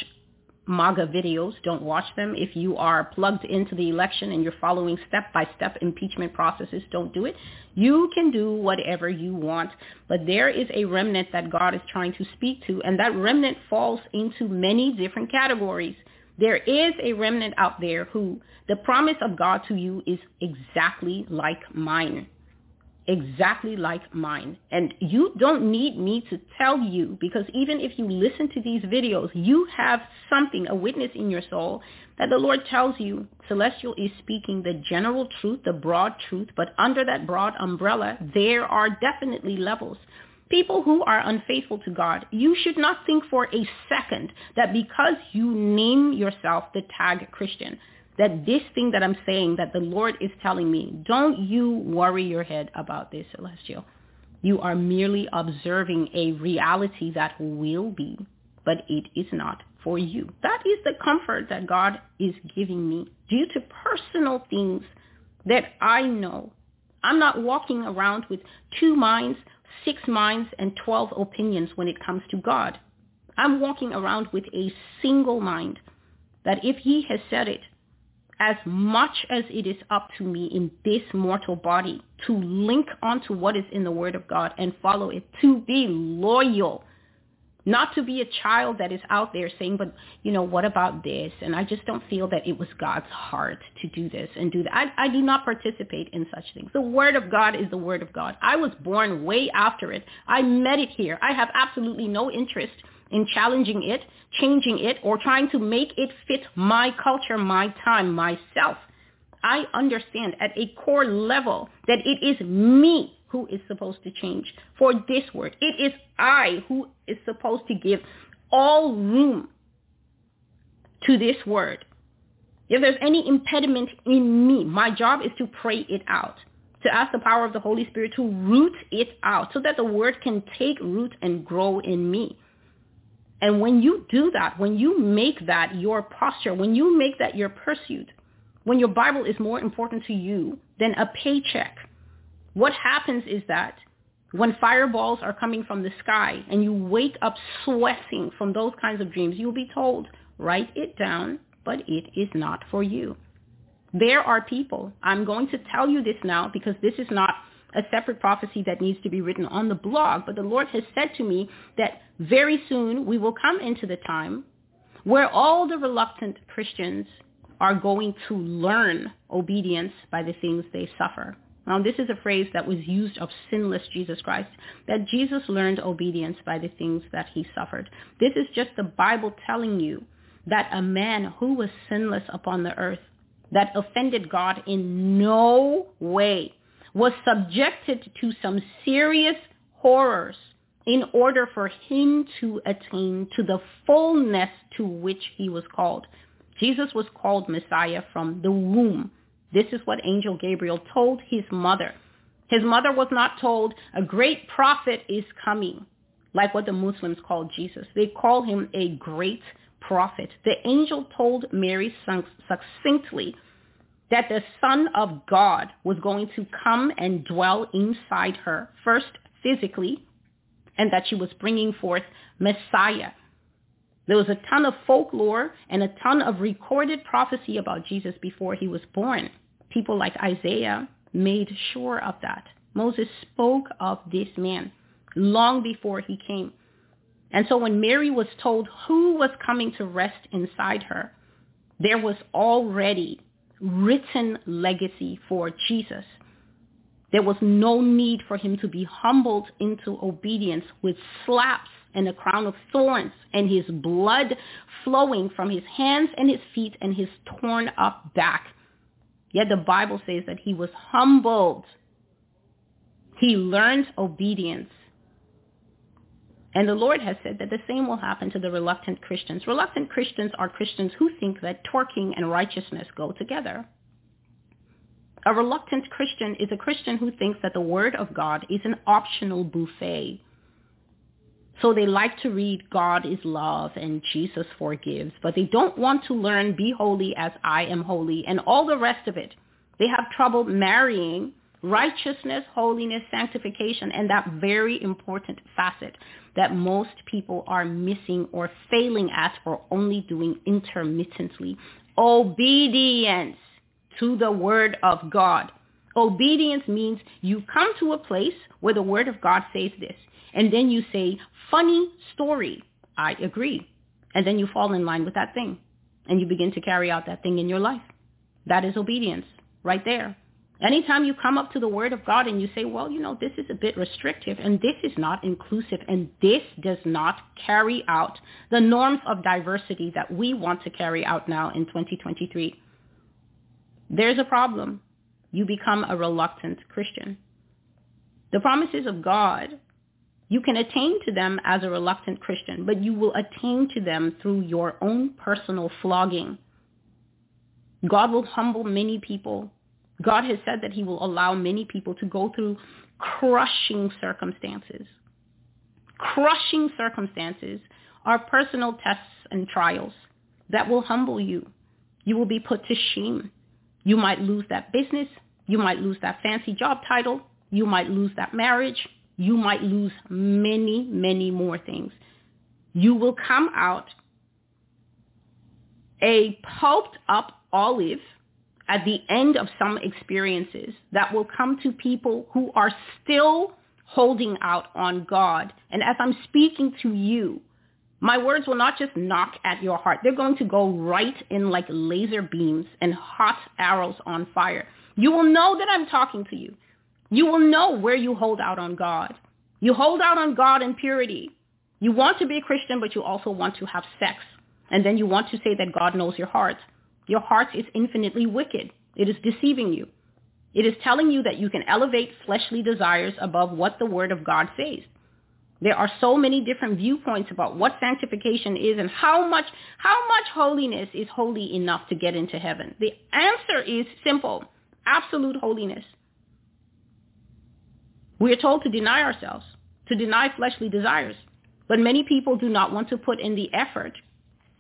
MAGA videos. Don't watch them. If you are plugged into the election and you're following step-by-step impeachment processes, don't do it. You can do whatever you want, but there is a remnant that God is trying to speak to, and that remnant falls into many different categories. There is a remnant out there who the promise of God to you is exactly like mine. Exactly like mine. And you don't need me to tell you, because even if you listen to these videos, you have something, a witness in your soul that the Lord tells you. Celestial is speaking the general truth, the broad truth, but under that broad umbrella, there are definitely levels. People who are unfaithful to God, you should not think for a second that because you name yourself the tag Christian, that this thing that I'm saying, that the Lord is telling me, don't you worry your head about this, Celestial. You are merely observing a reality that will be, but it is not for you. That is the comfort that God is giving me due to personal things that I know. I'm not walking around with two minds, six minds, and twelve opinions when it comes to God. I'm walking around with a single mind, that if he has said it, as much as it is up to me in this mortal body to link onto what is in the Word of God and follow it, to be loyal, not to be a child that is out there saying, but, you know, what about this? And I just don't feel that it was God's heart to do this and do that. I, I do not participate in such things. The Word of God is the Word of God. I was born way after it. I met it here. I have absolutely no interest in challenging it, changing it, or trying to make it fit my culture, my time, myself. I understand at a core level that it is me who is supposed to change for this word. It is I who is supposed to give all room to this word. If there's any impediment in me, my job is to pray it out, to ask the power of the Holy Spirit to root it out so that the word can take root and grow in me. And when you do that, when you make that your posture, when you make that your pursuit, when your Bible is more important to you than a paycheck, what happens is that when fireballs are coming from the sky and you wake up sweating from those kinds of dreams, you'll be told, write it down, but it is not for you. There are people, I'm going to tell you this now because this is not a separate prophecy that needs to be written on the blog, but the Lord has said to me that very soon we will come into the time where all the reluctant Christians are going to learn obedience by the things they suffer. Now, this is a phrase that was used of sinless Jesus Christ, that Jesus learned obedience by the things that he suffered. This is just the Bible telling you that a man who was sinless upon the earth, that offended God in no way, was subjected to some serious horrors in order for him to attain to the fullness to which he was called. Jesus was called Messiah from the womb. This is what Angel Gabriel told his mother. His mother was not told, a great prophet is coming, like what the Muslims call Jesus. They call him a great prophet. The angel told Mary succinctly that the Son of God was going to come and dwell inside her, first physically, and that she was bringing forth Messiah. There was a ton of folklore and a ton of recorded prophecy about Jesus before he was born. People like Isaiah made sure of that. Moses spoke of this man long before he came. And so when Mary was told who was coming to rest inside her, there was already written legacy for Jesus. There was no need for him to be humbled into obedience with slaps and a crown of thorns and his blood flowing from his hands and his feet and his torn up back. Yet the Bible says that he was humbled. He learned obedience. And the Lord has said that the same will happen to the reluctant Christians. Reluctant Christians are Christians who think that twerking and righteousness go together. A reluctant Christian is a Christian who thinks that the Word of God is an optional buffet. So they like to read God is love and Jesus forgives, but they don't want to learn be holy as I am holy and all the rest of it. They have trouble marrying righteousness, holiness, sanctification, and that very important facet that most people are missing or failing at or only doing intermittently. Obedience to the word of God. Obedience means you come to a place where the word of God says this, and then you say, funny story, I agree. And then you fall in line with that thing, and you begin to carry out that thing in your life. That is obedience right there. Anytime you come up to the word of God and you say, well, you know, this is a bit restrictive, and this is not inclusive, and this does not carry out the norms of diversity that we want to carry out now in twenty twenty-three, there's a problem. You become a reluctant Christian. The promises of God, you can attain to them as a reluctant Christian, but you will attain to them through your own personal flogging. God will humble many people. God has said that he will allow many people to go through crushing circumstances. Crushing circumstances are personal tests and trials that will humble you. You will be put to shame. You might lose that business. You might lose that fancy job title. You might lose that marriage. You might lose many, many more things. You will come out a pulped up olive at the end of some experiences that will come to people who are still holding out on God. And as I'm speaking to you, my words will not just knock at your heart. They're going to go right in like laser beams and hot arrows on fire. You will know that I'm talking to you. You will know where you hold out on God. You hold out on God in purity. You want to be a Christian, but you also want to have sex. And then you want to say that God knows your heart. Your heart is infinitely wicked. It is deceiving you. It is telling you that you can elevate fleshly desires above what the word of God says. There are so many different viewpoints about what sanctification is and how much, how much holiness is holy enough to get into heaven. The answer is simple. Absolute holiness. We are told to deny ourselves, to deny fleshly desires. But many people do not want to put in the effort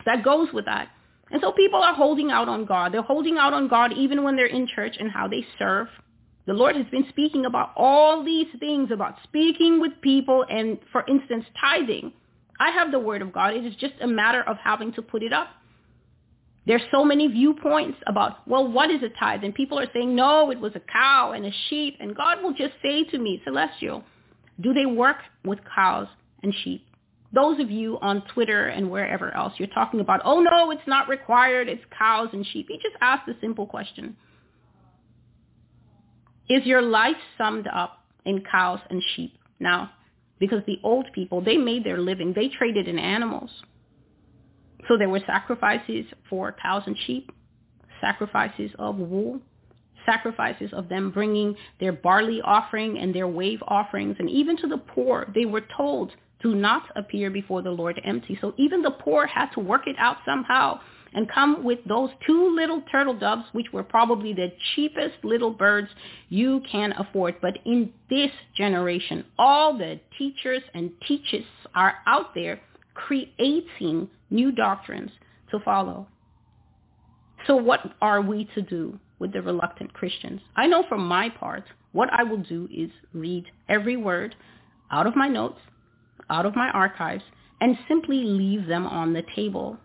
that goes with that. And so people are holding out on God. They're holding out on God even when they're in church and how they serve. The Lord has been speaking about all these things, about speaking with people and, for instance, tithing. I have the word of God. It is just a matter of having to put it up. There's so many viewpoints about, well, what is a tithe? And people are saying, no, it was a cow and a sheep. And God will just say to me, Celestial, do they work with cows and sheep? Those of you on Twitter and wherever else, you're talking about, oh, no, it's not required. It's cows and sheep. He just asked a simple question. Is your life summed up in cows and sheep now? Because the old people, they made their living. They traded in animals. So there were sacrifices for cows and sheep, sacrifices of wool, sacrifices of them bringing their barley offering and their wave offerings. And even to the poor, they were told, do not appear before the Lord empty. So even the poor had to work it out somehow and come with those two little turtle doves, which were probably the cheapest little birds you can afford. But in this generation, all the teachers and teachers are out there creating new doctrines to follow. So what are we to do with the reluctant Christians? I know for my part, what I will do is read every word out of my notes, out of my archives, and simply leave them on the table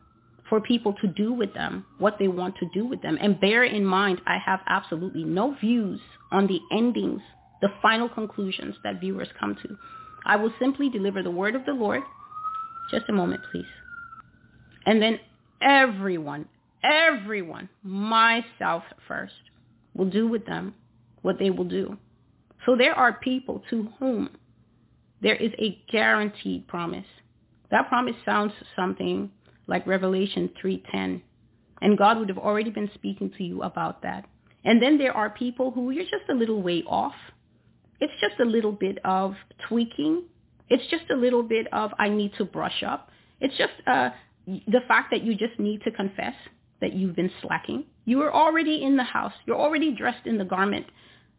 for people to do with them what they want to do with them. And bear in mind, I have absolutely no views on the endings, the final conclusions that viewers come to. I will simply deliver the word of the Lord. Just a moment, please. And then everyone, everyone, myself first, will do with them what they will do. So there are people to whom there is a guaranteed promise. That promise sounds something like Revelation three ten. And God would have already been speaking to you about that. And then there are people who you're just a little way off. It's just a little bit of tweaking. It's just a little bit of, I need to brush up. It's just uh, the fact that you just need to confess that you've been slacking. You are already in the house. You're already dressed in the garment.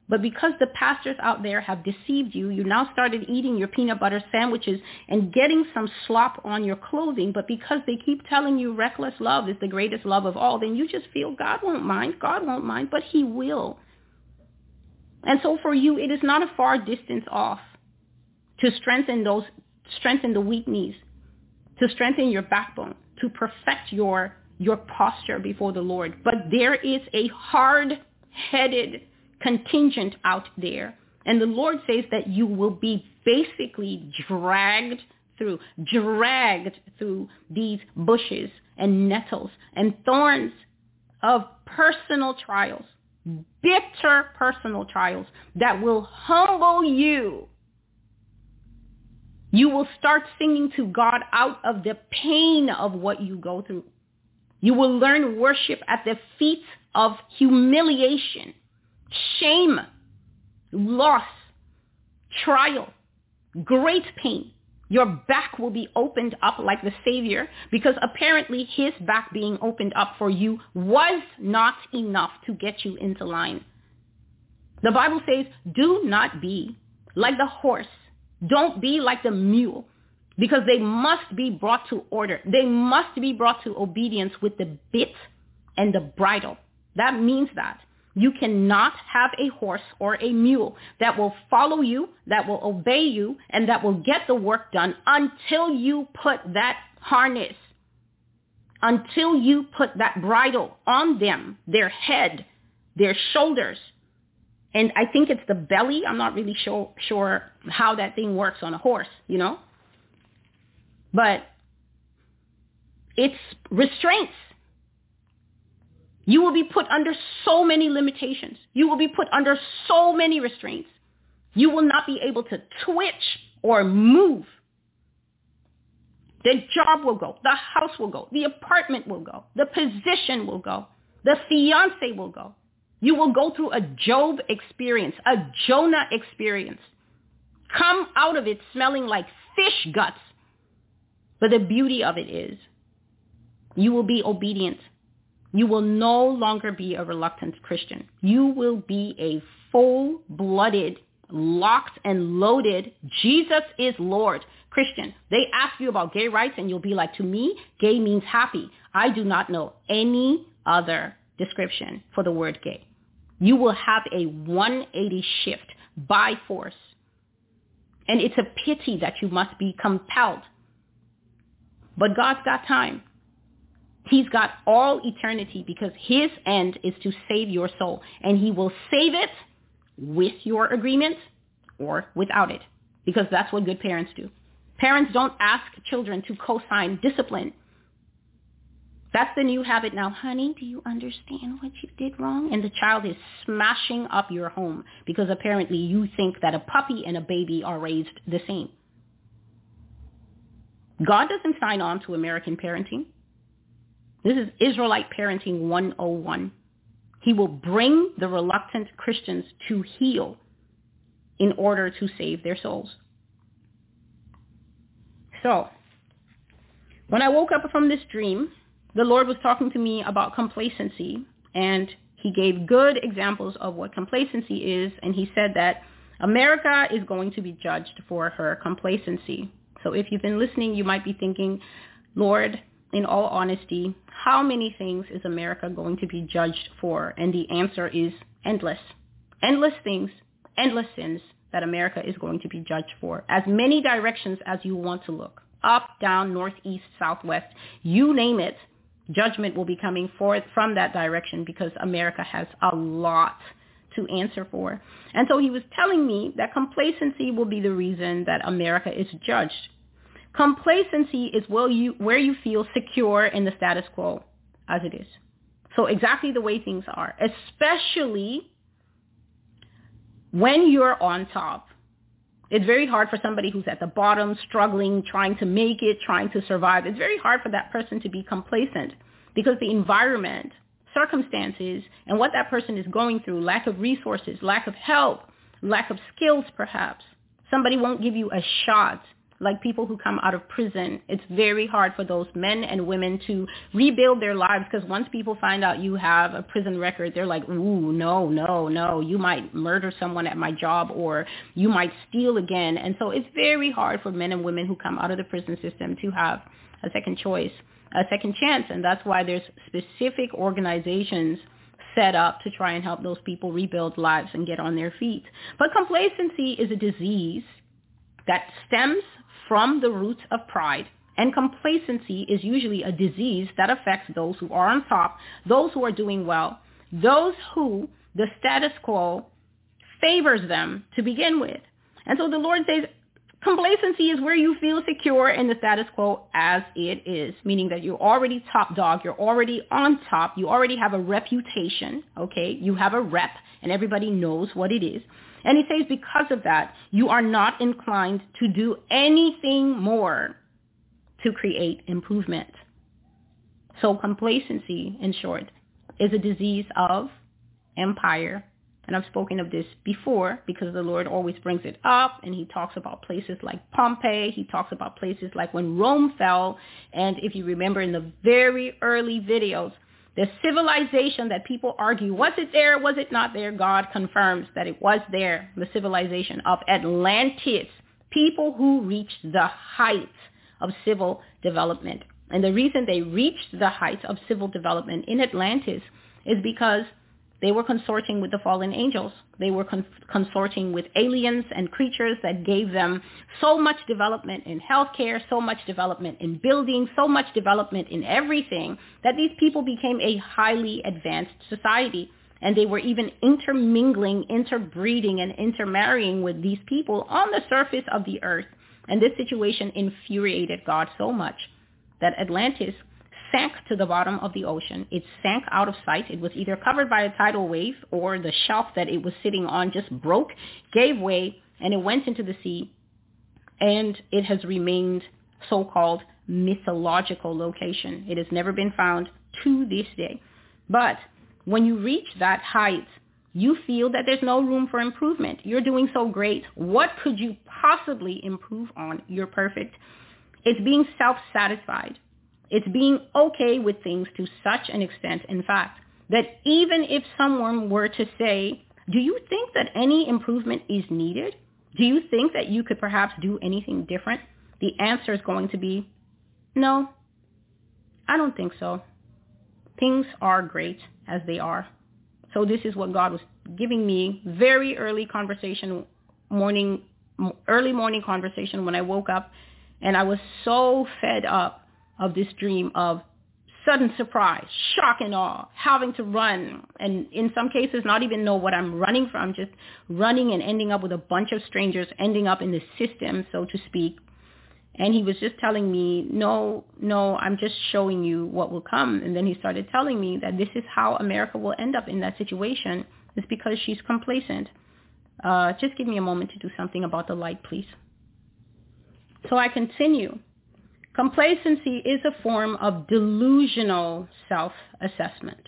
But because the pastors out there have deceived you, you now started eating your peanut butter sandwiches and getting some slop on your clothing. But because they keep telling you reckless love is the greatest love of all, then you just feel God won't mind. God won't mind, but he will. And so for you, it is not a far distance off to strengthen those, strengthen the weak knees, to strengthen your backbone, to perfect your, your posture before the Lord. But there is a hard-headed contingent out there. And the Lord says that you will be basically dragged through, dragged through these bushes and nettles and thorns of personal trials, bitter personal trials that will humble you. You will start singing to God out of the pain of what you go through. You will learn worship at the feet of humiliation, shame, loss, trial, great pain. Your back will be opened up like the Savior, because apparently his back being opened up for you was not enough to get you into line. The Bible says, do not be like the horse. Don't be like the mule, because they must be brought to order. They must be brought to obedience with the bit and the bridle. That means that you cannot have a horse or a mule that will follow you, that will obey you, and that will get the work done until you put that harness, until you put that bridle on them, their head, their shoulders. And I think it's the belly. I'm not really sure, sure how that thing works on a horse, you know. But it's restraints. You will be put under so many limitations. You will be put under so many restraints. You will not be able to twitch or move. The job will go. The house will go. The apartment will go. The position will go. The fiancé will go. You will go through a Job experience, a Jonah experience. Come out of it smelling like fish guts. But the beauty of it is, you will be obedient. You will no longer be a reluctant Christian. You will be a full-blooded, locked and loaded, Jesus is Lord Christian. They ask you about gay rights and you'll be like, to me, gay means happy. I do not know any other description for the word gay. You will have a one eighty shift by force. And it's a pity that you must be compelled. But God's got time. He's got all eternity, because his end is to save your soul. And he will save it with your agreement or without it, because that's what good parents do. Parents don't ask children to co-sign discipline. That's the new habit now. Honey, do you understand what you did wrong? And the child is smashing up your home because apparently you think that a puppy and a baby are raised the same. God doesn't sign on to American parenting. This is Israelite Parenting one oh one. He will bring the reluctant Christians to heel in order to save their souls. So, when I woke up from this dream, the Lord was talking to me about complacency, and he gave good examples of what complacency is, and he said that America is going to be judged for her complacency. So if you've been listening, you might be thinking, Lord, in all honesty, how many things is America going to be judged for? And the answer is endless. Endless things, endless sins that America is going to be judged for. As many directions as you want to look. Up, down, north, east, southwest, you name it. Judgment will be coming forth from that direction, because America has a lot to answer for. And so he was telling me that complacency will be the reason that America is judged. Complacency is where you, where you feel secure in the status quo as it is. So exactly the way things are, especially when you're on top. It's very hard for somebody who's at the bottom, struggling, trying to make it, trying to survive. It's very hard for that person to be complacent, because the environment, circumstances, and what that person is going through, lack of resources, lack of help, lack of skills perhaps. Somebody won't give you a shot. Like people who come out of prison, it's very hard for those men and women to rebuild their lives, because once people find out you have a prison record, they're like, ooh, no, no, no, you might murder someone at my job, or you might steal again. And so it's very hard for men and women who come out of the prison system to have a second choice, a second chance. And that's why there's specific organizations set up to try and help those people rebuild lives and get on their feet. But complacency is a disease that stems from the roots of pride, and complacency is usually a disease that affects those who are on top, those who are doing well, those who the status quo favors them to begin with. And so the Lord says, complacency is where you feel secure in the status quo as it is, meaning that you're already top dog, you're already on top, you already have a reputation, okay? You have a rep, and everybody knows what it is. And he says because of that, you are not inclined to do anything more to create improvement. So complacency, in short, is a disease of empire. And I've spoken of this before because the Lord always brings it up, and he talks about places like Pompeii. He talks about places like when Rome fell. And if you remember in the very early videos, the civilization that people argue, was it there? Was it not there? God confirms that it was there, the civilization of Atlantis, people who reached the heights of civil development. And the reason they reached the heights of civil development in Atlantis is because they were consorting with the fallen angels. They were con- consorting with aliens and creatures that gave them so much development in healthcare, so much development in building, so much development in everything, that these people became a highly advanced society. And they were even intermingling, interbreeding, and intermarrying with these people on the surface of the earth. And this situation infuriated God so much that Atlantis sank to the bottom of the ocean. It sank out of sight. It was either covered by a tidal wave, or the shelf that it was sitting on just broke, gave way, and it went into the sea. And it has remained so-called mythological location. It has never been found to this day. But when you reach that height, you feel that there's no room for improvement. You're doing so great. What could you possibly improve on? You're perfect. It's being self-satisfied. It's being okay with things to such an extent, in fact, that even if someone were to say, do you think that any improvement is needed? Do you think that you could perhaps do anything different? The answer is going to be, no, I don't think so. Things are great as they are. So this is what God was giving me very early conversation, morning, early morning conversation when I woke up, and I was so fed up of this dream of sudden surprise, shock and awe, having to run, and in some cases not even know what I'm running from, just running and ending up with a bunch of strangers, ending up in the system, so to speak. And he was just telling me, no, no, I'm just showing you what will come. And then he started telling me that this is how America will end up in that situation. It's because she's complacent. Uh, just give me a moment to do something about the light, please. So I continue. Complacency is a form of delusional self-assessment.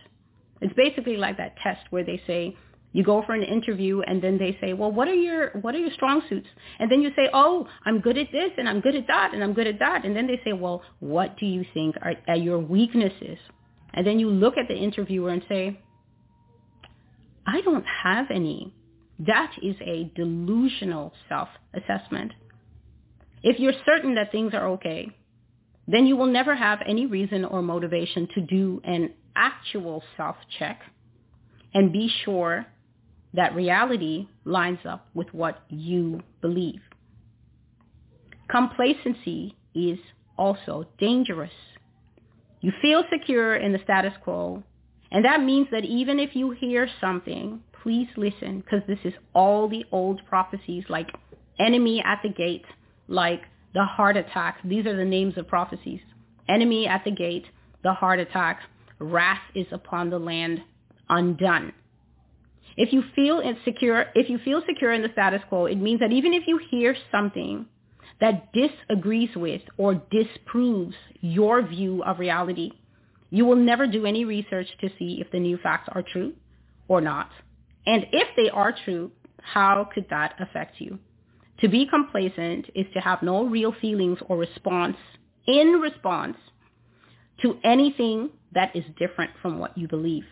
It's basically like that test where they say, you go for an interview and then they say, well, what are your what are your strong suits? And then you say, oh, I'm good at this and I'm good at that and I'm good at that. And then they say, well, what do you think are, are your weaknesses? And then you look at the interviewer and say, I don't have any. That is a delusional self-assessment. If you're certain that things are okay, then you will never have any reason or motivation to do an actual self-check and be sure that reality lines up with what you believe. Complacency is also dangerous. You feel secure in the status quo, and that means that even if you hear something, please listen, because this is all the old prophecies like enemy at the gate, like the heart attack. These are the names of prophecies. Enemy at the gate, the heart attack, wrath is upon the land, undone. If you feel insecure, if you feel secure in the status quo, it means that even if you hear something that disagrees with or disproves your view of reality, you will never do any research to see if the new facts are true or not. And if they are true, how could that affect you? To be complacent is to have no real feelings or response in response to anything that is different from what you believe.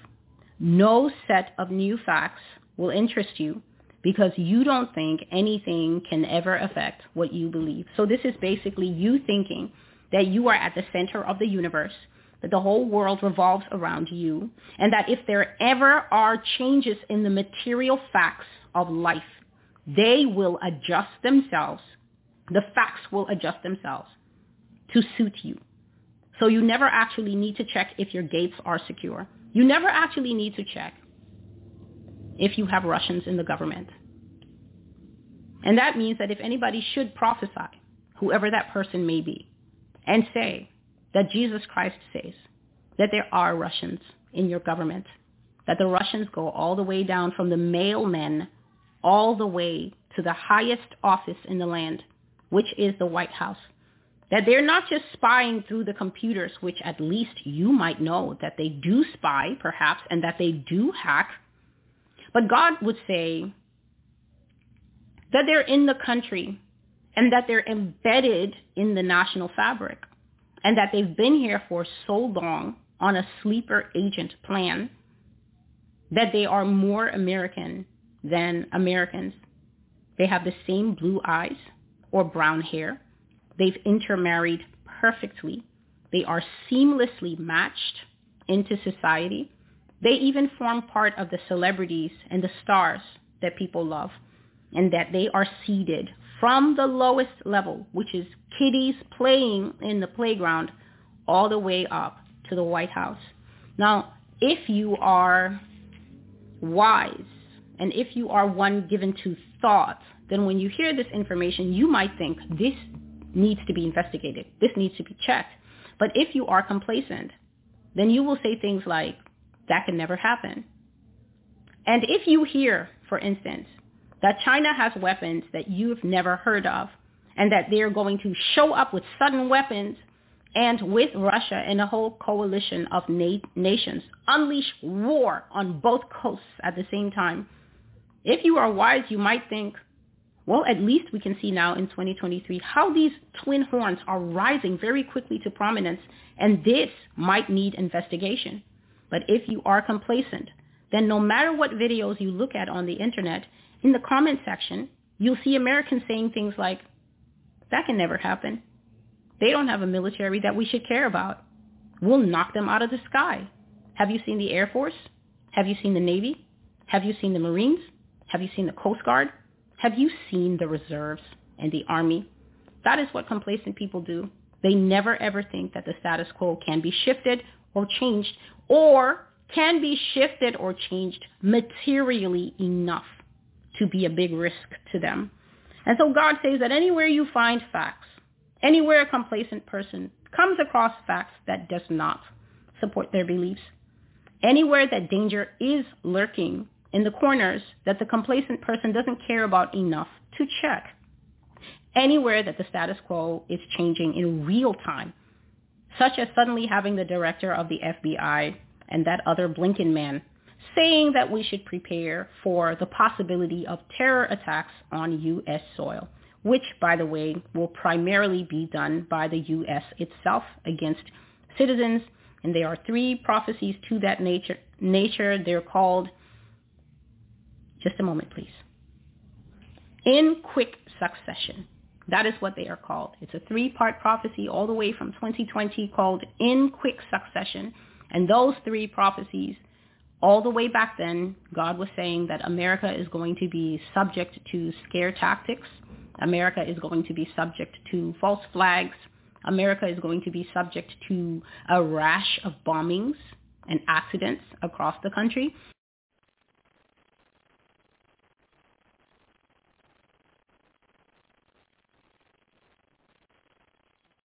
No set of new facts will interest you because you don't think anything can ever affect what you believe. So this is basically you thinking that you are at the center of the universe, that the whole world revolves around you, and that if there ever are changes in the material facts of life, they will adjust themselves. The facts will adjust themselves to suit you. So you never actually need to check if your gates are secure. You never actually need to check if you have Russians in the government. And that means that if anybody should prophesy, whoever that person may be, and say that Jesus Christ says that there are Russians in your government, that the Russians go all the way down from the mailmen all the way to the highest office in the land, which is the White House, that they're not just spying through the computers, which at least you might know that they do spy, perhaps, and that they do hack. But God would say that they're in the country and that they're embedded in the national fabric and that they've been here for so long on a sleeper agent plan that they are more American than Americans. They have the same blue eyes or brown hair. They've intermarried perfectly. They are seamlessly matched into society. They even form part of the celebrities and the stars that people love, and that they are seeded from the lowest level, which is kiddies playing in the playground, all the way up to the White House. Now, if you are wise, and if you are one given to thought, then when you hear this information, you might think this needs to be investigated. This needs to be checked. But if you are complacent, then you will say things like, that can never happen. And if you hear, for instance, that China has weapons that you've never heard of, and that they're going to show up with sudden weapons and with Russia and a whole coalition of na- nations, unleash war on both coasts at the same time, if you are wise, you might think, well, at least we can see now in twenty twenty-three how these twin horns are rising very quickly to prominence, and this might need investigation. But if you are complacent, then no matter what videos you look at on the internet, in the comment section, you'll see Americans saying things like, that can never happen. They don't have a military that we should care about. We'll knock them out of the sky. Have you seen the Air Force? Have you seen the Navy? Have you seen the Marines? Have you seen the Coast Guard? Have you seen the reserves and the army? That is what complacent people do. They never ever think that the status quo can be shifted or changed, or can be shifted or changed materially enough to be a big risk to them. And so God says that anywhere you find facts, anywhere a complacent person comes across facts that does not support their beliefs, anywhere that danger is lurking in the corners that the complacent person doesn't care about enough to check, anywhere that the status quo is changing in real time, such as suddenly having the director of the F B I and that other Blinken man saying that we should prepare for the possibility of terror attacks on U S soil, which, by the way, will primarily be done by the U S itself against citizens. And there are three prophecies to that nature. nature. They're called, just a moment, please, in quick succession. That is what they are called. It's a three-part prophecy all the way from twenty twenty called In Quick Succession. And those three prophecies, all the way back then, God was saying that America is going to be subject to scare tactics. America is going to be subject to false flags. America is going to be subject to a rash of bombings and accidents across the country.